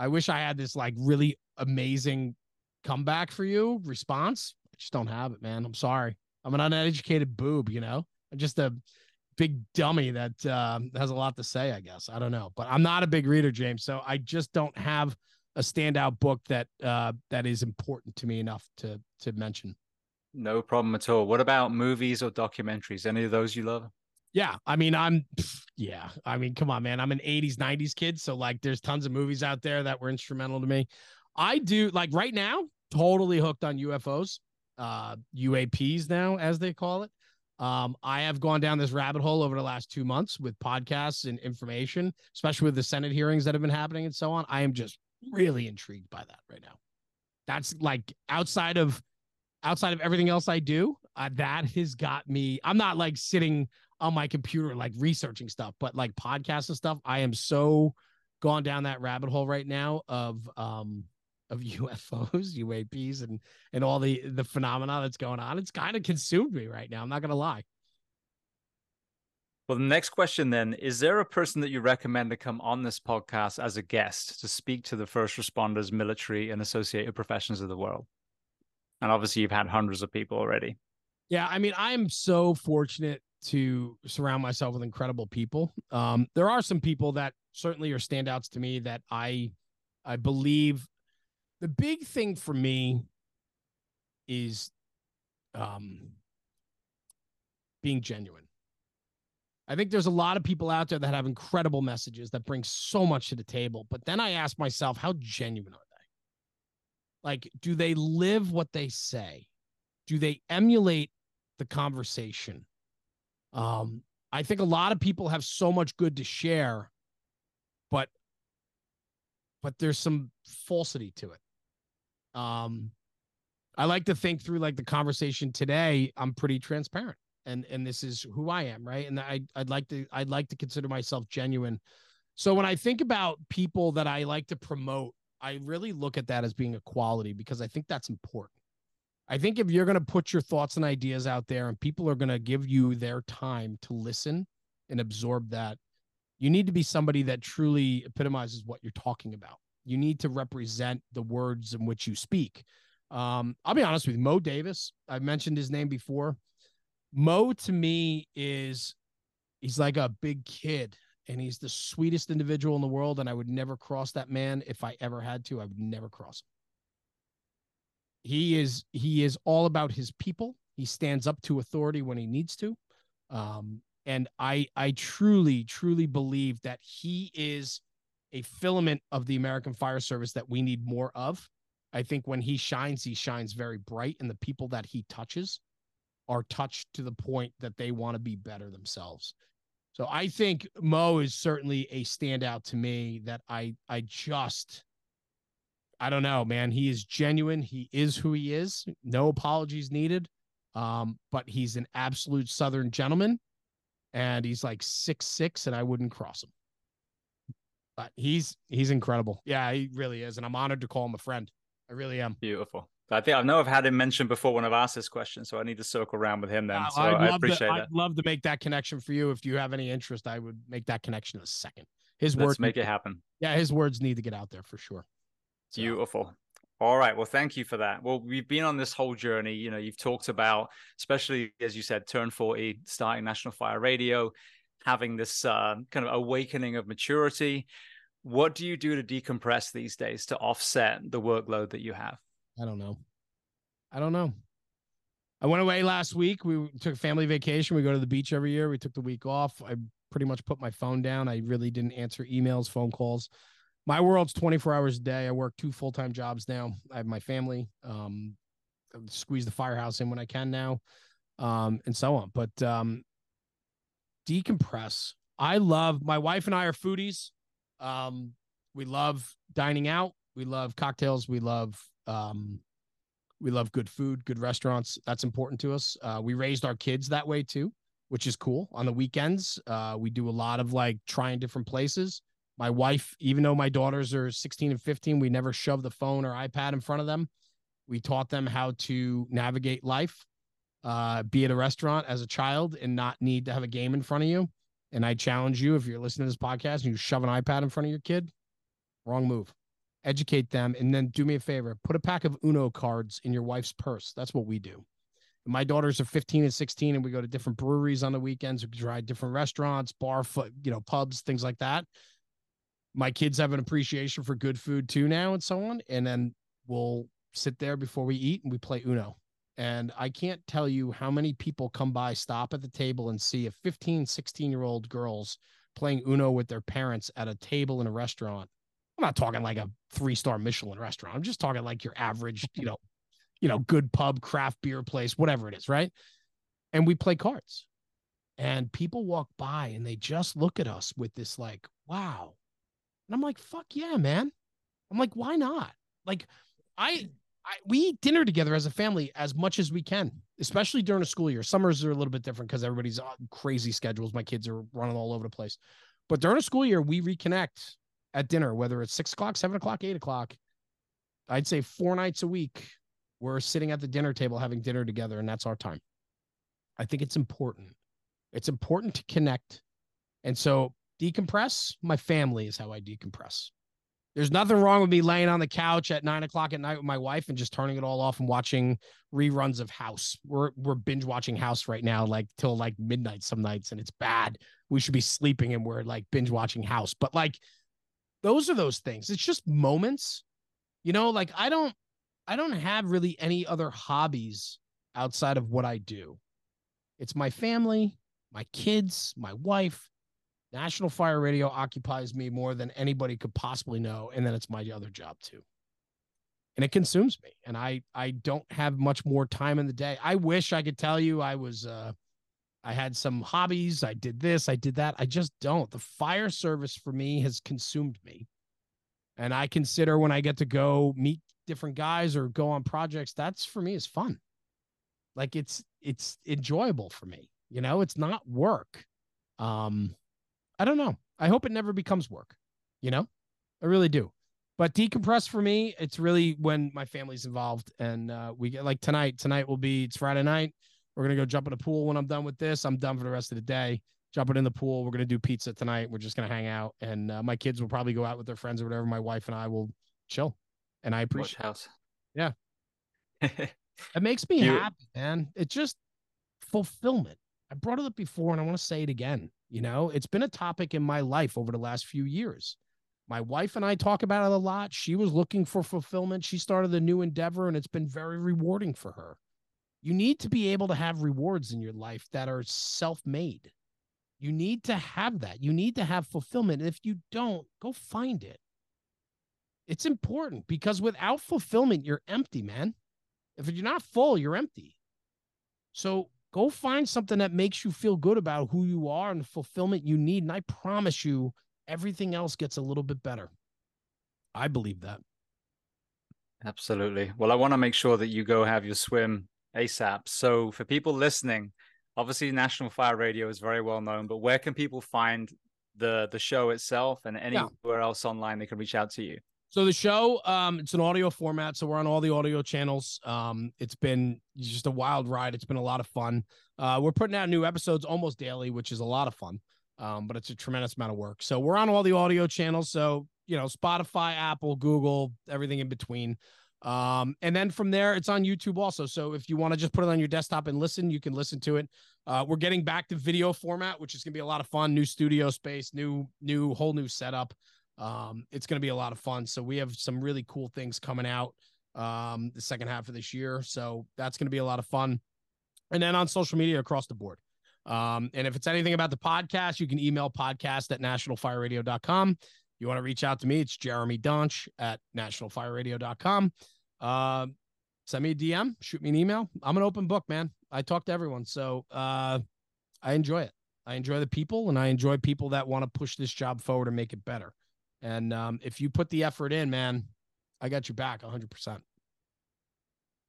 I wish I had this like really amazing comeback for you response. I just don't have it, man. I'm sorry. I'm an uneducated boob, you know, I'm just a big dummy that uh, has a lot to say, I guess. I don't know, but I'm not a big reader, James. So I just don't have a standout book that uh, that is important to me enough to to mention. No problem at all. What about movies or documentaries? Any of those you love? Yeah. I mean, I'm, yeah. I mean, come on, man. I'm an eighties, nineties kid. So like there's tons of movies out there that were instrumental to me. I do like right now, totally hooked on U F Os, uh, U A Ps now, as they call it. Um, I have gone down this rabbit hole over the last two months with podcasts and information, especially with the Senate hearings that have been happening and so on. I am just really intrigued by that right now. That's like outside of Outside of everything else I do, uh, that has got me. I'm not like sitting on my computer, like researching stuff, but like podcasts and stuff. I am so gone down that rabbit hole right now of, um, of U F Os, U A Ps, and, and all the, the phenomena that's going on. It's kind of consumed me right now. I'm not going to lie. Well, the next question then, is there a person that you recommend to come on this podcast as a guest to speak to the first responders, military, and associated professions of the world? And obviously, you've had hundreds of people already. Yeah, I mean, I'm so fortunate to surround myself with incredible people. Um, there are some people that certainly are standouts to me that I, I believe. The big thing for me is um, being genuine. I think there's a lot of people out there that have incredible messages that bring so much to the table. But then I ask myself, how genuine are they? Like, do they live what they say? Do they emulate the conversation? Um, I think a lot of people have so much good to share, but but there's some falsity to it. Um, I like to think through like the conversation today. I'm pretty transparent, and and this is who I am, right? And I I'd like to I'd like to consider myself genuine. So when I think about people that I like to promote, I really look at that as being a quality because I think that's important. I think if you're going to put your thoughts and ideas out there and people are going to give you their time to listen and absorb that, you need to be somebody that truly epitomizes what you're talking about. You need to represent the words in which you speak. Um, I'll be honest with you, Mo Davis, I mentioned his name before. Mo to me is, he's like a big kid. And he's the sweetest individual in the world. And I would never cross that man. If I ever had to, I would never cross him. He is, he is all about his people. He stands up to authority when he needs to. Um, and I, I truly, truly believe that he is a filament of the American Fire Service that we need more of. I think when he shines, he shines very bright. And the people that he touches are touched to the point that they want to be better themselves. So I think Mo is certainly a standout to me that I, I just, I don't know, man. He is genuine. He is who he is. No apologies needed. Um, but he's an absolute Southern gentleman and he's like six six and I wouldn't cross him, but he's, he's incredible. Yeah, he really is. And I'm honored to call him a friend. I really am. Beautiful. I think I know I've had him mentioned before when I've asked this question, so I need to circle around with him then. So I appreciate that. I'd love to make that connection for you. If you have any interest, I would make that connection in a second. His words. Let's make it happen. Yeah, his words need to get out there for sure. So. Beautiful. All right. Well, thank you for that. Well, we've been on this whole journey. You know, you've talked about, especially as you said, turn forty, starting National Fire Radio, having this uh, kind of awakening of maturity. What do you do to decompress these days to offset the workload that you have? I don't know. I don't know. I went away last week. We took a family vacation. We go to the beach every year. We took the week off. I pretty much put my phone down. I really didn't answer emails, phone calls. My world's twenty-four hours a day. I work two full-time jobs now. I have my family. Um, I squeeze the firehouse in when I can now, um, and so on. But um, decompress. I love, my wife and I are foodies. Um, we love dining out. We love cocktails. We love Um, we love good food, good restaurants. That's important to us. Uh, we raised our kids that way too, which is cool. On the weekends, uh, we do a lot of like trying different places. My wife, even though my daughters are sixteen and fifteen, we never shoved the phone or iPad in front of them. We taught them how to navigate life, uh, be at a restaurant as a child and not need to have a game in front of you. And I challenge you, if you're listening to this podcast and you shove an iPad in front of your kid, wrong move. educate them, and then do me a favor, put a pack of Uno cards in your wife's purse. That's what we do. My daughters are fifteen and sixteen, and we go to different breweries on the weekends. We try different restaurants, bar, you know, pubs, things like that. My kids have an appreciation for good food too now, and so on. And then we'll sit there before we eat and we play Uno. And I can't tell you how many people come by, stop at the table, and see a fifteen, sixteen-year-old girls playing Uno with their parents at a table in a restaurant. I'm not talking like a three-star Michelin restaurant. I'm just talking like your average, you know, you know, good pub, craft beer place, whatever it is, right? And we play cards. And people walk by and they just look at us with this like, wow. And I'm like, fuck yeah, man. I'm like, why not? Like, I, I we eat dinner together as a family as much as we can, especially during a school year. Summers are a little bit different because everybody's on crazy schedules. My kids are running all over the place. But during a school year, we reconnect at dinner, whether it's six o'clock, seven o'clock, eight o'clock. I'd say four nights a week, we're sitting at the dinner table having dinner together, and that's our time. I think it's important. It's important to connect. And so decompress, my family is how I decompress. There's nothing wrong with me laying on the couch at nine o'clock at night with my wife and just turning it all off and watching reruns of House. We're we're binge watching House right now, like till like midnight some nights, and it's bad. We should be sleeping and we're like binge watching House. But like, those are those things. It's just moments, you know, like I don't, I don't have really any other hobbies outside of what I do. It's my family, my kids, my wife. National Fire Radio occupies me more than anybody could possibly know. And then it's my other job too. And it consumes me. And I, I don't have much more time in the day. I wish I could tell you I was, uh, I had some hobbies. I did this, I did that. I just don't. The fire service for me has consumed me. And I consider when I get to go meet different guys or go on projects, that's for me is fun. Like it's, it's enjoyable for me. You know, it's not work. Um, I don't know. I hope it never becomes work, you know, I really do. But decompress for me, it's really when my family's involved and uh, we get like tonight, tonight will be, it's Friday night. We're going to go jump in the pool when I'm done with this. I'm done for the rest of the day. Jumping in the pool. We're going to do pizza tonight. We're just going to hang out. And uh, my kids will probably go out with their friends or whatever. My wife and I will chill. And I appreciate house. Yeah. It makes me Cute. happy, man. It's just fulfillment. I brought it up before and I want to say it again. You know, it's been a topic in my life over the last few years. My wife and I talk about it a lot. She was looking for fulfillment. She started a new endeavor and it's been very rewarding for her. You need to be able to have rewards in your life that are self-made. You need to have that. You need to have fulfillment. And if you don't, go find it. It's important because without fulfillment, you're empty, man. If you're not full, you're empty. So go find something that makes you feel good about who you are and the fulfillment you need. And I promise you, everything else gets a little bit better. I believe that. Absolutely. Well, I want to make sure that you go have your swim ASAP. So for people listening, obviously National Fire Radio is very well known, but where can people find the, the show itself and anywhere yeah. else online they can reach out to you? So the show, um, it's an audio format. So we're on all the audio channels. Um, it's been just a wild ride. It's been a lot of fun. Uh, we're putting out new episodes almost daily, which is a lot of fun, um, but it's a tremendous amount of work. So we're on all the audio channels. So, you know, Spotify, Apple, Google, everything in between. Um, and then from there, it's on YouTube also. So if you want to just put it on your desktop and listen, you can listen to it. Uh, we're getting back to video format, which is going to be a lot of fun. New studio space, new, new, whole new setup. Um, it's going to be a lot of fun. So we have some really cool things coming out, um, the second half of this year. So that's going to be a lot of fun. And then on social media across the board. Um, and if it's anything about the podcast, you can email podcast at national fire radio dot com. You want to reach out to me, it's Jeremy Donch at national fire radio dot com. Uh, send me a D M, shoot me an email. I'm an open book, man. I talk to everyone. So, uh, I enjoy it. I enjoy the people and I enjoy people that want to push this job forward and make it better. And um, if you put the effort in, man, I got your back one hundred percent.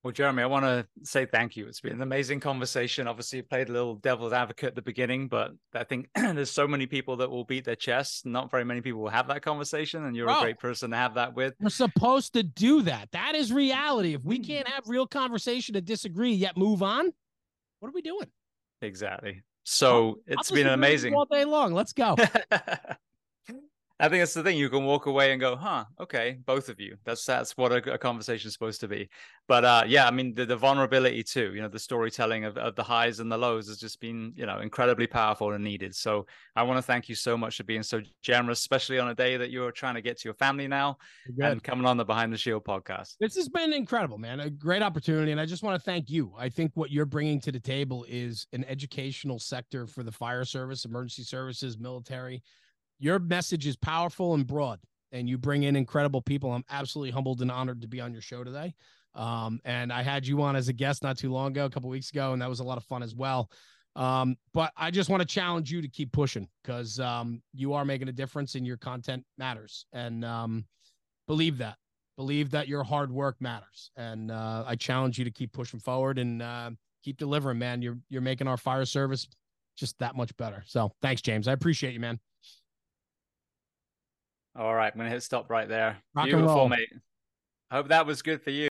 Well, Jeremy, I want to say thank you. It's been an amazing conversation. Obviously, you played a little devil's advocate at the beginning, but I think there's so many people that will beat their chests. Not very many people will have that conversation, and you're oh, a great person to have that with. We're supposed to do that. That is reality. If we can't have real conversation to disagree yet move on, what are we doing? Exactly. So I'll, it's I'll been amazing all day long. Let's go. I think that's the thing. You can walk away and go, huh, okay, both of you. That's that's what a, a conversation is supposed to be. But uh, yeah, I mean, the, the vulnerability too, you know, the storytelling of, of the highs and the lows has just been, you know, incredibly powerful and needed. So I want to thank you so much for being so generous, especially on a day that you're trying to get to your family now and coming on the Behind the Shield podcast. This has been incredible, man. A great opportunity. And I just want to thank you. I think what you're bringing to the table is an educational sector for the fire service, emergency services, military. Your message is powerful and broad, and you bring in incredible people. I'm absolutely humbled and honored to be on your show today. Um, and I had you on as a guest not too long ago, a couple of weeks ago, and that was a lot of fun as well. Um, but I just want to challenge you to keep pushing, because um, you are making a difference and your content matters. And um, believe that. Believe that your hard work matters. And uh, I challenge you to keep pushing forward and uh, keep delivering, man. You're, you're making our fire service just that much better. So thanks, James. I appreciate you, man. All right, I'm going to hit stop right there. Rock Beautiful, mate. Hope that was good for you.